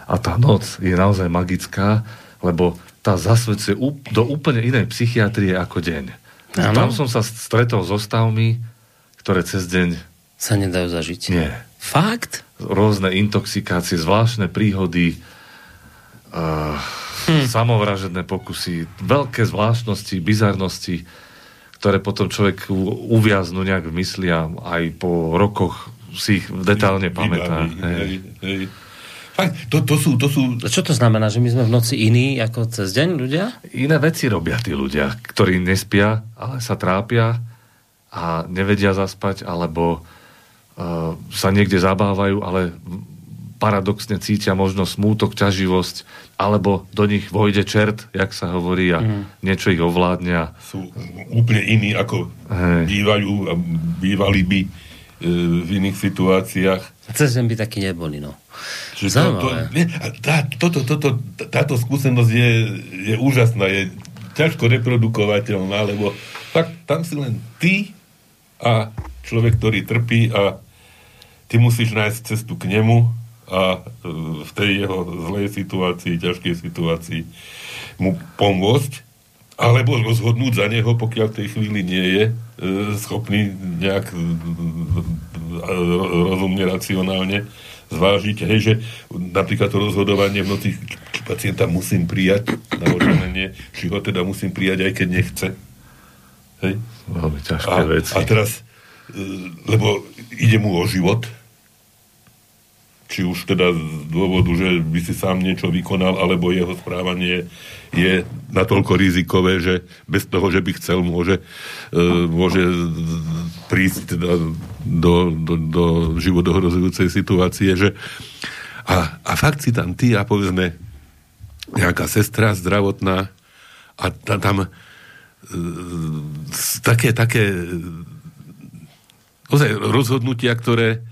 A tá noc je naozaj magická, lebo tá zasvedcuje do úplne inej psychiatrie ako deň. Ano. Tam som sa stretol so stavmi, ktoré cez deň sa nedajú zažiť. Nie. Fakt? Rôzne intoxikácie, zvláštne príhody, uh, hm. samovražedné pokusy, veľké zvláštnosti, bizarnosti, ktoré potom človek uviaznú nejak v mysli a aj po rokoch si ich detálne pamätá. Hej. Hej. Fakt, to, to sú, to sú... Čo to znamená, že my sme v noci iní ako cez deň ľudia? Iné veci robia tí ľudia, ktorí nespia, ale sa trápia a nevedia zaspať, alebo sa niekde zabávajú, ale paradoxne cítia možno smútok, ťaživosť, alebo do nich vojde čert, jak sa hovorí, a mm. niečo ich ovládnia. Sú úplne iní, ako hey. bývajú a bývali by e, v iných situáciách. Cez deň by takí neboli, no. Zaujímavé. To, to, to, to, táto skúsenosť je, je úžasná, je ťažko reprodukovateľná, lebo fakt tam si len ty a človek, ktorý trpí a ty musíš nájsť cestu k nemu a v tej jeho zlej situácii, ťažkej situácii mu pomôcť alebo rozhodnúť za neho, pokiaľ v tej chvíli nie je schopný nejak rozumne, racionálne zvážiť, hej, že napríklad to rozhodovanie v noci pacienta musím prijať na očelenie, či ho teda musím prijať, aj keď nechce. Hej? Veľmi ťažké veci. A teraz lebo ide mu o život či už teda z dôvodu, že by si sám niečo vykonal, alebo jeho správanie je natoľko rizikové, že bez toho, že by chcel, môže, môže prísť teda do, do, do životohrozujúcej situácie. Že... A, a fakt si tam ty a povedzme nejaká sestra zdravotná a ta, tam také, také ozaj rozhodnutia, ktoré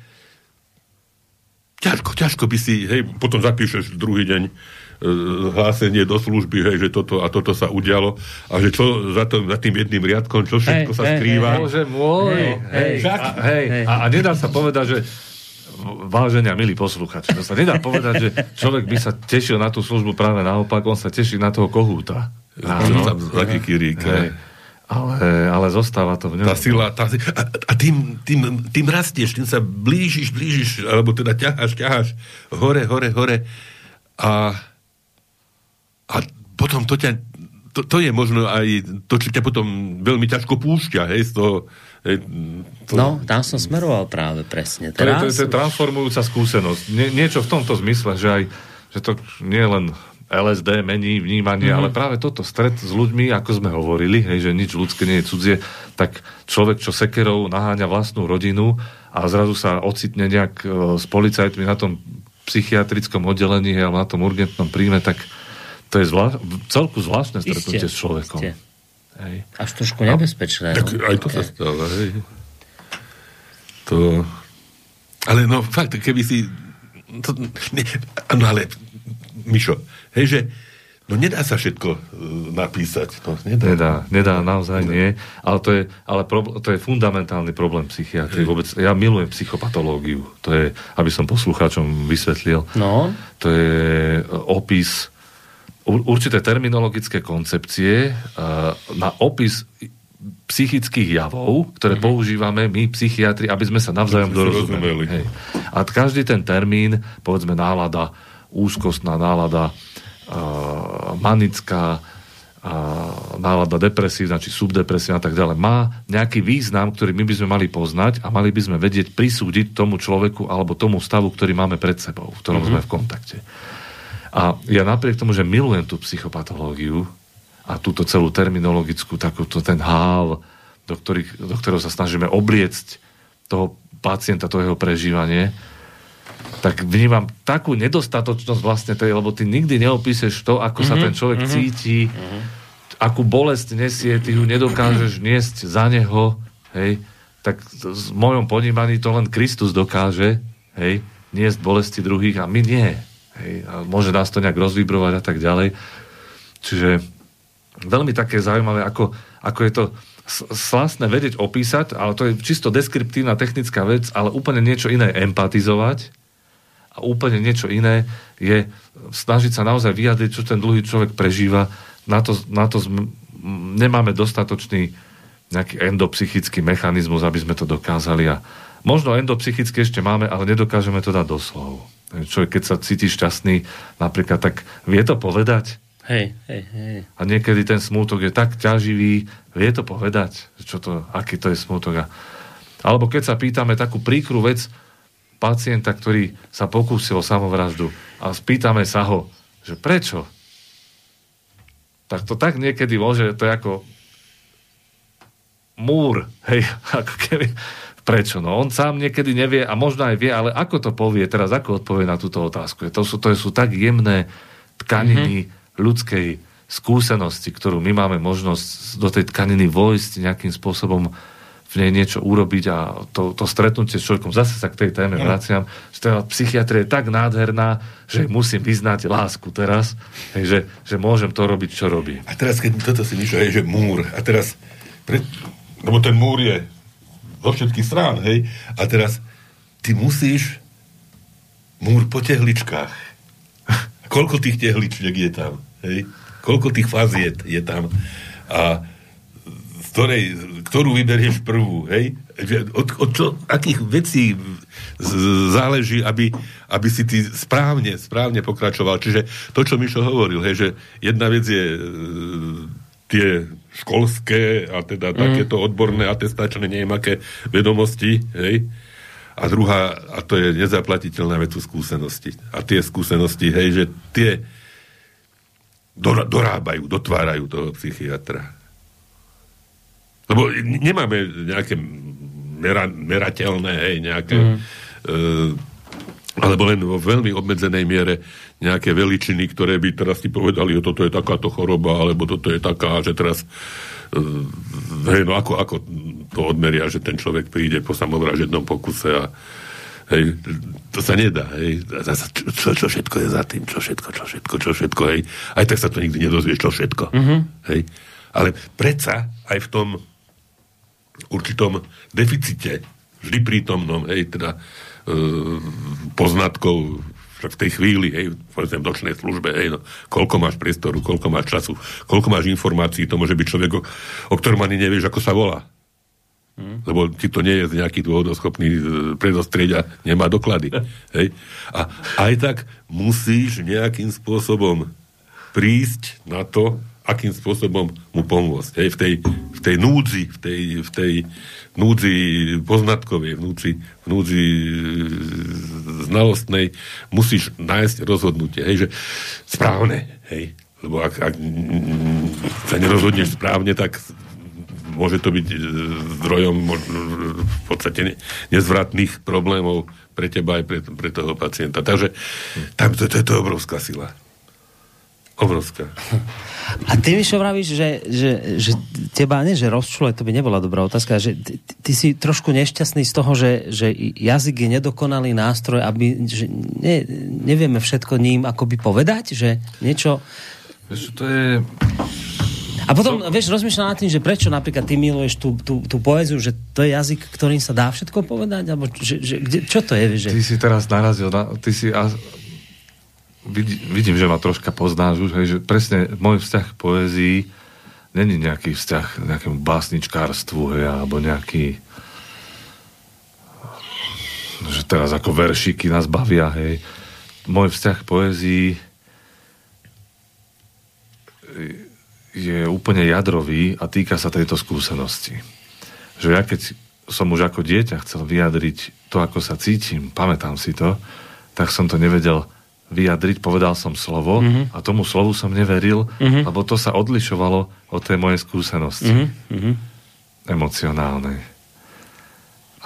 Ťažko, ťažko by si, hej, potom zapíšeš druhý deň e, hlásenie do služby, hej, že toto a toto sa udialo a že čo za, to, za tým jedným riadkom, čo všetko hey, sa hey, skrýva. Hej, Bože môj, hej, hej, však, a, hej, hej. A, a nedá sa povedať, že vážení a milí posluchači, to sa nedá povedať, že človek by sa tešil na tú službu, práve naopak, on sa teší na toho kohúta. Áno, tam taký kirík, hej. Ale, ale zostáva to v ňom. Tá sila, tá sila. A, a tým, tým, tým rastieš, tým sa blížiš, blížiš, alebo teda ťaháš, ťaháš, hore, hore, hore. A, a potom to ťa, to, to je možno aj to, čo ťa potom veľmi ťažko púšťa, hej, z toho, hej, to... No, tam som smeroval práve presne. Teraz... To, je, to, je, to je transformujúca skúsenosť. Nie, niečo v tomto zmysle, že aj, že to nie len... el es dé mení vnímanie, mm-hmm. ale práve toto stret s ľuďmi, ako sme hovorili, hej, že nič ľudské nie je cudzie, tak človek, čo sekerou naháňa vlastnú rodinu a zrazu sa ocitne nejak s policajtmi na tom psychiatrickom oddelení alebo na tom urgentnom príjme, tak to je zvláš- celku zvláštne stretnutie s človekom. Hej. Až trošku nebezpečné. No, tak aj to okay. sa stáva. Hej. To... Ale no fakt, keby si... To... No ale... Mišo, hej, že no nedá sa všetko e, napísať. To nedá. nedá, nedá, naozaj nedá. nie. Ale, to je, ale probl- to je fundamentálny problém psychiatrie. Vôbec, ja milujem psychopatológiu. To je, aby som poslucháčom vysvetlil, no. to je opis ur- určité terminologické koncepcie uh, na opis psychických javov, ktoré mm-hmm. používame my, psychiatri, aby sme sa navzájom dorozumeli. Hej. A každý ten termín, povedzme nálada, úzkostná nálada, uh, manická uh, nálada depresívna, či subdepresívna a tak ďalej, má nejaký význam, ktorý my by sme mali poznať a mali by sme vedieť prisúdiť tomu človeku alebo tomu stavu, ktorý máme pred sebou, v ktorom mm-hmm. sme v kontakte. A ja napriek tomu, že milujem tú psychopatológiu a túto celú terminologickú, takúto ten hál, do, ktorých, do ktorého sa snažíme obliecť toho pacienta, to jeho prežívanie, tak vnímam takú nedostatočnosť vlastne tej, lebo ty nikdy neopíšeš to, ako mm-hmm, sa ten človek mm-hmm, cíti, mm-hmm. akú bolesť nesie, ty ju nedokážeš niesť za neho, hej, tak v mojom ponímaní to len Kristus dokáže, hej, niesť bolesti druhých a my nie, hej, a môže nás to nejak rozvibrovať a tak ďalej. Čiže veľmi také zaujímavé, ako, ako je to slastné vedieť opísať, ale to je čisto deskriptívna technická vec, ale úplne niečo iné empatizovať. A úplne niečo iné je snažiť sa naozaj vyjadriť, čo ten dlhý človek prežíva. Na to, na to zm- nemáme dostatočný nejaký endopsychický mechanizmus, aby sme to dokázali. A možno endopsychicky ešte máme, ale nedokážeme to dať do slov. Človek, keď sa cíti šťastný, napríklad, tak vie to povedať. Hej, hej, hej. A niekedy ten smútok je tak ťaživý, vie to povedať, čo to, aký to je smútok. A... Alebo keď sa pýtame takú príkru vec, pacienta, ktorý sa pokúsil o samovraždu a spýtame sa ho, že prečo? Tak to tak niekedy môže, to je ako múr, hej, ako keby, prečo? No on sám niekedy nevie a možno aj vie, ale ako to povie teraz, ako odpovie na túto otázku? To sú, to sú tak jemné tkaniny mm-hmm. ľudskej skúsenosti, ktorú my máme možnosť do tej tkaniny vojsť nejakým spôsobom v nej niečo urobiť a to, to stretnutie s človekom, zase sa k tej téme vraciam, že psychiatria je tak nádherná, že musím vyznať lásku teraz, hej, že, že môžem to robiť, čo robím. A teraz, keď toto si niečo, hej, že múr, a teraz, pred, lebo ten múr je zo všetkých strán, hej, a teraz ty musíš múr po tehličkách. Koľko tých tehličiek je tam, hej? Koľko tých faziet je tam a Ktorej, ktorú vyberieš prvú, hej? Od, od čo, akých vecí z, záleží, aby, aby si ty správne, správne pokračoval. Čiže to, čo Mišo hovoril, hej, že jedna vec je e, tie školské a teda mm. takéto odborné atestačné, neviem aké vedomosti, hej? A druhá, a to je nezaplatiteľná vec, skúsenosti. A tie skúsenosti, hej, že tie dorábajú, dotvárajú toho psychiatra. Lebo nemáme nejaké mera, merateľné, hej, nejaké... Mm. E, alebo len vo veľmi obmedzenej miere nejaké veličiny, ktoré by teraz ti povedali, toto je takáto choroba, alebo toto je taká, že teraz... Hej, no ako, ako to odmeria, že ten človek príde po samovražednom pokuse a hej, to sa nedá, hej. Čo, čo všetko je za tým, čo všetko, čo všetko, čo všetko, hej. Aj tak sa to nikdy nedozvieš, čo všetko. Mm-hmm. Hej. Ale predsa aj v tom určitom deficite, vždy prítomnom, hej, teda poznatkov v tej chvíli, hej, v nočnej službe, hej, no, koľko máš priestoru, koľko máš času, koľko máš informácií, to môže byť človek, o, o ktorom ani nevieš, ako sa volá. Hmm. Lebo ti to nie je z nejakých dôvodov schopný predostrieť a nemá doklady. Hej. A aj tak musíš nejakým spôsobom prísť na to, akým spôsobom mu pomôcť. Hej, v tej, v tej núdzi, v tej, v tej núdzi poznatkovej, v núdzi, v núdzi znalostnej musíš nájsť rozhodnutie. Hej, že správne. Hej, lebo ak, ak sa nerozhodneš správne, tak môže to byť zdrojom v podstate nezvratných problémov pre teba aj pre, pre toho pacienta. Takže tam to, to, je to obrovská sila. Obrovská. A ty mi čo vravíš, že, že, že teba nie, že rozčuluje, to by nebola dobrá otázka, že ty, ty si trošku nešťastný z toho, že, že jazyk je nedokonalý nástroj, aby že ne, nevieme všetko ním akoby povedať, že niečo... Vieš, to je... A potom, to... vieš, rozmýšľam nad tým, že prečo napríklad ty miluješ tú, tú, tú poéziu, že to je jazyk, ktorým sa dá všetko povedať, alebo že, že, kde, čo to je, vieš? Ty si teraz narazil, na, ty si... A... Vidím, že ma troška poznáš už, hej, že presne môj vzťah k poézii není nejaký vzťah k nejakému básničkárstvu, hej, alebo nejaký, že teraz ako veršíky nás bavia, hej. Môj vzťah k poézii je úplne jadrový a týka sa tejto skúsenosti. Že ja keď som už ako dieťa chcel vyjadriť to, ako sa cítim, pamätám si to, tak som to nevedel vyjadriť, povedal som slovo mm-hmm. a tomu slovu som neveril, mm-hmm. lebo to sa odlišovalo od tej mojej skúsenosti mm-hmm. emocionálnej.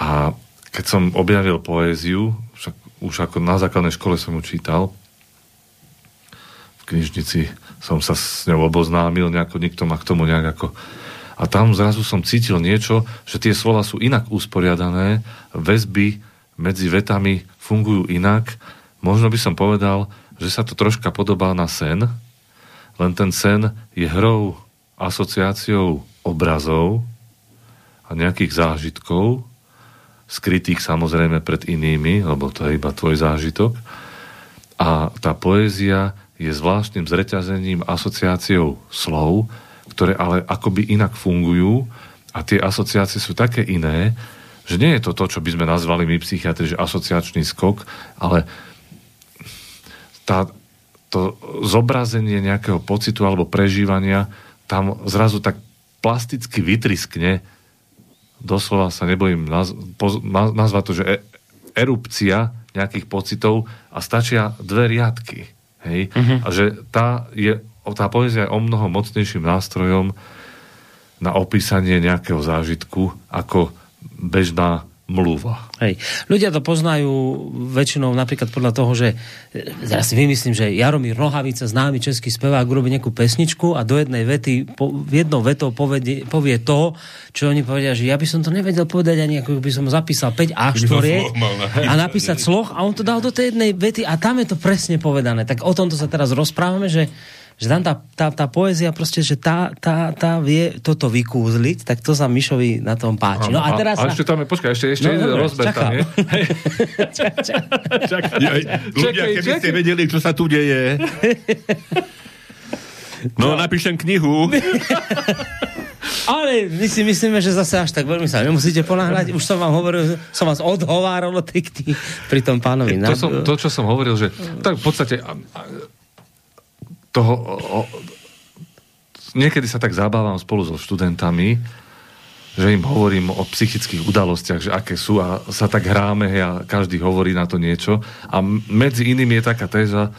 A keď som objavil poéziu, však už ako na základnej škole som ju čítal, v knižnici som sa s ňou oboznámil, nejako nikto ma k tomu nejak ako... A tam zrazu som cítil niečo, že tie slova sú inak usporiadané, väzby medzi vetami fungujú inak. Možno by som povedal, že sa to troška podobá na sen, len ten sen je hrou, asociáciou obrazov a nejakých zážitkov, skrytých samozrejme pred inými, lebo to je iba tvoj zážitok. A tá poézia je zvláštnym zreťazením asociáciou slov, ktoré ale akoby inak fungujú a tie asociácie sú také iné, že nie je to to, čo by sme nazvali my psychiatri, že asociačný skok, ale Tá, to zobrazenie nejakého pocitu alebo prežívania tam zrazu tak plasticky vytriskne, doslova sa nebojím naz- poz- nazvať to, že e- erupcia nejakých pocitov a stačia dve riadky. Hej? Mm-hmm. A že tá, je, tá poézia je o mnoho mocnejším nástrojom na opísanie nejakého zážitku ako bežná mluva. Hej. Ľudia to poznajú väčšinou napríklad podľa toho, že ja si vymyslím, že Jaromír Nohavica, známy český spevák, urobí nejakú pesničku a do jednej vety, po, jednou vetou povie, povie to, čo oni povedia, že ja by som to nevedel povedať ani, ako by som zapísal päť á štyri a napísať sloh a on to dal do tej jednej vety a tam je to presne povedané. Tak o tomto sa teraz rozprávame, že že tam tá, tá, tá poézia proste, že tá, tá, tá vie toto vykúzliť, tak to sa Mišovi na tom páči. No a teraz... A, a ešte tam je, počkaj, ešte, ešte no, rozber tam je. Ľudia, keby ste vedeli, čo sa tu deje. No, no. Napíšem knihu. Ale my si myslíme, že zase až tak veľmi sa nemusíte ponáhľať. Už som vám hovoril, som vás odhováral od tých pri tom pánovi. To, som, to, čo som hovoril, že tak v podstate... A, a, Toho, o, o, niekedy sa tak zabávam spolu so študentami, že im hovorím o psychických udalostiach, že aké sú a sa tak hráme a každý hovorí na to niečo. A medzi inými je taká téza,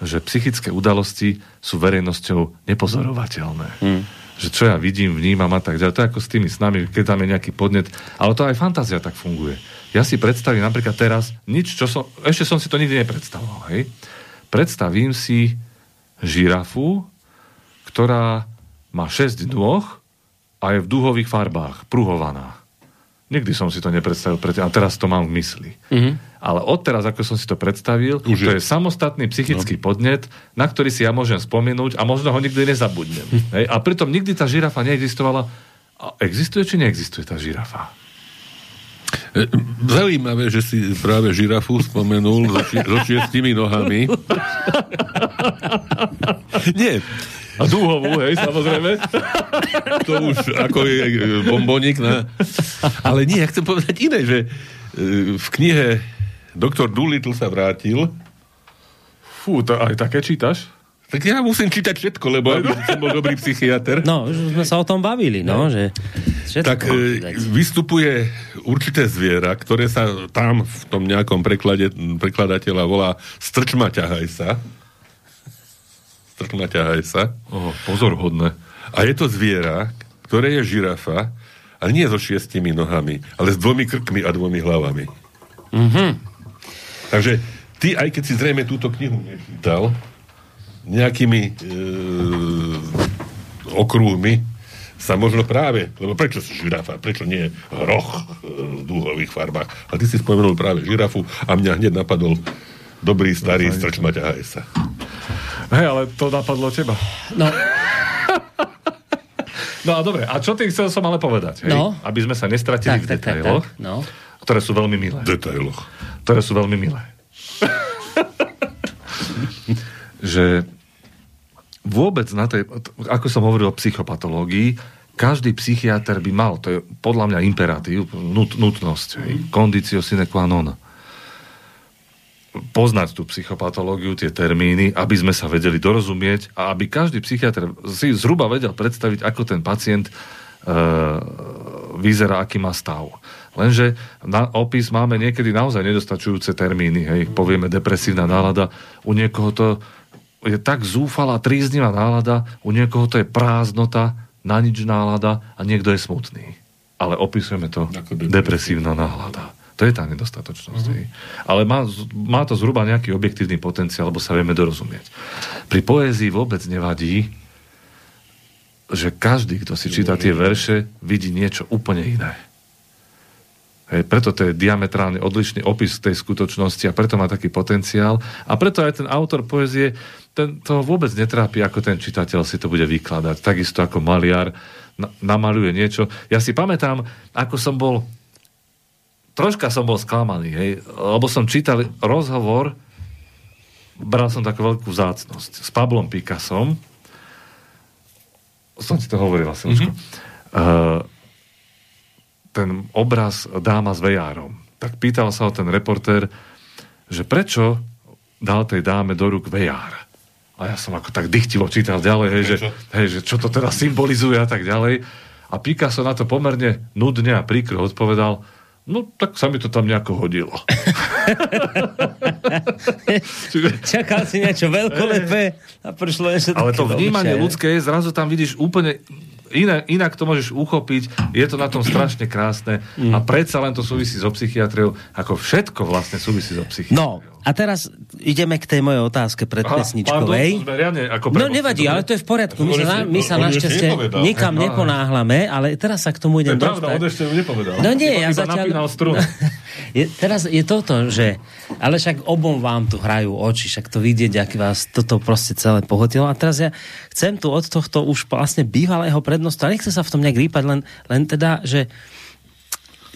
že psychické udalosti sú verejnosťou nepozorovateľné. Hmm. Že čo ja vidím, vnímam a tak ďalej. To je ako s tými snami, keď dáme nejaký podnet. Ale to aj fantázia tak funguje. Ja si predstavím napríklad teraz nič, čo som... Ešte som si to nikdy nepredstavoval, hej? Predstavím si žirafu, ktorá má šesť dôh a je v dúhových farbách, pruhovaná. Nikdy som si to nepredstavil predtým, a teraz to mám v mysli. Mm-hmm. Ale odteraz, ako som si to predstavil, Už to je, je samostatný psychický no. podnet, na ktorý si ja môžem spomenúť a možno ho nikdy nezabudnem. Mm-hmm. Hej? A pritom nikdy tá žirafa neexistovala. A existuje, či neexistuje tá žirafa? Zaujímavé, že si práve žirafu spomenul so šiestimi nohami. Nie. A dúhovú, hej, samozrejme. To už ako je bomboník. Na... Ale nie, ja chcem povedať iné, že v knihe doktor Dolittle sa vrátil. Fú, to aj také čítaš? Tak ja musím čítať všetko, lebo aby som bol dobrý psychiater. No, už sme sa o tom bavili, no, že... Tak e, vystupuje určité zviera, ktoré sa tam v tom nejakom preklade prekladateľa volá Strčmiťahajsa. Strčmiťahajsa. Oh, pozorhodné. A je to zviera, ktoré je žirafa, ale nie so šiestimi nohami, ale s dvomi krkmi a dvomi hlavami. Mm-hmm. Takže ty, aj keď si zrejme túto knihu nečítal, nejakými e, okrúhmi sa možno práve, lebo prečo si žirafa, prečo nie roh v dúhových farbách. A ty si spomenul práve žirafu a mňa hneď napadol dobrý starý no, Strčmiťahajsa. Hej, ale to napadlo teba. No. No a dobre, a čo ty chcel som ale povedať, hej? No. Aby sme sa nestratili tak, v tak, detailoch, tak, tak. No. ktoré sú veľmi milé. Detailoch. Ktoré sú veľmi milé. Že vôbec na tej, ako som hovoril o psychopatológii, každý psychiatr by mal, to je podľa mňa imperatív, nut, nutnosť, conditio sine qua non, poznať tú psychopatológiu, tie termíny, aby sme sa vedeli dorozumieť a aby každý psychiatr si zhruba vedel predstaviť, ako ten pacient e, vyzerá, aký má stav. Lenže na opis máme niekedy naozaj nedostačujúce termíny, hej, povieme depresívna nálada, u niekoho to je tak zúfalá, tríznivá nálada, u niekoho to je prázdnota, na nič nálada a niekto je smutný. Ale opisujeme to depresívna nálada. To je tá nedostatočnosť. Uh-huh. Ale má, má to zhruba nejaký objektívny potenciál, lebo sa vieme dorozumieť. Pri poézii vôbec nevadí, že každý, kto si číta tie verše, vidí niečo úplne iné. Hej, preto to je diametrálne odlišný opis tej skutočnosti a preto má taký potenciál. A preto aj ten autor poezie ten, to vôbec netrápi, ako ten čitateľ si to bude vykladať. Takisto ako maliar na, namaluje niečo. Ja si pamätám, ako som bol troška som bol sklamaný, hej, lebo som čítal rozhovor, bral som takú veľkú vzácnosť s Pablom Picassom. Som ti to hovoril, Silčko. Mm-hmm. Uh, ten obraz dáma s vejárom. Tak pýtal sa ho ten reportér, že prečo dal tej dáme do rúk vejár. A ja som ako tak dychtivo čítal ďalej, hej, že, hej, že čo to teda symbolizuje a tak ďalej. A Picasso na to pomerne nudne a príkro odpovedal, no tak sa mi to tam nejako hodilo. Čakal si niečo veľkolepé a prišlo ešte také. Ale to vnímanie obyčaje. Ľudské je, zrazu tam vidíš úplne Inak, inak to môžeš uchopiť, je to na tom strašne krásne a predsa len to súvisí so psychiatriou, ako všetko vlastne súvisí so psychiatriou. No, a teraz ideme k tej mojej otázke predpesničkovej. No nevadí, ale to je v poriadku, my sa, my sa našťastie nikam neponáhlame, ale teraz sa k tomu idem dostať. To je pravda, on ešte nepovedal. No nie, ja zatiaľ... Je, teraz je toto, že ale však obom vám tu hrajú oči, však to vidieť, ak vás toto proste celé pohotilo. A teraz ja chcem tu od tohto už vlastne bývalého prednostu, a nechcem sa v tom nejak rýpať, len, len teda, že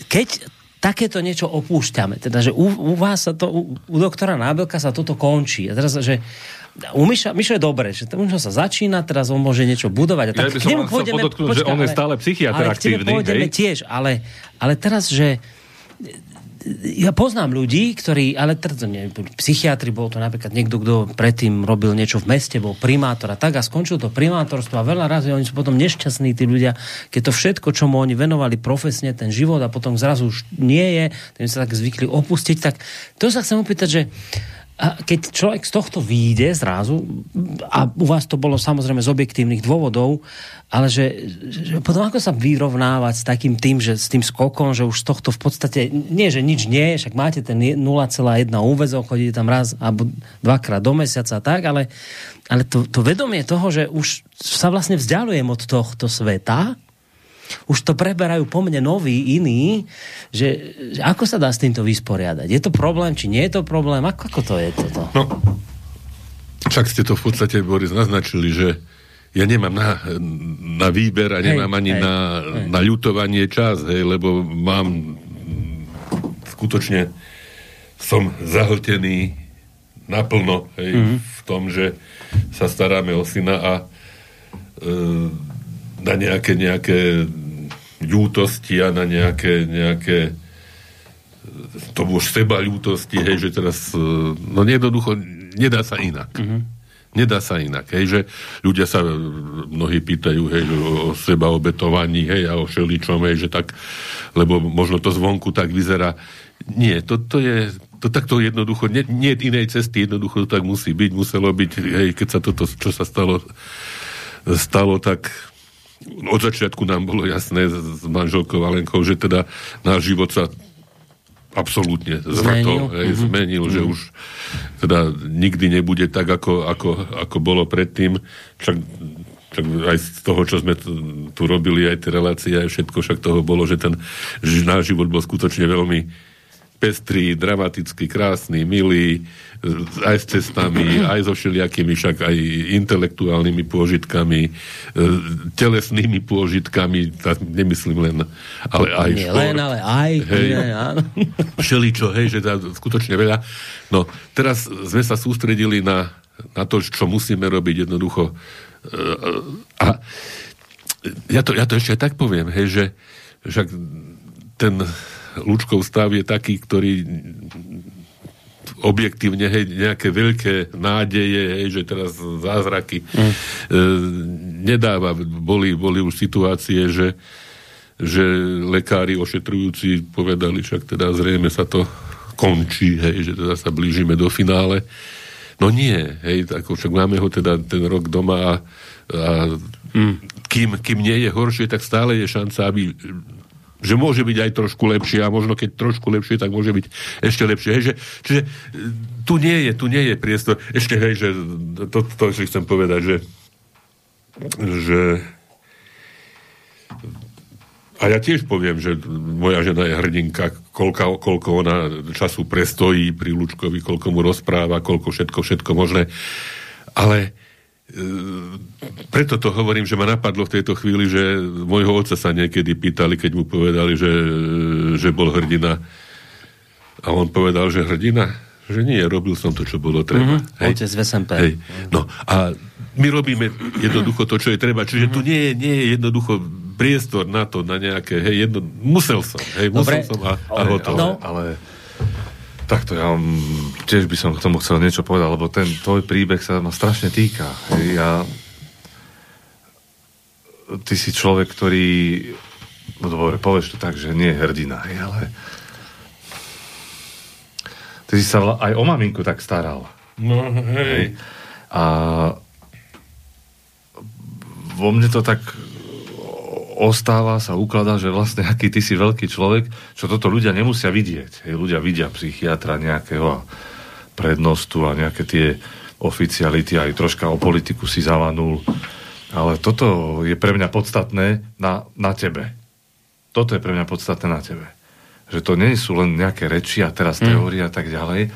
keď takéto niečo opúšťame, teda, že u, u vás sa to, u, u doktora Nábelka sa toto končí. A teraz, že u Miša, Miša je dobre, že Miša sa začína, teraz on môže niečo budovať. A tak ja by som vám chcel podotknúť, že on je stále psychiatr aktívny. Ale k tebe pôjdeme tiež, ale, ale teraz, že ja poznám ľudí, ktorí, ale neviem, psychiatri, bol to napríklad niekto, kto predtým robil niečo v meste, bol primátor a tak a skončil to primátorstvo a veľa razy oni sú potom nešťastní, tí ľudia, keď to všetko, čo mu oni venovali profesne, ten život a potom zrazu už nie je, tým sa tak zvykli opustiť, tak to sa chcem opýtať, že a keď človek z tohto vyjde zrazu, a u vás to bolo samozrejme z objektívnych dôvodov, ale že, že potom ako sa vyrovnávať s takým tým, že s tým skokom, že už z tohto v podstate, nie že nič nie, však máte ten nula celá jedna úväzok, chodíte tam raz alebo dvakrát do mesiaca tak, ale, ale to, to vedomie toho, že už sa vlastne vzdialujem od tohto sveta, už to preberajú po mne noví, iní, že, že ako sa dá s týmto vysporiadať? Je to problém, či nie je to problém? Ako, ako to je toto? No, však ste to v podstate, Boris, naznačili, že ja nemám na, na výber a nemám hej, ani hej, na, hej. na ľutovanie čas, hej, lebo mám skutočne som zahltený naplno hej, mm-hmm. v tom, že sa staráme o syna a e, na nejaké, nejaké ľútosti a na nejaké, nejaké to už seba ľútosti, hej, že teraz no jednoducho nedá sa inak. Mm-hmm. Nedá sa inak, hej, že ľudia sa mnohí pýtajú, hej, o seba obetovaní, hej, a o všeličom, hej, že tak, lebo možno to zvonku tak vyzerá. Nie, to, to je to takto jednoducho, nie, nie inej cesty, jednoducho to tak musí byť, muselo byť, hej, keď sa toto, čo sa stalo, stalo, tak od začiatku nám bolo jasné s manželkou Valenkou, že teda náš život sa absolútne zvrtol, zmenil, hej, mm-hmm. zmenil mm-hmm. že už teda nikdy nebude tak, ako, ako, ako bolo predtým. Však, však aj z toho, čo sme tu robili, aj tie relácie, aj všetko, však toho bolo, že ten že náš život bol skutočne veľmi pestrý, dramatický, krásny, milý, aj s cestami, aj so všelijakými, však aj intelektuálnymi pôžitkami, telesnými pôžitkami, nemyslím len, ale aj nie, šport. Len, ale aj. Hej, nie, áno. Všeličo, hej, že dá skutočne veľa. No, teraz sme sa sústredili na, na to, čo musíme robiť jednoducho. A ja to, ja to ešte tak poviem, hej, že však ten Lučkov stav je taký, ktorý objektívne, hej, nejaké veľké nádeje, hej, že teraz zázraky mm. e, nedáva. Boli, boli už situácie, že, že lekári ošetrujúci povedali, však teda zrejme sa to končí, hej, že teda sa blížime do finále. No nie, hej, tak však máme ho teda ten rok doma a, a mm. kým, kým nie je horšie, tak stále je šanca, aby že môže byť aj trošku lepšie a možno keď trošku lepšie, tak môže byť ešte lepšie. Hej, že, čiže tu nie je, tu nie je priestor. Ešte, hej, že to, to ešte chcem povedať, že, že a ja tiež poviem, že moja žena je hrdinka, koľko, koľko ona času prestojí pri Lučkovi, koľko mu rozpráva, koľko všetko, všetko možné. Ale preto to hovorím, že ma napadlo v tejto chvíli, že môjho otca sa niekedy pýtali, keď mu povedali, že, že bol hrdina. A on povedal, že hrdina? Že nie, robil som to, čo bolo treba. Mm-hmm. Otec v es en pé. Hej. No a my robíme jednoducho to, čo je treba. Čiže mm-hmm. tu nie je, nie je jednoducho priestor na to, na nejaké, hej, jedno, musel som, hej, musel Dobre. som a, a hotovo. No. Ale takto, ja tiež by som k tomu chcel niečo povedať, lebo ten tvoj príbeh sa ma strašne týka. Hej, ja, ty si človek, ktorý, no dobre, povieš to tak, že nie je hrdina, hej, ale ty si sa aj o maminku tak staral. No, hej. A vo mne to tak ostáva, sa ukladá, že vlastne aký ty si veľký človek, čo toto ľudia nemusia vidieť. Hej, ľudia vidia psychiatra nejakého prednostu a nejaké tie oficiality, aj troška o politiku si zavanul. Ale toto je pre mňa podstatné na, na tebe. Toto je pre mňa podstatné na tebe. Že to nie sú len nejaké reči a teraz mm. teórie a tak ďalej,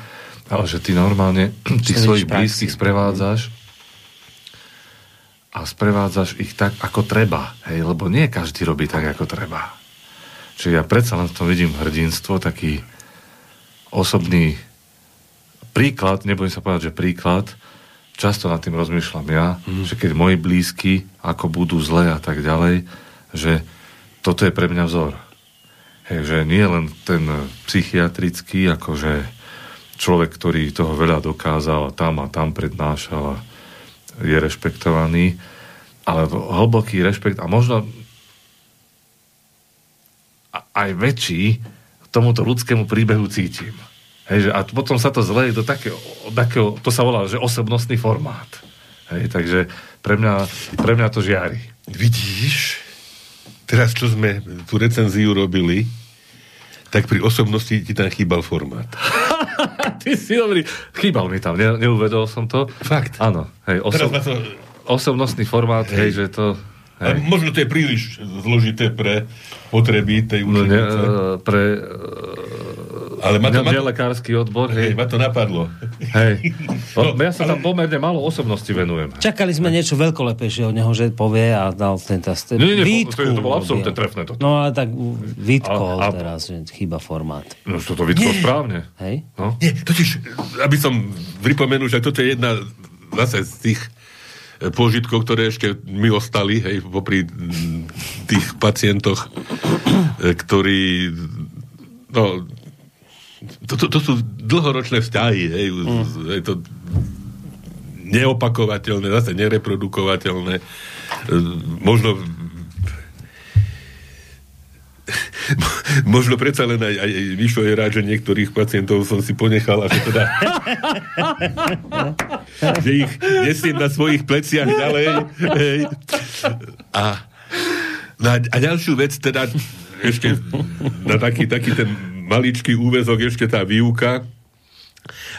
ale že ty normálne tých svojich blízkych sprevádzaš a sprevádzaš ich tak, ako treba. Hej, lebo nie každý robí tak, ako treba. Čiže ja predsa len v tom vidím hrdinstvo, taký osobný príklad, nebudem sa povedať, že príklad, často nad tým rozmýšľam ja, mm. že keď moji blízky, ako budú zlé a tak ďalej, že toto je pre mňa vzor. že nie len ten psychiatrický, akože človek, ktorý toho veľa dokázal a tam a tam prednášal a je rešpektovaný, ale hlboký rešpekt a možno aj väčší tomuto ľudskému príbehu cítim. Hej, že, a potom sa to zleje do takého, takého, to sa volá, že osobnostný formát. Hej, takže pre mňa, pre mňa to žiari. Vidíš? Teraz, čo sme tú recenziu robili, tak pri osobnosti ti tam chýbal formát. Ty si dobrý. Chýbal mi tam, ne, neuvedol som to. Fakt. Áno. Hej, osob... to... Osobnostný formát, hej. Hej, že to... Hej. A možno to je príliš zložité pre potreby tej učenice. No, pre... Ale ma to, ma to... lekársky odbor. Hej, hej, ma to napadlo. Hej. No, ja sa ale... tam pomerne málo osobnosti venujem. Čakali sme niečo veľkolepejšie od neho, že povie a dal ten test. Nie, nie, Vítku, to, to bolo absolútne trefné toto. No ale tak Vítko a, a... teraz, že chýba formát. No to to Vítko nie. Správne. Hej? No? Nie, totiž, aby som pripomenul, že toto je jedna zase z tých požitkov, ktoré ešte mi ostali, hej, popri tých pacientoch, ktorí no To, to, to sú dlhoročné vzťahy, hej, mm. je to neopakovateľné, zase nereprodukovateľné. Možno možno predsa len aj, aj Mišo je rád, že niektorých pacientov som si ponechal a že teda že ich nesiem na svojich pleciach ďalej. Hej. A, na, a ďalšiu vec teda ešte na taký, taký ten maličký úväzok, ešte tá výuka.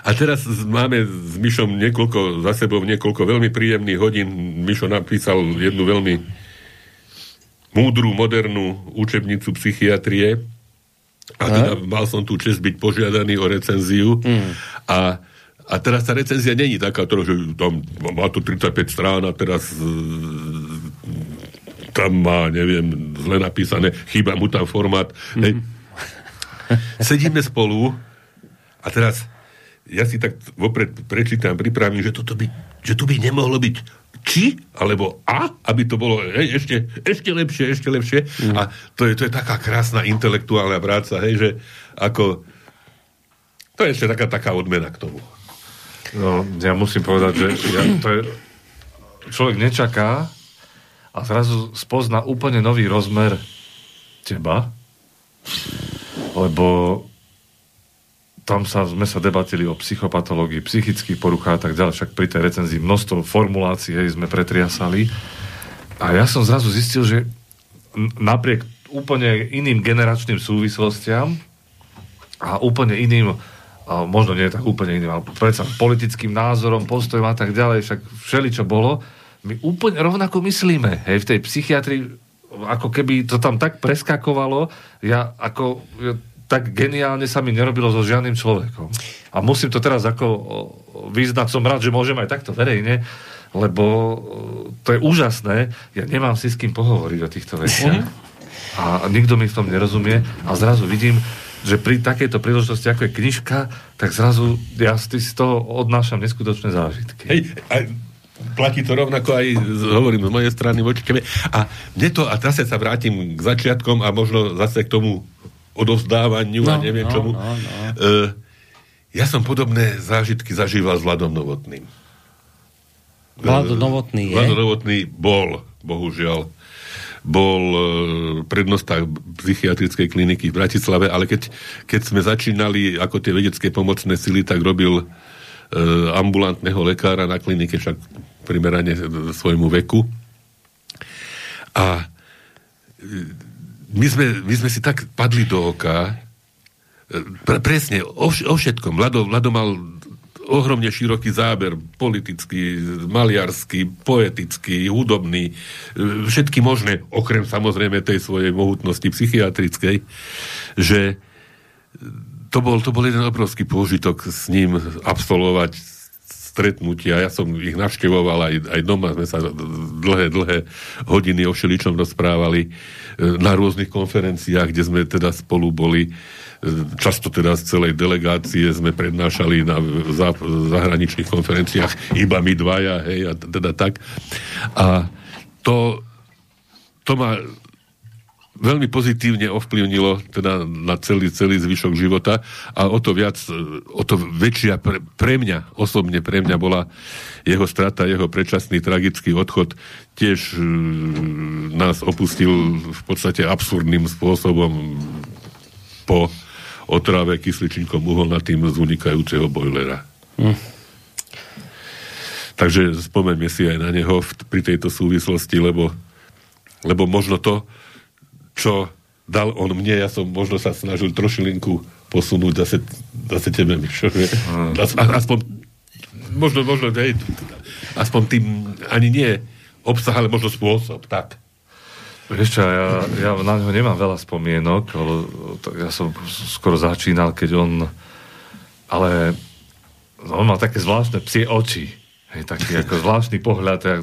A teraz máme s Mišom niekoľko, za sebou niekoľko veľmi príjemných hodín. Mišo napísal jednu veľmi múdru, modernú učebnicu psychiatrie. A teda mal som tú čest byť požiadaný o recenziu. Mm. A, a teraz tá recenzia není taká, že tam má to tridsaťpäť strán a teraz tam má, neviem, zle napísané, chýba mu tam formát. Mm. Hej. Sedíme spolu a teraz ja si tak vopred prečítam, pripravím, že toto by, že to by nemohlo byť či, alebo a, aby to bolo hej, ešte, ešte lepšie, ešte lepšie. Mm. A to je, to je taká krásna intelektuálna práca, hej, že ako to je ešte taká, taká odmena k tomu. No, ja musím povedať, že ja, to je, človek nečaká a zrazu spozná úplne nový rozmer teba, lebo tam sa, sme sa debatili o psychopatológii, psychických poruchách a tak ďalej, však pri tej recenzii množstvo formulácií hej, sme pretriasali a ja som zrazu zistil, že napriek úplne iným generačným súvislostiam a úplne iným a možno nie tak úplne iným, ale predsa politickým názorom, postojom a tak ďalej, však všeličo bolo, my úplne rovnako myslíme, hej, v tej psychiatrii ako keby to tam tak preskakovalo, ja ako ja, tak geniálne sa mi nerobilo so žiadnym človekom. A musím to teraz ako vyznať, som rád, že môžem aj takto verejne, lebo to je úžasné, ja nemám si s kým pohovoriť o týchto veciach. A nikto mi v tom nerozumie a zrazu vidím, že pri takejto príležitosti, ako je knižka, tak zrazu ja z toho odnášam neskutočné zážitky. Hej, aj platí to rovnako aj, hovorím, z mojej strany voči tebe. A mne to, a zase sa vrátim k začiatkom a možno zase k tomu odovzdávaniu no, a neviem no, čomu. No, no. E, ja som podobné zážitky zažíval s Vladom Novotným. Vlado Novotný je? Vlado Novotný bol, bohužiaľ, bol prednosta psychiatrickej kliniky v Bratislave, ale keď, keď sme začínali ako tie vedecké pomocné sily, tak robil ambulantného lekára na klinike, však primerane svojmu veku. A my sme, my sme si tak padli do oka, presne, o, o všetkom. Vlado, Vlado mal ohromne široký záber, politický, maliarsky, poetický, hudobný, všetky možné, okrem samozrejme tej svojej mohutnosti psychiatrickej, že To bol, to bol jeden obrovský pôžitok s ním absolvovať stretnutia. Ja som ich navštevoval aj, aj doma. Sme sa dlhé, dlhé hodiny o všeličom rozprávali na rôznych konferenciách, kde sme teda spolu boli. Často teda z celej delegácie sme prednášali na zahraničných konferenciách iba my dvaja, hej, a teda tak. A to, to ma veľmi pozitívne ovplyvnilo teda na celý, celý zvyšok života a o to viac, o to väčšia pre, pre mňa, osobne pre mňa bola jeho strata, jeho predčasný tragický odchod. Tiež uh, nás opustil v podstate absurdným spôsobom po otrave kysličníkom uholnatým z unikajúceho bojlera. Hm. Takže spomeňme si aj na neho v, pri tejto súvislosti, lebo, lebo možno to, čo dal on mne, ja som možno sa snažil trošilinku posunúť zase, zase tebe, Mišo. As, aspoň, možno, možno, hej, aspoň tým ani nie obsah, ale možno spôsob, tak. Ešte, ja, ja na ňo nemám veľa spomienok, ale ja som skoro začínal, keď on, ale on mal také zvláštne psie oči, hej, taký ako zvláštny pohľad, ja,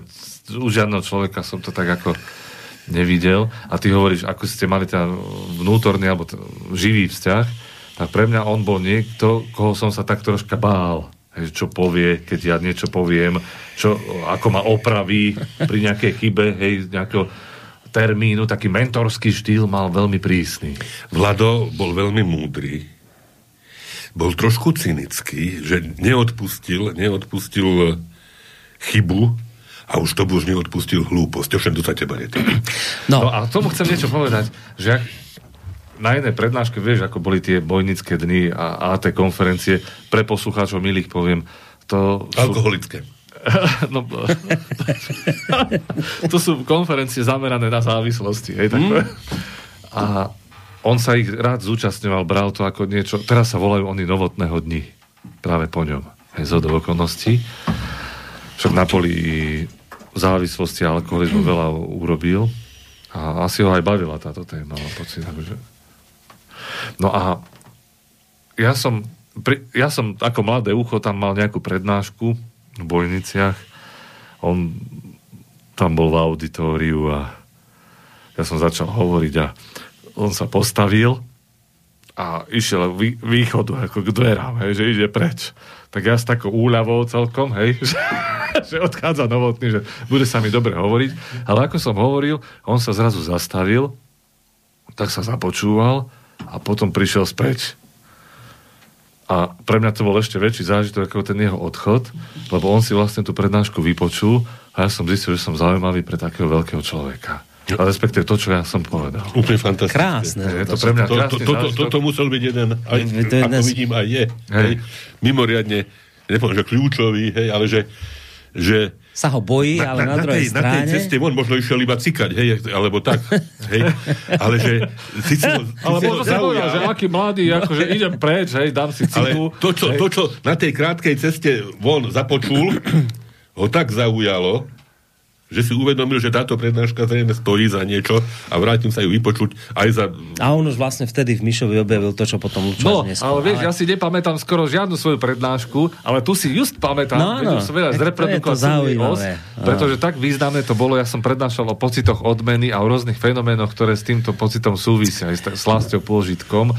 u žiadneho človeka som to tak ako nevidel. A ty hovoríš, ako ste mali ten vnútorný alebo živý vzťah, tak pre mňa on bol niekto, koho som sa tak troška bál. Hej, čo povie, keď ja niečo poviem, čo, ako ma opraví pri nejakej chybe, hej, nejakého termínu, taký mentorský štýl mal veľmi prísny. Vlado bol veľmi múdry. Bol trošku cynický, že neodpustil, neodpustil chybu, a už to už neodpustil hlúposť. Všem to sa teba netýka. No. no a tomu chcem niečo povedať, že ak na jednej prednáške, vieš, ako boli tie bojnické dni a, a tie konferencie, pre poslucháčov milých poviem, to... Alkoholické. Sú... No, to sú konferencie zamerané na závislosti. Hej, tak... mm. A on sa ich rád zúčastňoval, bral to ako niečo... Teraz sa volajú oni Novotného dni. Práve po ňom. Hej, zo do okolností. Však na poli závislosti a alkoholizmu veľa urobil a asi ho aj bavila táto téma. Pocit, že... No a ja som, ja som ako mladé ucho tam mal nejakú prednášku v Bojniciach. On tam bol v auditóriu a ja som začal hovoriť a on sa postavil a išiel vý, východu ako k dverám, hej, že ide preč. Tak ja s takou úľavou celkom, hej, že, že odchádza Novotný, že bude sa mi dobre hovoriť. Ale ako som hovoril, on sa zrazu zastavil, tak sa započúval a potom prišiel späť. A pre mňa to bol ešte väčší zážitok ako ten jeho odchod, lebo on si vlastne tú prednášku vypočul a ja som zistil, že som zaujímavý pre takého veľkého človeka. A respektíve to, čo ja som povedal. Úplne fantastické. Krásne. Je to pre mňa krásny to, to, to, to, to, to musel byť jeden, aj, ako vidím, aj je. Hej. Mimoriadne, nepoviem, že kľúčový, hej, ale že, že... Sa ho bojí, na, ale na, na druhej tej, strane... Na tej ceste on možno išiel iba cikať, hej, alebo tak, hej. Ale že... Si si ho, si ale si možno sa povedal, že aký mladý, akože idem preč, hej, dám si ciku. Ale to, čo, to, čo na tej krátkej ceste von započul, ho tak zaujalo, že si uvedomil, že táto prednáška zrejme stojí za niečo a vrátim sa ju vypočuť aj za... A on už vlastne vtedy v Mišovi objavil to, čo potom učil. No, neskôr, ale vieš, ale... ja si nepamätám skoro žiadnu svoju prednášku, ale tu si just pamätám, no, no, som veľa zreprodukoval os, pretože tak významné to bolo, ja som prednášal o pocitoch odmeny a o rôznych fenoménoch, ktoré s týmto pocitom súvisia, aj s, t- s lásťou pôžitkom.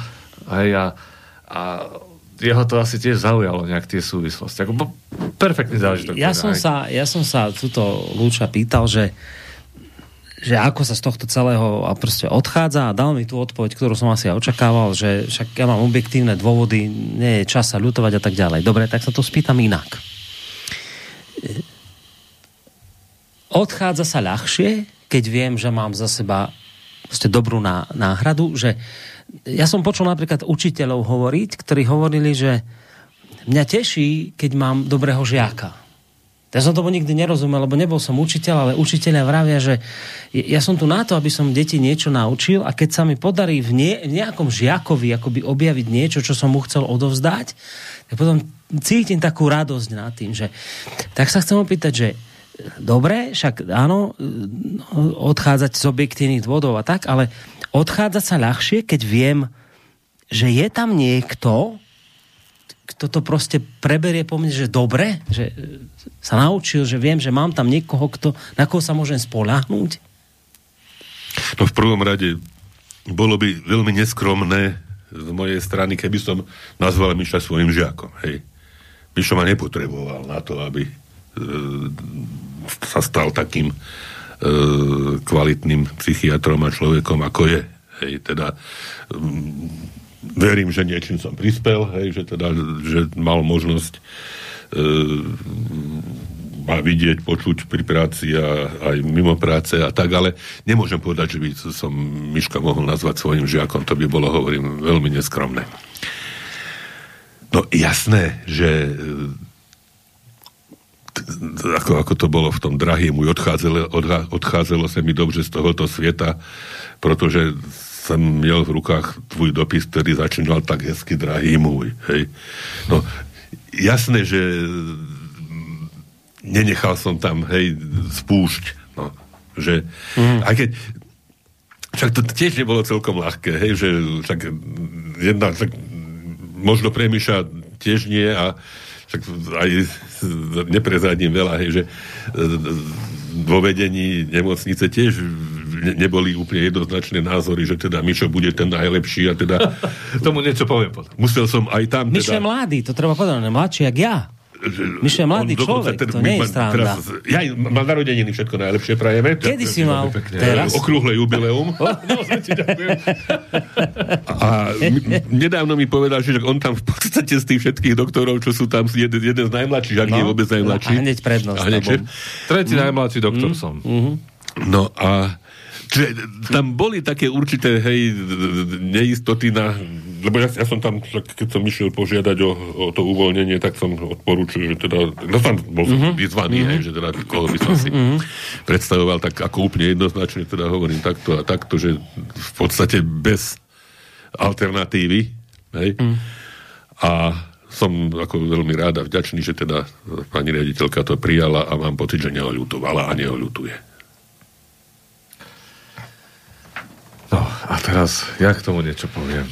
Hej, a... a... jeho to asi tiež zaujalo nejak tie súvislosti. Ako perfektný zážitok. Ja som sa, ja som sa túto Lúča pýtal, že, že ako sa z tohto celého a proste odchádza a dal mi tú odpoveď, ktorú som asi očakával, že však ja mám objektívne dôvody, nie je čas sa ľutovať a tak ďalej. Dobre, tak sa to spýtam inak. Odchádza sa ľahšie, keď viem, že mám za seba proste dobrú náhradu, že ja som počul napríklad učiteľov hovoriť, ktorí hovorili, že mňa teší, keď mám dobrého žiaka. Ja som tomu nikdy nerozumel, lebo nebol som učiteľ, ale učiteľia vravia, že ja som tu na to, aby som deti niečo naučil a keď sa mi podarí v, nie, v nejakom žiakovi akoby objaviť niečo, čo som mu chcel odovzdať, tak potom cítim takú radosť nad tým, že... Tak sa chcem opýtať, že dobre, však áno, odchádzať z objektívnych dôvodov a tak, ale odchádzať sa ľahšie, keď viem, že je tam niekto, kto to proste preberie po mne, že dobre, že sa naučil, že viem, že mám tam niekoho, kto, na koho sa môžem spoľahnúť. No v prvom rade bolo by veľmi neskromné z mojej strany, keby som nazval Miša svojim žiakom. Hej. Mišo ma nepotreboval na to, aby sa stal takým kvalitným psychiatrom a človekom, ako je. Hej, teda verím, že niečím som prispel, hej, že teda, že mal možnosť ma e, vidieť, počuť pri práci a aj mimo práce a tak, ale nemôžem povedať, že by som Miška mohol nazvať svojim žiakom, to by bolo, hovorím, veľmi neskromné. No jasné, že Ako, ako to bolo v tom Drahý môj, odchádzalo, odchádzalo sa mi dobře z tohoto sveta, pretože som miel v rukách tvoj dopis, ktorý začínal tak hezky: Drahý môj. Hej. No, jasné, že nenechal som tam, hej, spúšť, no, že mm. aj keď však to tiež nebolo celkom ľahké, hej, že však jedna, však možno premýšľa tiež nie a tak aj neprezradím veľa, hej, že vo vedení nemocnice tiež neboli úplne jednoznačné názory, že teda Mišo bude ten najlepší a teda... Tomu niečo poviem potom. Musel som aj tam... Mišo teda... je mladý, to treba povedať, mladší jak ja. Mišo je mladý človek, teda, to nie je stranda. Ja mám narodeniny, všetko najlepšie prajeme. Kedy si mal? Teraz? Okrúhle jubileum. No, ti ďakujem. A nedávno mi povedal, že on tam v podstate z tých všetkých doktorov, čo sú tam, jeden, jeden z najmladších, ak nie vôbec najmladší. A hneď prednosť. Tretí najmladší doktor som. No a tam boli také určité, hej, neistoty na... Lebo ja, ja som tam, keď som išiel požiadať o, o to uvoľnenie, tak som odporúčil, že teda... No tam bol mm-hmm. vyzvaný, mm-hmm. hej, že teda koho by som si mm-hmm. predstavoval, tak ako úplne jednoznačne teda hovorím takto a takto, že v podstate bez alternatívy, hej. Mm. A som ako veľmi rád a vďačný, že teda pani riaditeľka to prijala a mám pocit, že neoľutovala a neoľutuje. No, a teraz ja k tomu niečo poviem.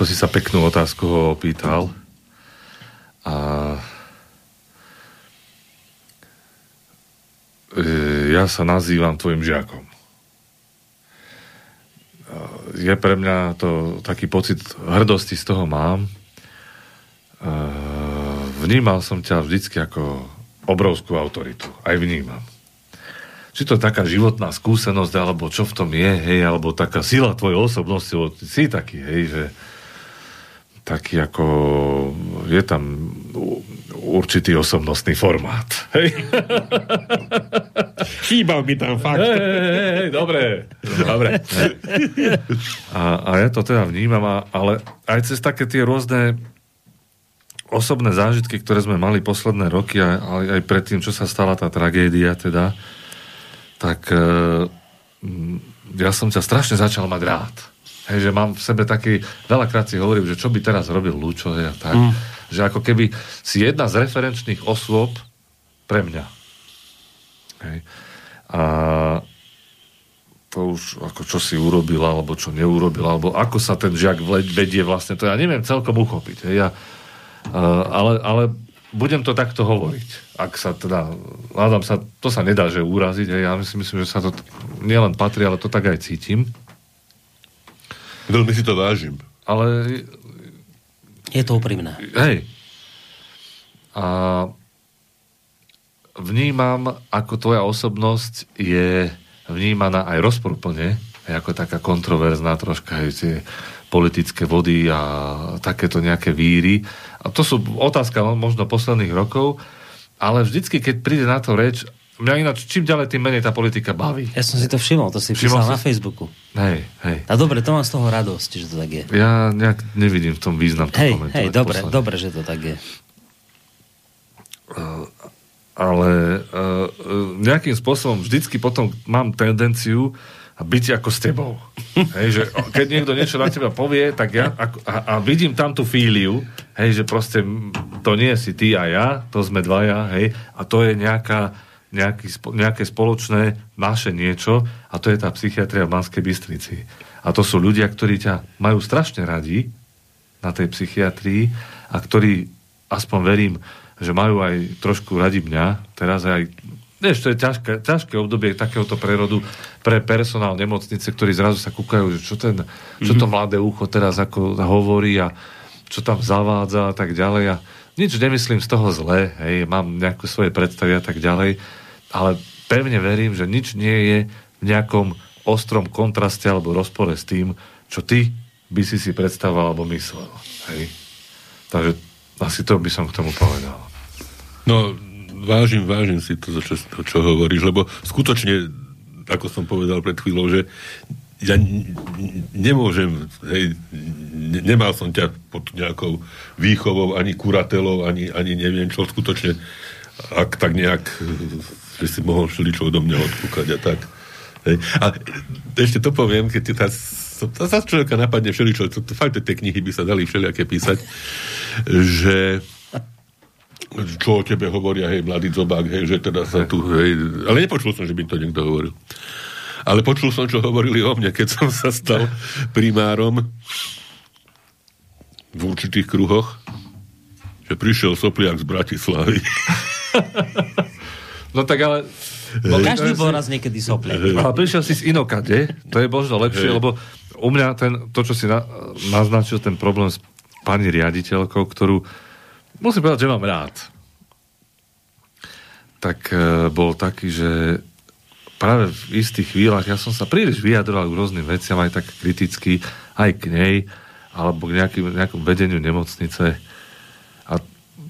To si sa peknú otázku ho opýtal. A ja sa nazývam tvojim žiakom. Je pre mňa to taký pocit hrdosti, z toho mám. Vnímal som ťa vždycky ako obrovskú autoritu. Aj vnímam. Či to je taká životná skúsenosť, alebo čo v tom je, hej, alebo taká sila tvojej osobnosti, alebo si taký, hej, že taký ako je tam určitý osobnostný formát, hej. Chýbal by tam fakt. Hej, hej, hej, dobre. Dobre. A, a ja to teda vnímam, a, ale aj cez také tie rôzne osobné zážitky, ktoré sme mali posledné roky, ale aj predtým, čo sa stala tá tragédia, teda, tak ja som ťa strašne začal mať rád. Hej, že mám v sebe taký, veľakrát si hovorím, že čo by teraz robil Lučo, hej, a tak. Mm. Že ako keby si jedna z referenčných osôb pre mňa. Hej. A to už ako čo si urobil, alebo čo neurobil, alebo ako sa ten žiak vedie vlastne, to ja neviem celkom uchopiť. Hej. Ja, ale, ale budem to takto hovoriť. Ak sa teda, hľadám sa, to sa nedá, že uraziť. Hej. Ja si myslím, že sa to nielen patrí, ale to tak aj cítim. Veľmi si to vážim. Ale... Je to úprimné. Hej. A vnímam, ako tvoja osobnosť je vnímaná aj rozporúplne, ako taká kontroverzná troška, hej, tie politické vody a takéto nejaké víry. A to sú otázka možno posledných rokov, ale vždycky, keď príde na to reč, mňa ináč čím ďalej, tým menej tá politika baví. Ja som si to všimol, to si všimol písal si... na Facebooku. Hej, hej. A dobre, to mám z toho radosť, že to tak je. Ja nejak nevidím v tom význam to hej, komentovať. Hej, dobre, dobre, že to tak je. Uh, ale uh, uh, nejakým spôsobom vždycky potom mám tendenciu a byť ako s tebou. Hej, že keď niekto niečo na teba povie, tak ja ako, a, a vidím tam tú fíliu, hej, že proste to nie si ty a ja, to sme dvaja, hej, a to je nejaká, nejaký, nejaké spoločné naše niečo, a to je tá psychiatria v Banskej Bystrici. A to sú ľudia, ktorí ťa majú strašne radi na tej psychiatrii a ktorí, aspoň verím, že majú aj trošku radi mňa, teraz aj. Vieš, to je ťažké, ťažké obdobie takéhoto prerodu pre personál nemocnice, ktorí zrazu sa kúkajú, že čo, ten, čo to mladé ucho teraz ako hovorí a čo tam zavádza a tak ďalej. A nič nemyslím z toho zle, hej, mám nejaké svoje predstavy a tak ďalej, ale pevne verím, že nič nie je v nejakom ostrom kontraste alebo rozpore s tým, čo ty by si si predstavoval alebo myslel. Hej? Takže asi to by som k tomu povedal. No, vážim, vážim si to, čo, čo hovoríš, lebo skutočne, ako som povedal pred chvíľou, že ja nemôžem, hej, nemal som ťa pod nejakou výchovou, ani kuratelou, ani, ani neviem čo, skutočne, ak tak nejak, že si mohol všeličo do mňa odkúkať a tak. Hej. A ešte to poviem, keď sa človeka napadne všeličo, to, fakt tie knihy by sa dali všelijaké písať, že čo o tebe hovoria, hej, mladý zobák, hej, že teda sa tu, hej, ale nepočul som, že by to niekto hovoril. Ale počul som, čo hovorili o mne, keď som sa stal primárom v určitých kruhoch, že prišiel sopliak z Bratislavy. No tak ale... Bo každý bol raz niekedy sopliak. Ale prišiel si z inokade, to je možno lepšie, hey. Lebo u mňa ten, to, čo si na, naznačil, ten problém s pani riaditeľkou, ktorú musím povedať, že mám rád, tak e, bol taký, že práve v istých chvíľach ja som sa príliš vyjadroval k rôznym veciam, aj tak kriticky, aj k nej, alebo k nejakým, nejakom vedeniu nemocnice. A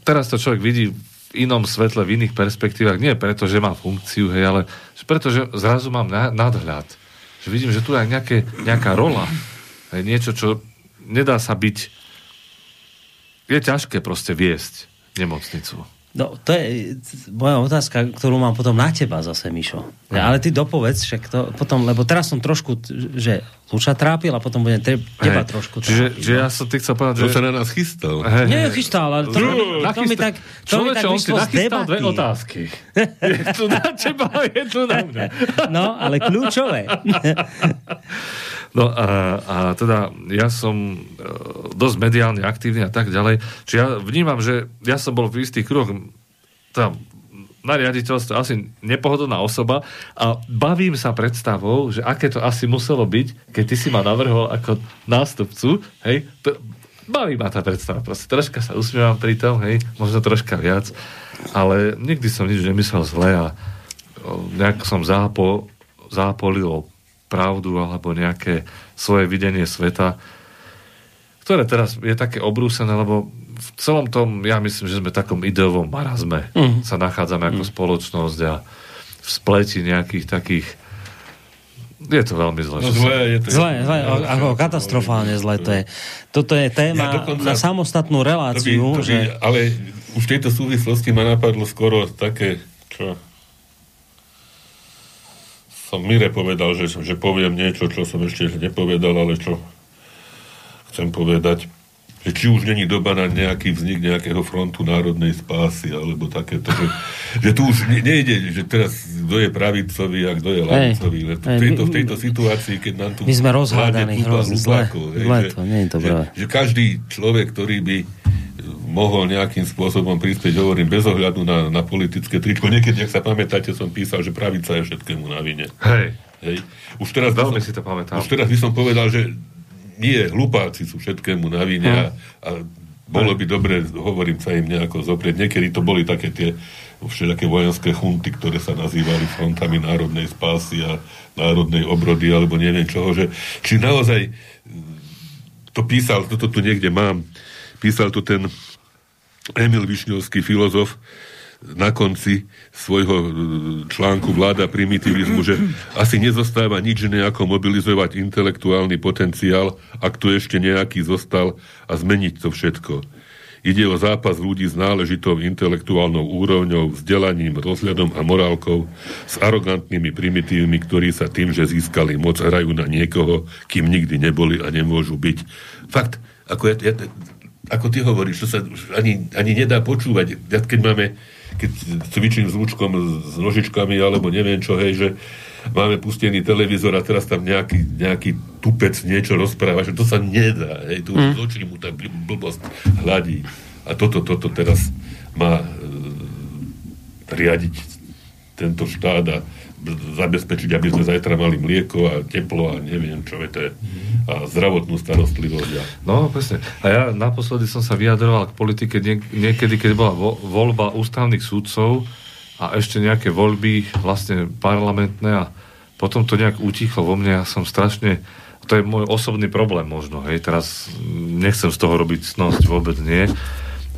teraz to človek vidí v inom svetle, v iných perspektívach, nie preto, že mám funkciu, hej, ale preto, že zrazu mám nadhľad. Že vidím, že tu je nejaké, nejaká rola, hej, niečo, čo nedá sa byť. Je ťažké proste viesť nemocnicu. No, to je moja otázka, ktorú mám potom na teba zase, Mišo. Ja, ale ty dopovedz, však to potom, lebo teraz som trošku, že Luča trápil a potom budem te, teba hey, trošku trápil. Čiže, čiže ja som ty chcel povedať, že... To sa na nás chystal. Hey, Nie, chystal, ale to, to, to mi tak, to mi tak vyšlo z debaty. Dve otázky. Jednu na teba, jednu na mňa. No, ale kľúčové. No a, a teda ja som dosť mediálne aktívny a tak ďalej. Čiže ja vnímam, že ja som bol v istých kruhoch tam na riaditeľstve asi nepohodlná osoba a bavím sa predstavou, že aké to asi muselo byť, keď ty si ma navrhol ako nástupcu, hej, to, baví ma tá predstava, proste troška sa usmievam pri tom, hej, možno troška viac, ale nikdy som nič nemyslel zle a nejak som zápo, zápolil pravdu alebo nejaké svoje videnie sveta, ktoré teraz je také obrúsené, lebo v celom tom, ja myslím, že sme v takom ideovom marazme. Mm. Sa nachádzame ako mm. spoločnosť a v spleti nejakých takých... Je to veľmi zle. No, zle je to. Zle, zle, ako katastrofálne zle to je. Toto je téma ja na samostatnú reláciu. To by, to by, že... Ale už v tejto súvislosti ma napadlo skoro také, čo... som Mire povedal, že, že poviem niečo, čo som ešte nepovedal, ale čo chcem povedať, že či už není doba na nejaký vznik nejakého frontu národnej spásy, alebo takéto, že, že tu už nejde, že teraz kto je pravicový a kto je ľavicový. Hey, v, tejto, v tejto situácii, keď nám tu... My sme rozhádaní hrozne zle. Že, že, že každý človek, ktorý by mohol nejakým spôsobom prispieť, hovorím, bez ohľadu na, na politické tričko. Niekedy, ak sa pamätáte, som písal, že pravica je všetkému na vine. Hej. Hej. Už teraz by som, si to pamätám. Už teraz by som povedal, že nie, hlupáci sú všetkému na vine a, a bolo by dobre, hovorím, sa im nejako zoprieť. Niekedy to boli také tie všetké vojenské chunty, ktoré sa nazývali frontami národnej spásy a národnej obrody, alebo neviem čoho, že či naozaj to písal, toto tu niekde mám, písal tu ten Emil Višňovský, filozof, na konci svojho článku Vláda primitivizmu, že asi nezostáva nič iné ako mobilizovať intelektuálny potenciál, ak tu ešte nejaký zostal, a zmeniť to všetko. Ide o zápas ľudí s náležitou intelektuálnou úrovňou, vzdelaním, rozhľadom a morálkou, s arogantnými primitívmi, ktorí sa tým, že získali moc, hrajú na niekoho, kým nikdy neboli a nemôžu byť. Fakt, ako je... je ako ty hovoríš, to sa ani, ani nedá počúvať. Ja keď máme, keď cvičím s Lučkom, s nožičkami, alebo neviem čo, hej, že máme pustený televízor a teraz tam nejaký, nejaký tupec niečo rozpráva, že to sa nedá, hej, tu mm. z očí mu tá blbosť hladí. A toto, toto teraz má e, riadiť tento štát a zabezpečiť, aby sme zajtra mali mlieko a teplo a neviem čo je to je a zdravotnú starostlivosť. A... No, presne. A ja naposledy som sa vyjadroval k politike niek- niekedy, keď bola vo- voľba ústavných sudcov a a ešte nejaké voľby vlastne parlamentné a potom to nejak utichlo vo mne a som strašne, to je môj osobný problém možno, hej, teraz nechcem z toho robiť cnosť, vôbec nie,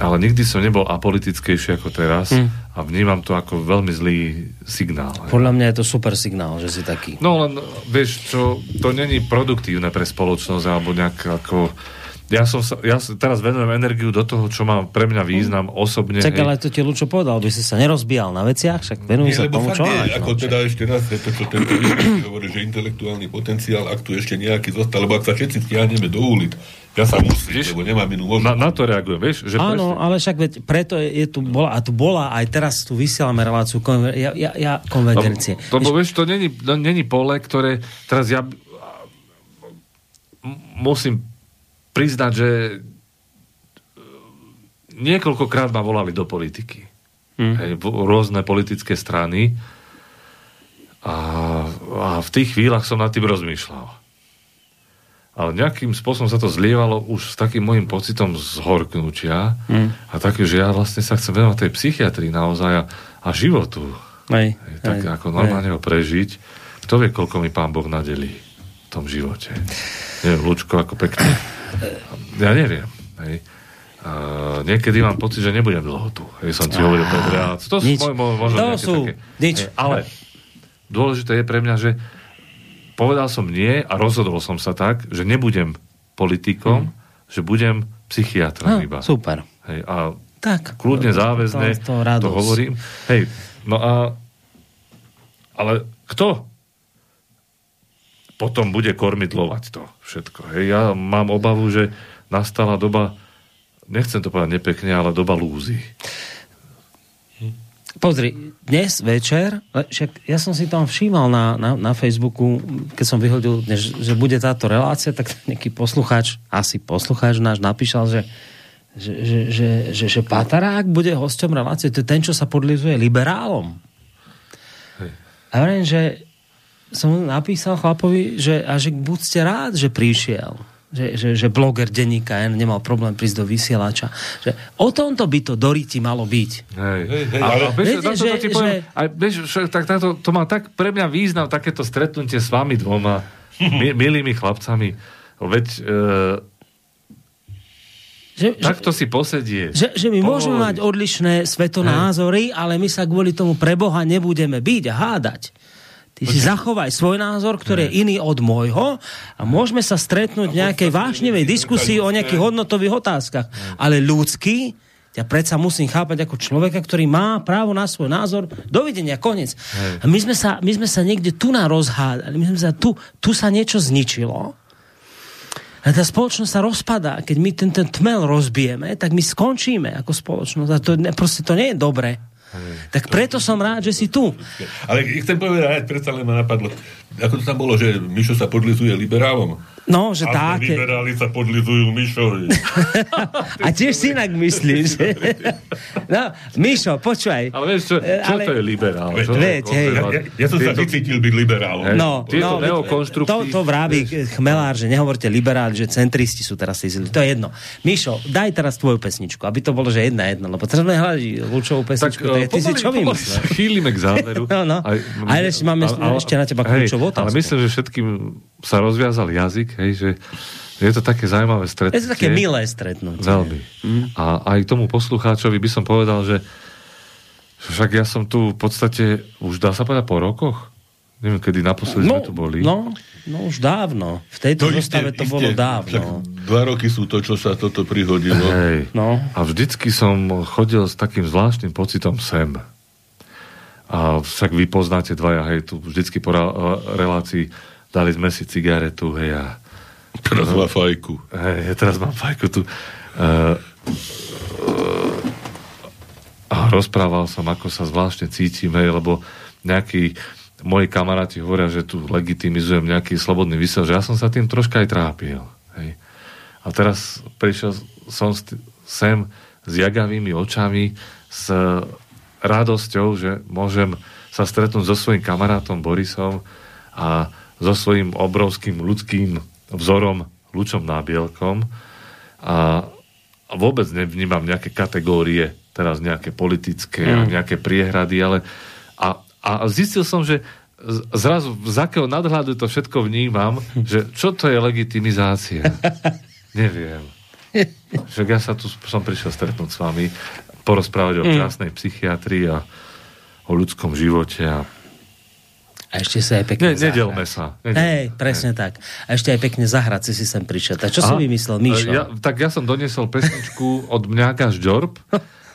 ale nikdy som nebol apolitickejší ako teraz hmm. a vnímam to ako veľmi zlý signál. Hej. Podľa mňa je to super signál, že si taký. No len, vieš čo, to není produktívne pre spoločnosť alebo nejak ako... Ja, som sa, ja teraz venujem energiu do toho, čo má pre mňa význam mm. osobne. Čak, ale to ti Lučo povedal, by si sa nerozbíjal na veciach, však venuj sa tomu, čo máš. Ako teda ešte raz, to, čo tento význam hovorí, že intelektuálny potenciál, ak tu ešte nejaký zostal, lebo ak sa všetci stiahneme do ulic, ja sa musím, lebo nemám inú možnosť. Na, na to reagujem, vieš? Že áno, presne. Ale však veď, preto je, je tu bola, a tu bola, aj teraz tu vysielame reláciu konver, ja, ja, ja, konvergencie. No, lebo vieš, to není, no, není pole, ktoré teraz ja musím priznať, že niekoľkokrát ma volali do politiky. Hmm. Hej, rôzne politické strany. A, a v tých chvíľach som nad tým rozmýšľal. Ale nejakým spôsobom sa to zlievalo už s takým môjim pocitom zhorknutia hmm. a takým, že ja vlastne sa chcem venovať tej psychiatrii naozaj a, a životu. Hej, hej, tak hej, ako normálne hej. ho prežiť. Kto vie, koľko mi Pán Boh nadelí v tom živote. Neviem, Lučko, ako pekne. Ja neviem. Hej. Uh, niekedy mám pocit, že nebudem dlho tu. Hej, som ti ah, hovoril, Petr. To nič. Sú, môj, možno to sú také, nič. Hej, ale dôležité je pre mňa, že povedal som nie a rozhodol som sa tak, že nebudem politikom, hmm. že budem psychiatrom ah, iba. Super. Hej, a tak, kľudne záväzne to, to, to hovorím. Hej, no a ale kto potom bude kormidlovať to všetko. Hej. Ja mám obavu, že nastala doba, nechcem to povedať nepekne, ale doba lúzy. Pozri, dnes večer, však ja som si tam všímal na, na, na Facebooku, keď som vyhodil, že, že bude táto relácia, tak nejaký poslucháč, asi poslucháč náš napíšal, že, že, že, že, že, že Patarák bude hosťom relácie, to je ten, čo sa podlizuje liberálom. Hej. A hovorím, že som napísal chlapovi, že, a že buď ste rád, že prišiel. Že, že, že bloger denníka N nemal problém prísť do vysielača. Že o tomto by to Doriti malo byť. Hej, hej, hej. Ale to má tak pre mňa význam takéto stretnutie s vami dvoma mi, milými chlapcami. Veď e, Že, takto si posedie. Že, že my Poholi. Môžeme mať odlišné svetonázory, hej. Ale my sa kvôli tomu pre Boha nebudeme byť a hádať. Ty si zachovaj svoj názor, ktorý je iný od môjho a môžeme sa stretnúť v nejakej vášnevej diskusii o nejakých hodnotových otázkach. Ale ľudský, ja predsa musím chápať ako človeka, ktorý má právo na svoj názor. Dovidenia, koniec. A my sme sa, my sme sa niekde tu narozhádali, my sme sa tu, tu sa niečo zničilo. A tá spoločnosť sa rozpadá. Keď my ten, ten tmel rozbijeme, tak my skončíme ako spoločnosť. A to, proste to nie je dobré. Tak preto som rád, že si tu. Ale chcem povedať, predsa len ma napadlo, ako to tam bolo, že Mišo sa podlizuje liberálom. No, že tak. Liberáli sa podlizujú Mišovi. A tiež si inak myslíš. No, Mišo, počúvaj. Ale vieš, čo, čo ale... to je liberál? Veď, veď, hej. Ja, ja, ja som tieto... sa vycítil byť liberálom. No, no, neokonštruktiv... to, to vraví Chmelár, že nehovorte liberáli, že centristi sú teraz tízili. To je jedno. Mišo, daj teraz tvoju pesničku, aby to bolo, že jedna jedna, lebo teraz sme hľadili Lučovú pesničku. Tak, ty si čo vymyslel? Chýlime k záveru. No, no. A ešte máme ešte na teba kľúčovú otázku. Ale myslím, že všetkým sa rozviazal jazyk. Hej, že je to také zaujímavé stretnutie. Je to také milé stretnutie. Veľmi. Mm. A aj tomu poslucháčovi by som povedal, že však ja som tu v podstate, už dá sa povedať po rokoch? Neviem, kedy naposledy no, sme tu boli. No, no už dávno. V tejto to zostave iste, to bolo iste, dávno. Dva roky sú to, čo sa toto prihodilo. Hej. No. A vždycky som chodil s takým zvláštnym pocitom sem. A však vy poznáte dvaja, hej, tu vždycky po relácii dali sme si cigaretu, hej, a... Teraz mám fajku. Hej, ja teraz mám fajku tu. Uh, uh, a rozprával som, ako sa zvláštne cítim, hej, lebo nejakí moji kamaráti hovoria, že tu legitimizujem nejaký slobodný vysiel, že ja som sa tým troška aj trápil. Hej. A teraz prišiel som sem s jagavými očami, s radosťou, že môžem sa stretnúť so svojím kamarátom Borisom a so svojím obrovským ľudským vzorom Lučom Nábielkom a, vôbec nevnímam nejaké kategórie, teraz nejaké politické, mm. nejaké priehrady, ale a, a zistil som, že zrazu z akého nadhľadu to všetko vnímam, že čo to je legitimizácia? Neviem. Však ja sa tu som prišiel stretnúť s vami, porozprávať o krásnej psychiatrii a o ľudskom živote a A ešte sa aj pekne ne, zahrať. Nedelme sa. Nedelme. Hej, presne Hej. tak. A ešte aj pekne zahrať si si sem prišiel. Tak čo Aha. si vymyslel, Míšo? Ja, tak ja som doniesol pesničku Od mňáka až ďorb.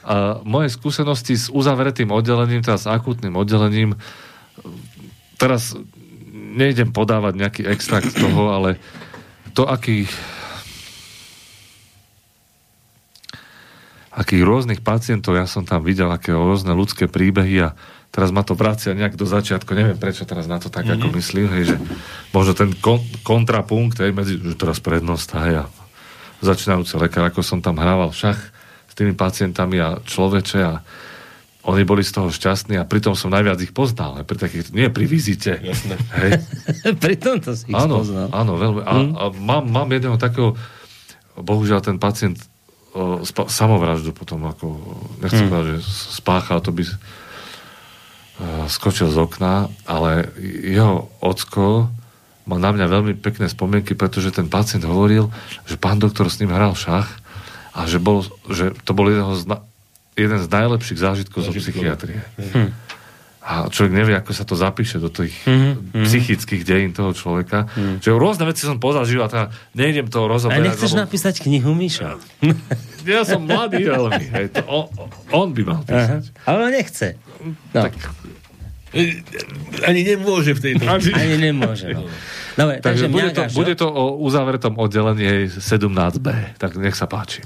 A moje skúsenosti s uzavretým oddelením, teda s akútnym oddelením, teraz nejdem podávať nejaký extrakt z toho, ale to, akých akých rôznych pacientov ja som tam videl, aké rôzne ľudské príbehy a teraz ma to vracia nejak do začiatku, neviem prečo teraz na to tak, mm-hmm. ako myslím, hej, že možno ten kon, kontrapunkt, hej, medzi, už teraz prednosť, hej, a začínajúci lekár, ako som tam hrával šach s tými pacientami a človeče a oni boli z toho šťastní a pritom som najviac ich poznal, hej, pri takých, nie pri vizite. Jasné. Hej. Pritom to si ich áno, poznal. Áno, veľmi. A, mm. a mám, mám jedného takého, bohužiaľ ten pacient o, spa, samovraždu potom, ako nechcem mm. povedať, že spáchal, to by skočil z okna, ale jeho ocko mal na mňa veľmi pekné spomienky, pretože ten pacient hovoril, že pán doktor s ním hral šach a že, bol, že to bol jeden z, na, jeden z najlepších zážitkov zo psychiatrie. Hm. A človek nevie, ako sa to zapíše do tých mm-hmm. psychických dejín toho človeka. Mm. Čiže rôzne veci som pozažil a teda nejdem toho rozoberať. A nechceš lebo... napísať knihu, Mišo? Ja, ja som mladý veľmi. Hej, to on, on by mal písať. Aha. Ale nechce. No. Tak... Ani nemôže v tejto... Ani, Ani nemôže. No. Dobre, takže takže bude, to, bude to o uzavretom oddelení sedemnásť bé. Tak nech sa páči.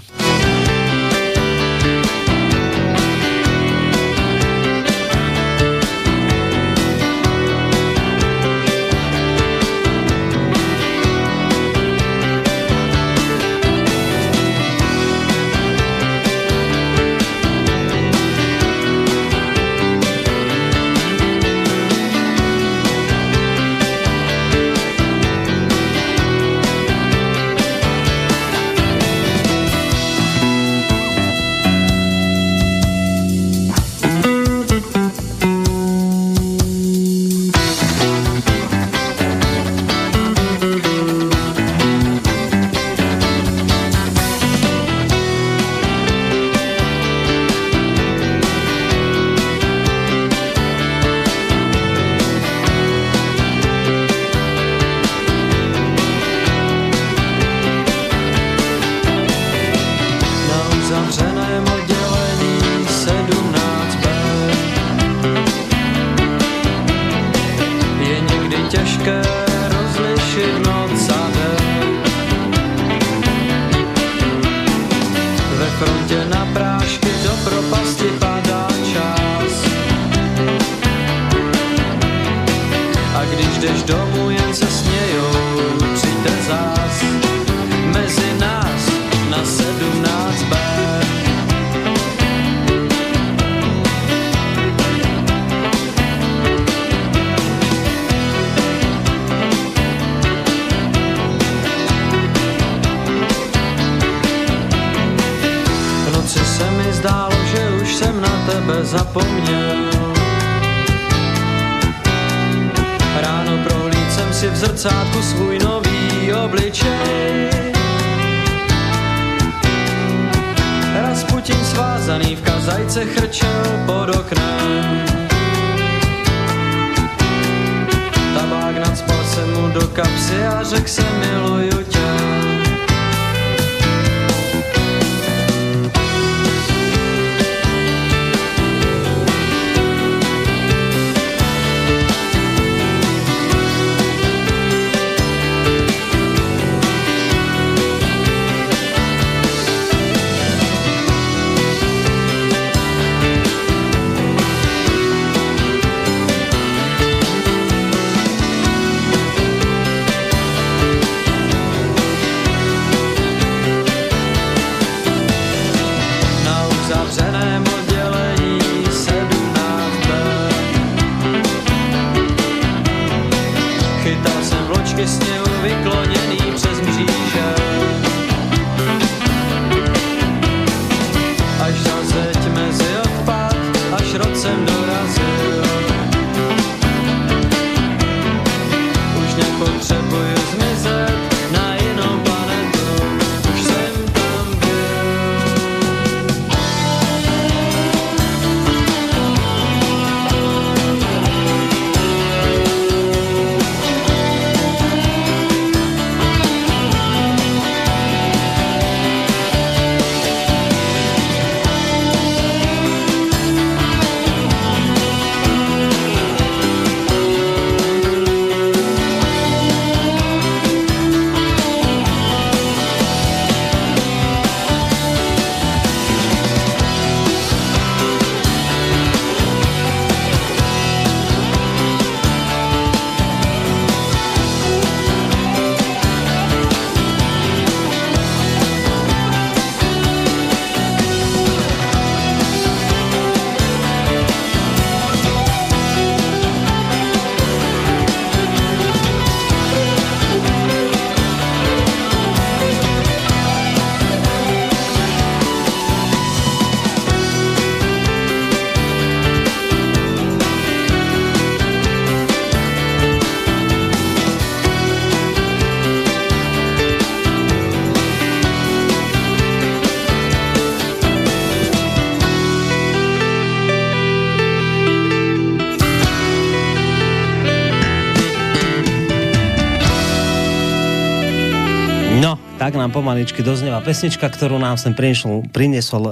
tak nám pomaličky doznieva pesnička, ktorú nám sem priniesol, priniesol e,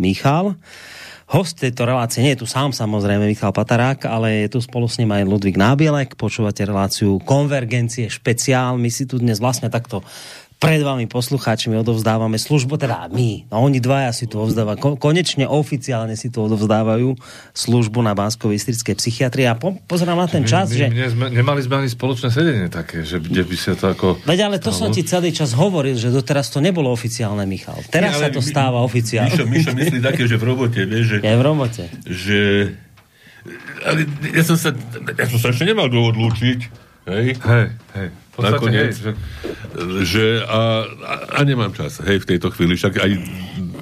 Michal. Host tejto relácie nie je tu sám, samozrejme, Michal Patarák, ale je tu spolu s ním aj Ludvík Nábělek. Počúvate reláciu Konvergencie špeciál. My si tu dnes vlastne takto pred vami poslucháčmi odovzdávame službu, teda my, no oni dvaja si tu odovzdávajú, konečne oficiálne si tu odovzdávajú službu na Banskobystrickej psychiatrii a po, pozerám na ten čas, my, my, že... My sme, nemali sme ani spoločné sedenie také, že kde by sa to ako... Veď, ale to stalo. Som ti celý čas hovoril, že doteraz to nebolo oficiálne, Michal. Teraz ja, sa to my, stáva oficiálne. Mišo, Mišo myslí také, že v robote, vieš, že... Ja v robote. Že... Ale ja som sa... Ja som sa ešte nemal dôvod lúčiť, hej? Hej, hej. Nakoniec, hej, že a, a, a nemám čas, hej, v tejto chvíli, však aj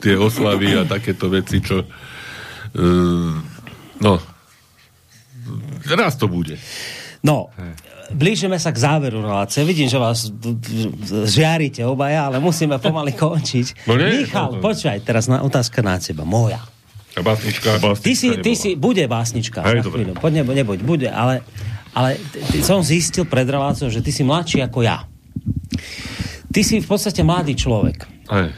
tie oslavy a takéto veci, čo uh, no raz to bude. No, blížime sa k záveru relácie. Vidím, že vás žiarite obaja, ale musíme pomaly končiť. No nie, Michal, no to... počkaj, teraz na, otázka na teba, moja. A básnička, básnička ty si, ty si, bude básnička, hej, na Poď, nebo, neboď, bude, ale Ale t- t- som zistil pred reláciou, že ty si mladší ako ja. Ty si v podstate mladý človek. Aj.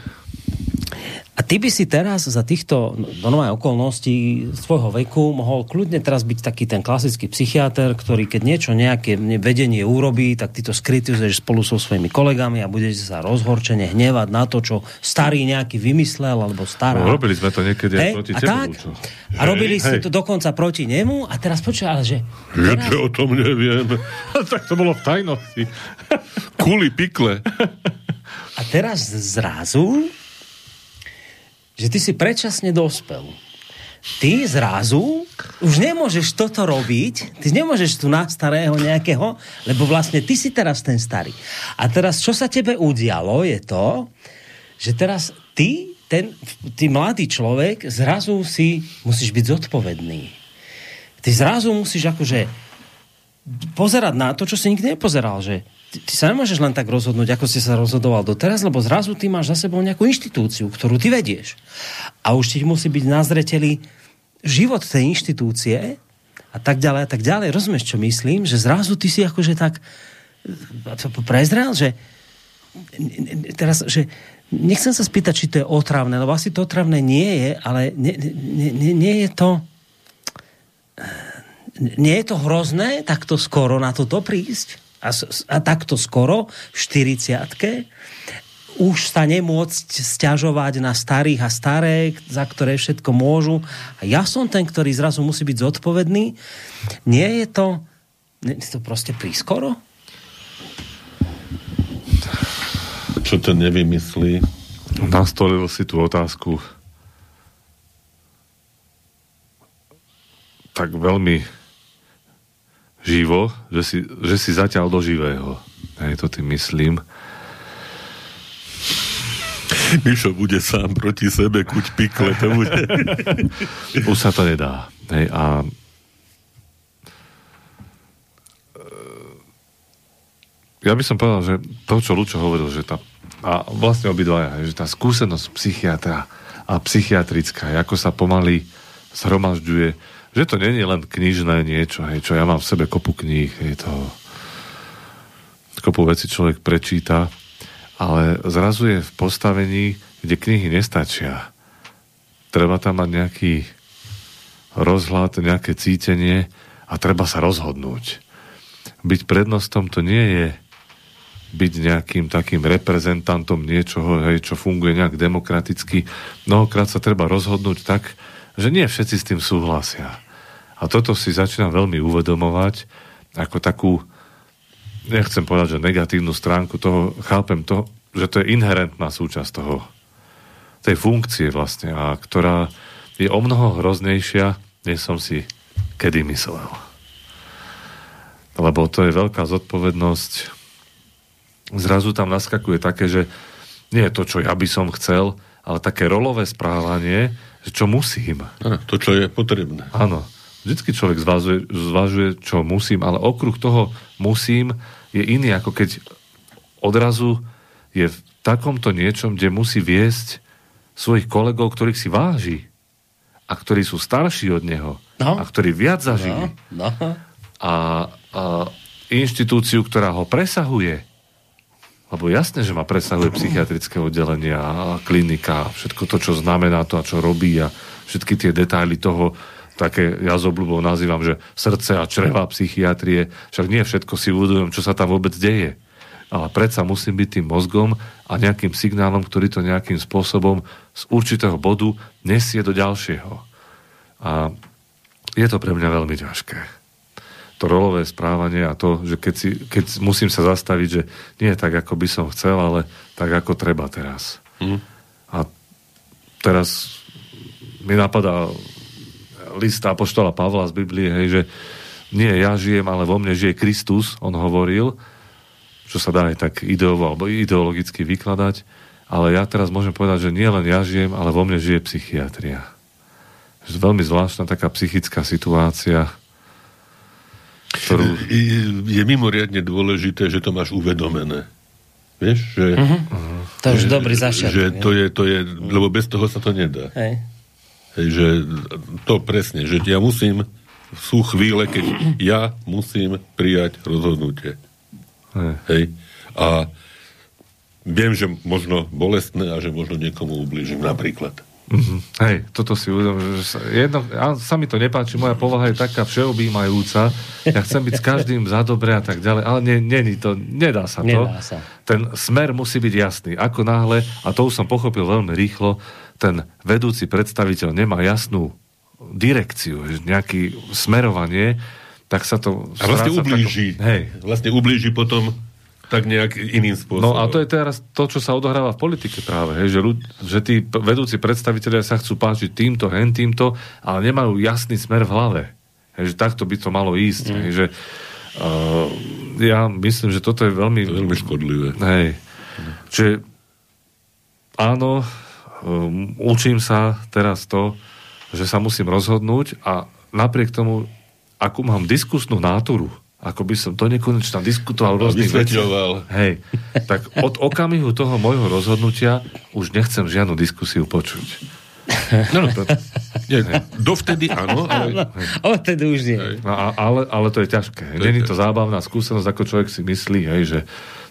A ty by si teraz za týchto normálnych okolností svojho veku mohol kľudne teraz byť taký ten klasický psychiater, ktorý keď niečo, nejaké vedenie urobí, tak ty to skritizuješ spolu so svojimi kolegami a budete sa rozhorčene hnevať na to, čo starý nejaký vymyslel, alebo stará. No, robili sme to niekedy hey, proti a tebe. Tak, a robili hey, ste hey. to dokonca proti nemu a teraz počúva, že... Ja teraz... o tom neviem. Tak to bolo v tajnosti. Kuli pikle. A teraz zrazu... že ty si predčasne dospel. Ty zrazu už nemôžeš toto robiť, ty nemôžeš tu na starého nejakého, lebo vlastne ty si teraz ten starý. A teraz, čo sa tebe udialo, je to, že teraz ty, ten ty mladý človek, zrazu si musíš byť zodpovedný. Ty zrazu musíš akože pozerať na to, čo si nikdy nepozeral, že ty sa nemôžeš len tak rozhodnúť, ako si sa rozhodoval doteraz, lebo zrazu ty máš za sebou nejakú inštitúciu, ktorú ty vedieš. A už ti musí byť na zreteli život tej inštitúcie a tak ďalej a tak ďalej. Rozumieš, čo myslím? Že zrazu ty si akože tak prezrel, že teraz, že nechcem sa spýtať, či to je otravné, lebo asi to otravné nie je, ale nie, nie, nie, nie je to... Nie je to hrozné takto skoro na toto prísť? A, a takto skoro, v štyridsiatke, už sa nemôcť sťažovať na starých a staré, za ktoré všetko môžu. A ja som ten, ktorý zrazu musí byť zodpovedný. Nie je to... Nie je to proste prískoro? Čo to nevymyslí? Nastolil si tú otázku tak veľmi... živo, že si, že si zatiaľ do živého. Aj to tým myslím. Mišo bude sám proti sebe, kuť pikle, to bude. Už sa to nedá. Hej, a ja by som povedal, že to, čo Lučo hovoril, že tá, a vlastne obidvaja, že tá skúsenosť psychiatra a psychiatrická, ako sa pomaly zhromažďuje, že to nie je len knižné niečo, hej, čo ja mám v sebe kopu kníh, hej, to kopu veci človek prečíta, ale zrazu je v postavení, kde knihy nestačia. Treba tam mať nejaký rozhľad, nejaké cítenie a treba sa rozhodnúť. Byť prednostom to nie je byť nejakým takým reprezentantom niečoho, hej, čo funguje nejak demokraticky. Mnohokrát sa treba rozhodnúť tak, že nie všetci s tým súhlasia. A toto si začínam veľmi uvedomovať ako takú, nechcem povedať, že negatívnu stránku toho, chápem to, že to je inherentná súčasť toho, tej funkcie vlastne, a ktorá je o mnoho hroznejšia, než som si kedy myslel. Lebo to je veľká zodpovednosť. Zrazu tam naskakuje také, že nie je to, čo ja by som chcel, ale také rolové správanie, čo musím. A to, čo je potrebné. Áno. Vždycky človek zvažuje, zvažuje, čo musím, ale okruh toho musím je iný, ako keď odrazu je v takomto niečom, kde musí viesť svojich kolegov, ktorých si váži a ktorí sú starší od neho, no, a ktorí viac zažili. No. No. A, a inštitúciu, ktorá ho presahuje, Lebo jasné, že ma presahuje psychiatrické oddelenie a klinika, všetko to, čo znamená to a čo robí a všetky tie detaily toho, také ja s obľubou nazývam, že srdce a čreva psychiatrie, však nie všetko si uvedomujem, čo sa tam vôbec deje. Ale predsa musím byť tým mozgom a nejakým signálom, ktorý to nejakým spôsobom z určitého bodu nesie do ďalšieho. A je to pre mňa veľmi ťažké. To rolové správanie a to, že keď, si, keď musím sa zastaviť, že nie tak, ako by som chcel, ale tak, ako treba teraz. Mm. A teraz mi napadá list apoštola Pavla z Biblie, hej, že nie ja žijem, ale vo mne žije Kristus, on hovoril, čo sa dá aj tak ideovo alebo ideologicky vykladať, ale ja teraz môžem povedať, že nie len ja žijem, ale vo mne žije psychiatria. Veľmi zvláštna taká psychická situácia, ktorú... Je, je mimoriadne dôležité, že to máš uvedomené. Vieš, že... Uh-huh. Uh-huh. To už dobrý začiatok. Že to je, to je, lebo bez toho sa to nedá. Hej. Hej, že to presne, že ja musím, sú chvíle, keď ja musím prijať rozhodnutie. Hej. A viem, že možno bolestné a že možno niekomu ublížim napríklad. Mm-hmm. Hej, toto si uvedom, že sa, jedno, ja, sa mi to nepáči, moja povaha je taká všeobjímajúca, ja chcem byť s každým za dobre a tak ďalej, ale nie, nie, to, nedá sa to. Nedá sa. Ten smer musí byť jasný, ako náhle, a to už som pochopil veľmi rýchlo, ten vedúci predstaviteľ nemá jasnú direkciu, nejaké smerovanie, tak sa to... A vlastne ublíži. Takom, hej. Vlastne ublíži potom tak nejak iným spôsobom. No a to je teraz to, čo sa odohráva v politike práve, hej, že, ľud, že tí vedúci predstavitelia sa chcú páčiť týmto, hen týmto, ale nemajú jasný smer v hlave. Hej, že takto by to malo ísť. Mm. Hej, že, uh, ja myslím, že toto je veľmi... To je veľmi škodlivé. Hej. Mm. Čiže áno, um, učím sa teraz to, že sa musím rozhodnúť a napriek tomu akú mám diskusnú náturu, ako by som to nekonečne diskutoval rôznych vecí. Hej, tak od okamihu toho môjho rozhodnutia už nechcem žiadnu diskusiu počuť. No, no, to, nie, dovtedy áno, ale... Odtedy už nie. Hej, a, ale, ale to je ťažké. Není to zábavná skúsenosť, ako človek si myslí, hej, že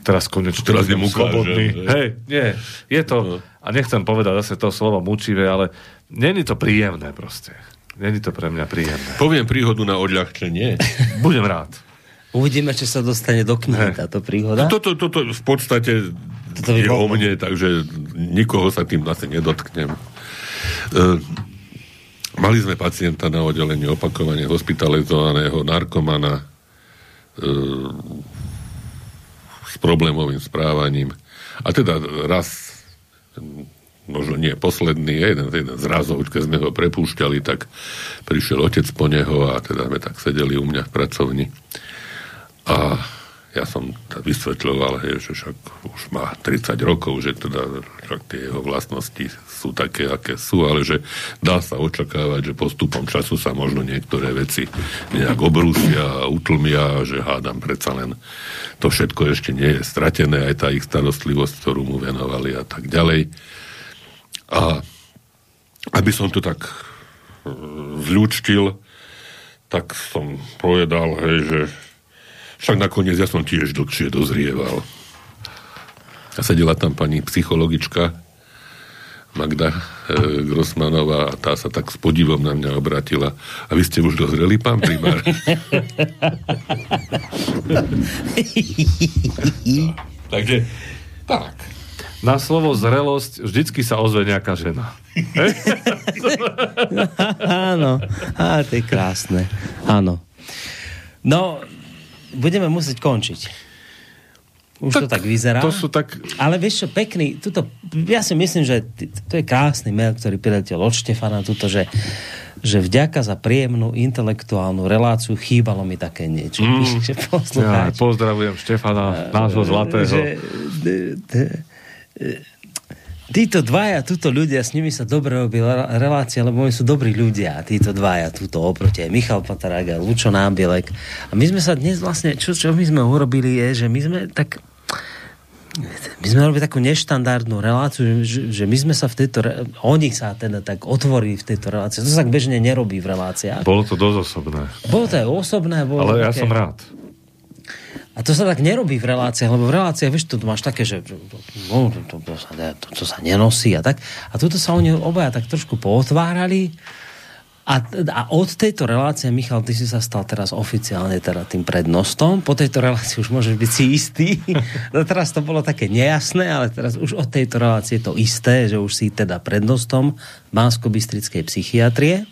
teraz konečne teraz je slobodný. Hej. hej, nie, je to... A nechcem povedať zase to slovo mučivé, ale není to príjemné proste. Není to pre mňa príjemné. Poviem príhodu na odľahčenie. Budem rád. Uvidíme, či sa dostane do knihy táto príhoda. Toto to, to, to, v podstate toto je o mne, takže nikoho sa tým asi nedotknem. Uh, mali sme pacienta na oddelení opakovane hospitalizovaného narkomana uh, s problémovým správaním. A teda raz... možno nie posledný, jeden, jeden z razov, keď sme ho prepúšťali, tak prišiel otec po neho a teda sme tak sedeli u mňa v pracovni. A ja som vysvetľoval, hej, že však už má tridsať rokov, že teda však tie jeho vlastnosti sú také, aké sú, ale že dá sa očakávať, že postupom času sa možno niektoré veci nejak obrúsia a utlmia, že hádam predsa len to všetko ešte nie je stratené, aj tá ich starostlivosť, ktorú mu venovali a tak ďalej. A aby som to tak zľúčtil, tak som povedal, hej, že však nakoniec ja som tiež dlhšie dozrieval. A sedela tam pani psychologička Magda e, Grossmanová a tá sa tak s podivom na mňa obratila. A vy ste už dozreli, pán primár? Takže tak. Na slovo zrelosť vždycky sa ozve nejaká žena. Áno, á, to je krásne. Áno. No, budeme musieť končiť. Už tak, to tak vyzerá. To sú tak... Ale vieš čo, pekný, tuto, ja si myslím, že to je krásny mail, ktorý priletel od Štefana, tuto, že, že vďaka za príjemnú intelektuálnu reláciu, chýbalo mi také niečo. Mm. Ja pozdravujem Štefana, nášho zlatého. Že, títo dvaja, títo ľudia, s nimi sa dobre robí relácia, lebo oni sú dobrí ľudia, títo dvaja, túto oproti aj Michal Patarák a Lučo Nábělek. A my sme sa dnes vlastne, čo, čo my sme urobili je, že my sme tak my sme robili takú neštandardnú reláciu, že, že my sme sa v tejto oni sa teda tak otvorili v tejto relácii, to sa tak bežne nerobí v reláciách. Bolo to dosť osobné. Bolo to aj osobné. Bolo ale také... ja som rád. A to sa tak nerobí v reláciách, lebo v reláciách, vieš, tu máš také, že no, to, to, sa, to, to sa nenosí a tak. A tuto sa oni obaja tak trošku pootvárali a, a od tejto relácie, Michal, ty si sa stal teraz oficiálne teda tým prednostom. Po tejto relácii už môžeš byť si istý. Teraz to bolo také nejasné, ale teraz už od tejto relácie je to isté, že už si teda prednostom Banskobystrickej psychiatrie.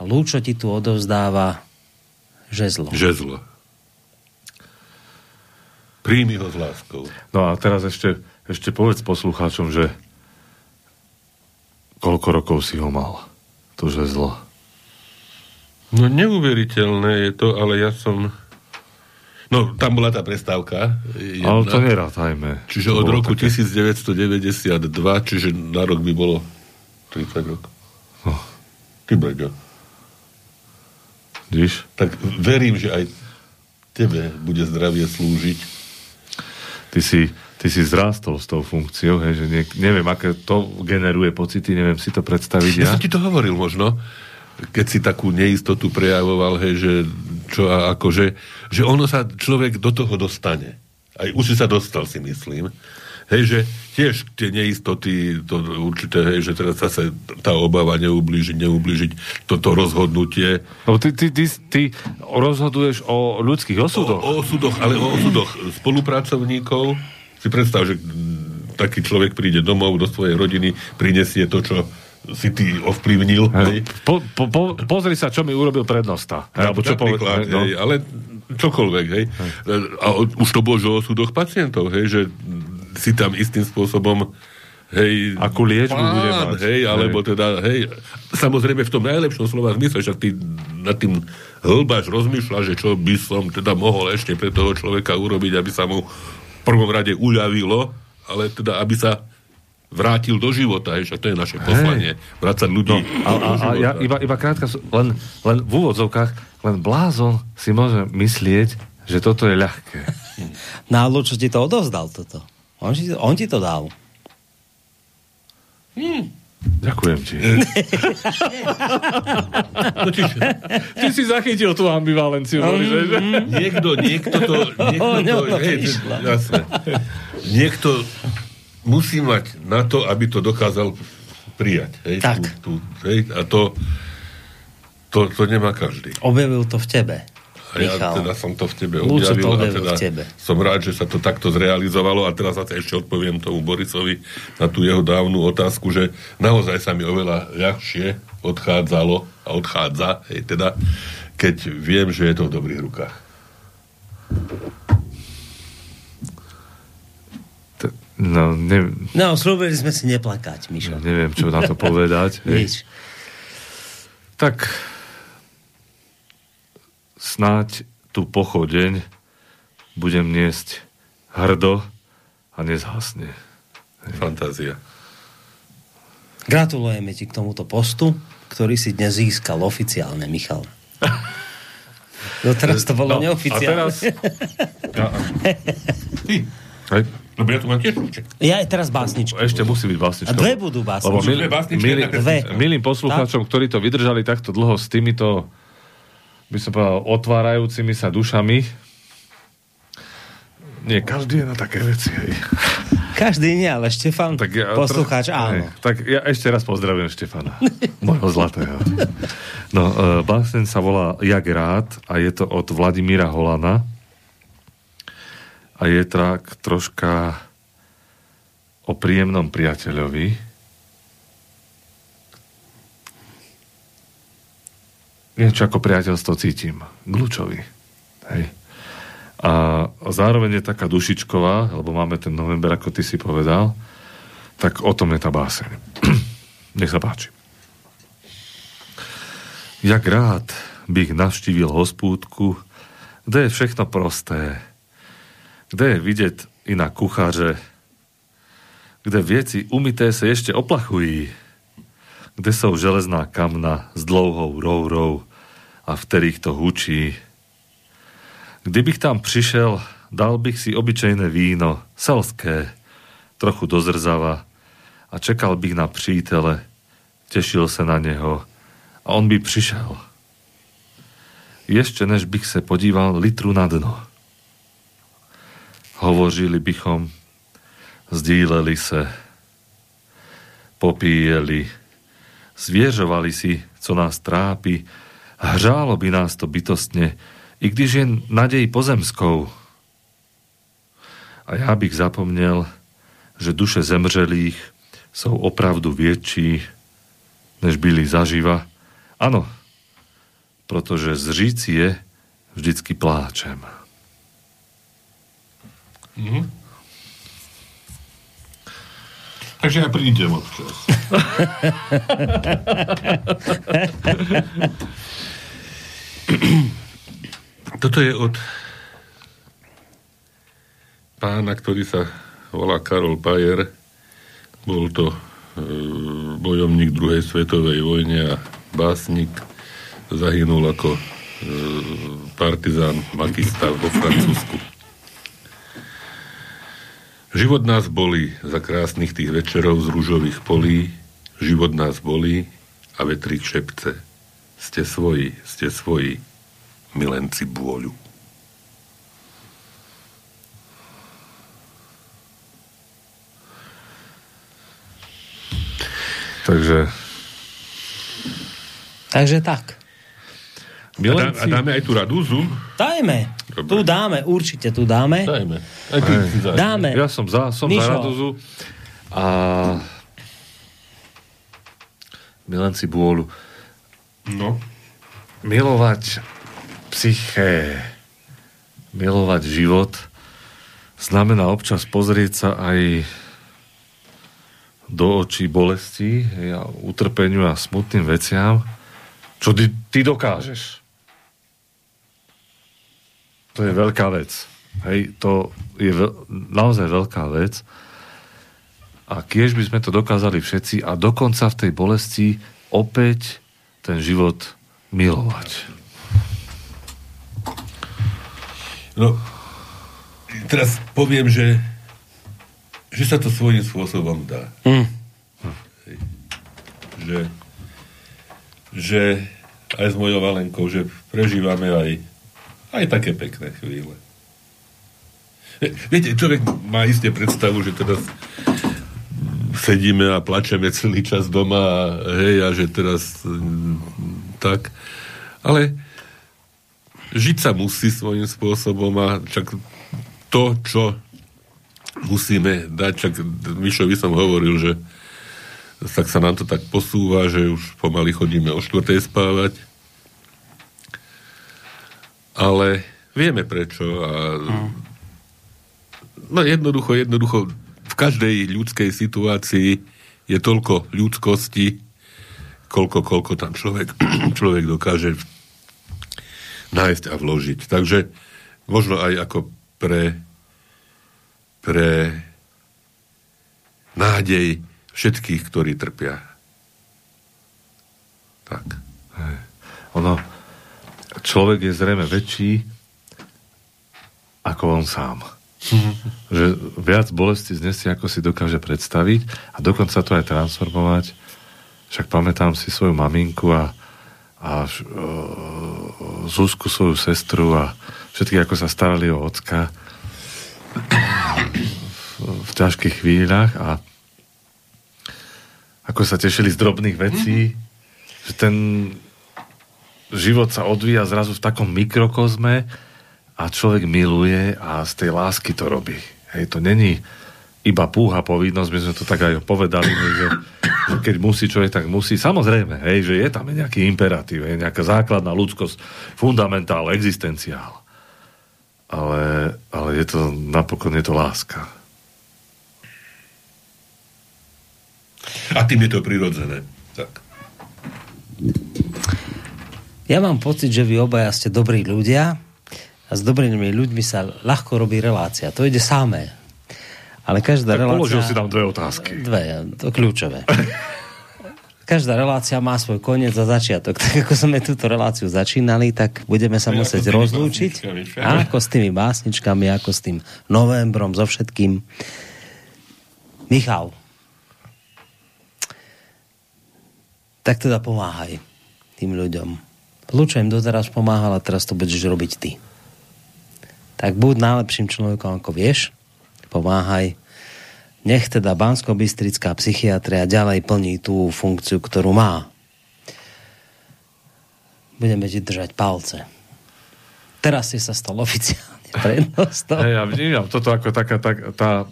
A Lúčo ti tu odovzdáva žezlo. Žezlo. Príjmi ho s láskou. No a teraz ešte, ešte povedz poslucháčom, že koľko rokov si ho mal, to žezlo. No neuveriteľné je to, ale ja som... No, tam bola tá prestávka. Jedna. Ale to nerátajme. Čiže to od roku také... devätnásť deväťdesiatdva, čiže na rok by bolo tridsať rokov. No. Ty brďo. Víš? Tak verím, že aj tebe bude zdravie slúžiť. Ty si, ty si zrástol s tou funkciou, hej, že nie, neviem, aké to generuje pocity, neviem si to predstaviť. Ja, ja som ti to hovoril možno, keď si takú neistotu prejavoval, hej, že čo a akože, že ono sa človek do toho dostane. Aj už si sa dostal, si myslím. Hej, že tiež tie neistoty, to určite, hej, že teraz sa tá obava neublížiť, neublížiť toto rozhodnutie. No, ty, ty, ty, ty rozhoduješ o ľudských osudoch. O, o osudoch, ale o osudoch spolupracovníkov. Si predstav, že taký človek príde domov do svojej rodiny, prinesie to, čo si ty ovplyvnil. Hej. Po, po, po, pozri sa, čo mi urobil prednosta. Hej, alebo čo napríklad, poved... no. hej, ale čokoľvek. Hej. Hej. A už to bolo, že o osudoch pacientov, hej, že si tam istým spôsobom hej, akú liečbu bude mať. Hej, alebo hej. Teda, hej, samozrejme v tom najlepšom slova zmysle, že ty nad tým hĺbaš, rozmýšľaš, že čo by som teda mohol ešte pre toho človeka urobiť, aby sa mu v prvom rade uľavilo, ale teda, aby sa vrátil do života, hej, to je naše poslanie, hej. Vrácať ľudí no, a, a, a ja iba, iba krátka, len, len v úvodzovkách, len blázon si môže myslieť, že toto je ľahké. Nálo, čo ti to odovzdal toto? On, on ti to dal. Hmm. Ďakujem ti. Ty si zachytil tú ambivalenciu. Mm-hmm. Niekto, niekto to... Niekto, oh, to, to hej, jasne. Niekto musí mať na to, aby to dokázal prijať. Hej, tak. Tú, tú, hej, a to, to, to nemá každý. Objavil to v tebe. A ja teda som to v tebe objavil a teda tebe. Som rád, že sa to takto zrealizovalo a teraz sa ešte odpoviem tomu Borisovi na tú jeho dávnu otázku, že naozaj sa mi oveľa ľahšie odchádzalo a odchádza, hej, teda, keď viem, že je to v dobrých rukách. T- no, neviem. No, slúbili sme si neplakať, Mišo. No, neviem, čo na to povedať. Nič. Tak... Snáď tú pochodeň budem niesť hrdo a nezhasne. Fantázia. Gratulujeme ti k tomuto postu, ktorý si dnes získal oficiálne, Michal. No teraz to bolo no, neoficiálne. A teraz... Ty, hej. Lebo ja tu mám tiež rúček. Ja aj teraz básničku. Ešte musí byť básnička. A dve budú básničky. Mil, milí, milým poslucháčom, ktorí to vydržali takto dlho s týmito by som povedal, otvárajúcimi sa dušami. Nie, každý je na také veci. Hej. Každý nie, ale Štefan, ja, poslucháč, áno. Hej, tak ja ešte raz pozdravím Štefana, môjho zlatého. No, e, básneň sa volá Jak rád a je to od Vladimíra Holana a je tak troška o príjemnom priateľovi. Niečo ako priateľstvo cítim. Glučovi. Hej. A zároveň je taká dušičková, lebo máme ten november, ako ty si povedal, tak o tom je tá báseň. Nech sa páči. Jak rád bych navštívil hospúdku, kde je všechno prosté, kde je vidieť i na kucháře, kde vieci umyté sa ešte oplachují, kde sú železná kamna s dlouhou rourou a v kterých to hučí. Kdybych tam přišel, dal bych si obyčejné víno, selské, trochu do zrzava a čekal bych na přítele, těšil se na něho a on by přišel. Ještě než bych se podíval litru na dno. Hovořili bychom, sdíleli se, popíjeli, zviežovali si, co nás trápi, hřálo by nás to bytostne, i když je nadej pozemskou. A já bych zapomněl, že duše zemřelých jsou opravdu větší, než byli zaživa. Ano, protože zříct je vždycky pláčem. Mhm. Takže ja prídem občas. Toto je od pána, ktorý sa volá Karol Pajer. Bol to e, bojovník druhej svetovej vojny a básnik. Zahynul ako e, partizán Makista vo Francúzsku. Život nás bolí za krásnych tých večerov z ružových polí. Život nás bolí a vetrík šepce. Ste svoji, ste svoji, milenci bôľu. Takže... Takže tak. Milenci... A dáme aj tú radúzu? Dajme. Dobre. Tu dáme, určite tu dáme. Dajme. Aj ty si za. Dáme. Ja som za, som Mišo. Za radúzu. A milenci bôľu. No. Milovať psyché, milovať život, znamená občas pozrieť sa aj do očí bolesti, a utrpeniu a smutným veciam. Čo ty, ty dokážeš? To je veľká vec. Hej, to je ve- naozaj veľká vec. A kiež by sme to dokázali všetci a dokonca v tej bolesti opäť ten život milovať. No, teraz poviem, že, že sa to svojím spôsobom dá. Mm. Hej. Že, že aj s mojou Valenkou, že prežívame aj Aj také pekné chvíle. Viete, človek má isté predstavu, že teraz sedíme a plačeme celý čas doma a hej, a že teraz tak. Ale žiť sa musí svojím spôsobom a čak to, čo musíme dať, čak Mišovi som hovoril, že tak sa nám to tak posúva, že už pomaly chodíme o štvrtej spávať. Ale vieme prečo. A... No jednoducho, jednoducho, v každej ľudskej situácii je toľko ľudskosti, koľko, koľko tam človek, človek dokáže nájsť a vložiť. Takže možno aj ako pre, pre nádej všetkých, ktorí trpia. Tak. Hej. Ono... Človek je zrejme väčší ako on sám. Že viac bolesti znesie, ako si dokáže predstaviť a dokonca to aj transformovať. Však pamätám si svoju maminku a, a uh, Zuzku, svoju sestru a všetky, ako sa starali o ocka v ťažkých chvíľach a ako sa tešili z drobných vecí, že ten život sa odvíja zrazu v takom mikrokozme a človek miluje a z tej lásky to robí. Hej, to není iba púha povinnosť, my sme to tak aj povedali, že, že keď musí človek, tak musí. Samozrejme, hej, že je tam nejaký imperatív, hej, nejaká základná ľudskosť, fundamentál, existenciál. Ale, ale je to, napokon je to láska. A tým je to prirodzené. Tak. Ja mám pocit, že vy obaja ste dobrí ľudia a s dobrými ľuďmi sa ľahko robí relácia. To ide samé. Ale každá tak relácia... Položil si tam dve otázky. Dve, to kľúčové. Každá relácia má svoj koniec a začiatok. Tak ako sme túto reláciu začínali, tak budeme sa no, musieť rozlúčiť. Ako s tými básničkami, ako s tým novembrom, so všetkým. Michal. Tak teda pomáhaj tým ľuďom. Lučo im doteraz pomáhala, teraz to budeš robiť ty. tak buď najlepším človekom, ako vieš, pomáhaj. Nech teda Banskobystrická psychiatria ďalej plní tú funkciu, ktorú má. Budeme ti držať palce. Teraz si sa stal oficiálne prednostom. Hej, ja vnímam toto ako taká, tak, tá,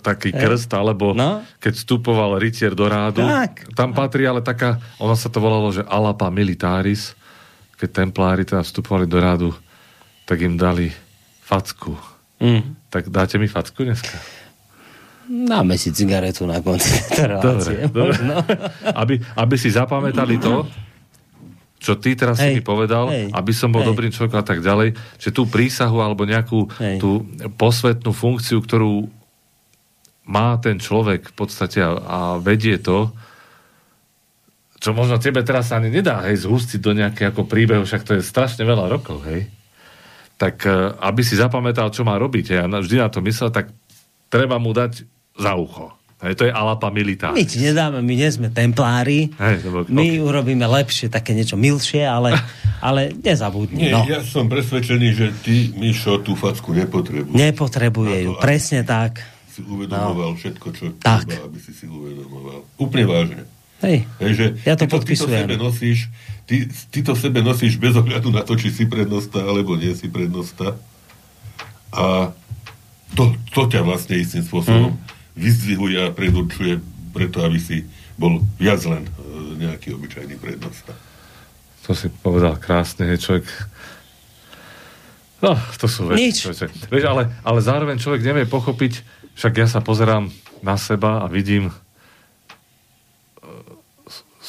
taký Hej. krst, alebo no? keď vstupoval rytier do rádu, tak. tam patrí ale taká, ono sa to volalo, že alapa militaris, keď templári teda vstupovali do rádu, tak im dali facku. Mm. Tak dáte mi facku dneska? Dáme si cigaretu na konci tejto relácie. Dobre, dobre. Aby, aby si zapamätali to, čo ty teraz hej, si mi povedal, hej, aby som bol hej. dobrým človekom a tak ďalej, že tú prísahu alebo nejakú hej. tú posvetnú funkciu, ktorú má ten človek v podstate a, a vedie to, čo možno tebe teraz ani nedá, hej, zhustiť do nejakého príbehu, však to je strašne veľa rokov, hej. Tak aby si zapamätal, čo má robiť, hej, a vždy na to myslel, tak treba mu dať za ucho. Hej, to je alapa militaris. My ti nedáme, my nie sme templári. Hej, bol, my okay. urobíme lepšie, také niečo milšie, ale, ale nezabudni. Nie, no. Ja som presvedčený, že ty, Mišo, tú facku nepotrebuješ. Nepotrebuje ju, presne tak. Si uvedomoval no. všetko, čo tak. treba, aby si si uvedomoval. Úplne vážne. Hej, Hej že ja to podpisujem. Ty to, nosíš, ty, ty to sebe nosíš bez ohľadu na to, či si prednosta, alebo nie si prednosta. A to, to ťa vlastne istým spôsobom hmm. vyzdvihuje a predurčuje preto, aby si bol viac len nejaký obyčajný prednosta. To si povedal krásne, človek... No, to sú veci. Vieš, ale, ale zároveň človek nevie pochopiť, však ja sa pozerám na seba a vidím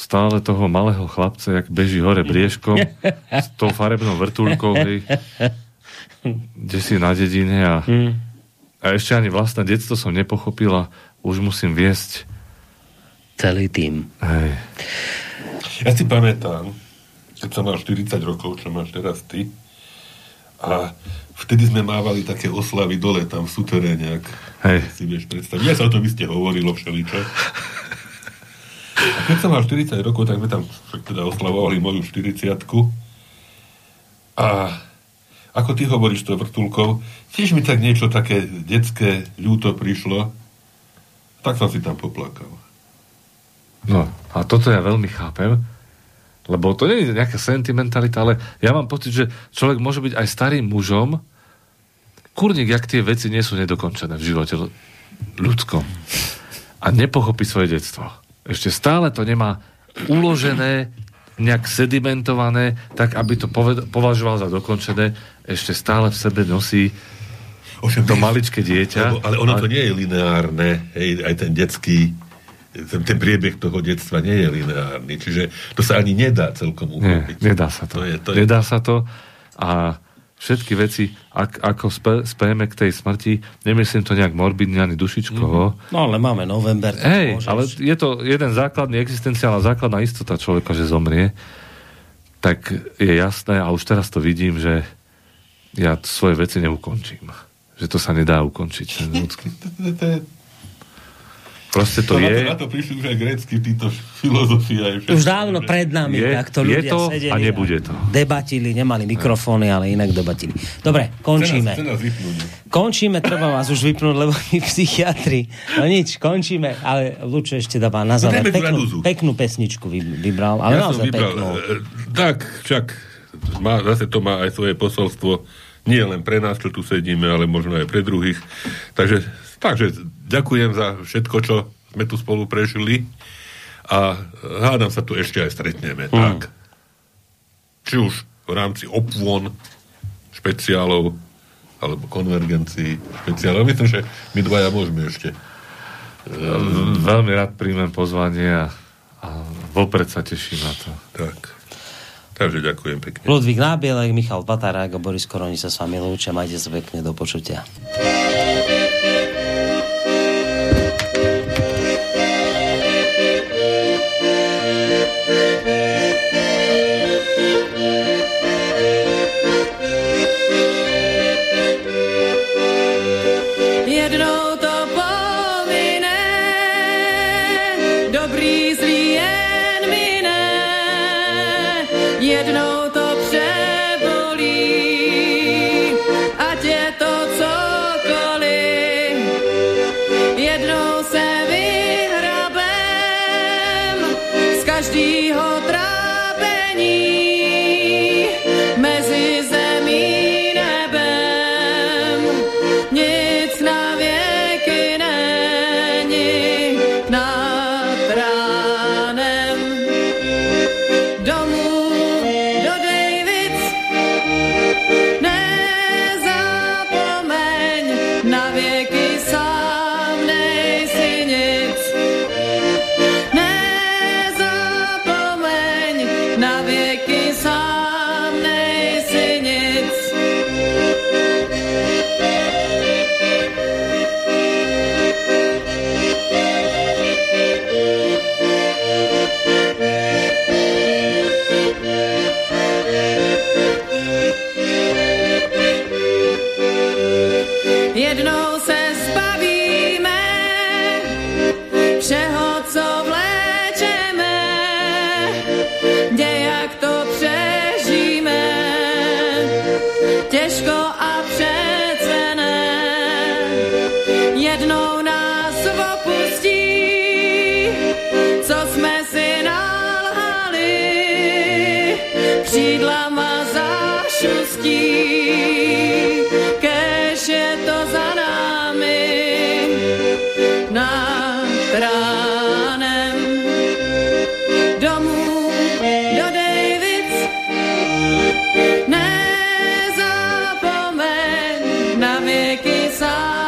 stále toho malého chlapca, jak beží hore briežkom s tou farebnou vrtúľkou, hej, kde si na dedine a... Hmm. A ešte ani vlastné detstvo som nepochopila, už musím viesť celý tým. Hej. Ja si pamätám, keď som mal štyridsať rokov, čo máš teraz ty, a vtedy sme mávali také oslavy dole, tam v suteréne, ak si vieš predstaviť. Ja sa o tom iste hovoril o všeličo. A keď som mal štyridsať rokov, tak sme tam teda oslavovali moju štyridsiatku. A ako ty hovoríš to vrtulkou, tiež mi tak niečo také detské ľúto prišlo, tak som si tam poplakal. No, a toto ja veľmi chápem, lebo to nie je nejaká sentimentalita, ale ja mám pocit, že človek môže byť aj starým mužom, kurník, jak tie veci nie sú nedokončené v živote ľudskom. A nepochopí svoje detstvo. Ešte stále to nemá uložené, nejak sedimentované, tak aby to poved- považoval za dokončené, ešte stále v sebe nosí Ošem, to maličké dieťa. Lebo, ale ono ale... to nie je lineárne, hej, aj ten detský, ten, ten priebeh toho detstva nie je lineárny, čiže to sa ani nedá celkom uchopiť. Nie, nedá sa to. to, je, to nedá je... sa to a všetky veci, ak, ako spe, spejeme k tej smrti, nemyslím to nejak morbidne ani dušičkovo. No ale máme november. Hej, ale je to jeden základný existenciálna základná istota človeka, že zomrie. Tak je jasné, a už teraz to vidím, že ja svoje veci neukončím. Že to sa nedá ukončiť. Proste to, to je... Na to, na to prišli už aj grécky títo filozofia. Už dávno pred nami je, takto ľudia to, sedeli a nebude to. Debatili, nemali mikrofóny, ale inak debatili. Dobre, končíme. Cena, cena končíme, treba vás už vypnúť, lebo my psychiatri. No nič, končíme, ale Lučo ešte dáva na záver. No, peknú, peknú pesničku vybral, ale ja naozaj vybral, peknú. Tak, však má, zase to má aj svoje posolstvo. Nie len pre nás, čo tu sedíme, ale možno aj pre druhých. Takže, takže ďakujem za všetko, čo sme tu spolu prežili a hádam sa tu ešte aj stretneme. Mm. Tak. Či už v rámci obvon špeciálov alebo konvergencií špeciálov. Myslím, že my dvaja môžeme ešte. Veľmi rád príjmem pozvanie a, a vopred sa teším na to. Tak. Takže ďakujem pekne. Ludvík Nábělek, Michal Patarák a Boris Koróni sa s vami lúčia. Majte sa pekne, do počutia. Jednou to přebolí, ať je přecené, jednou nás opustí, co jsme si nalhali, křídlama zašustí, kéž je to za námi nad ránem domů do Davic. Nezapomeň na věky sám.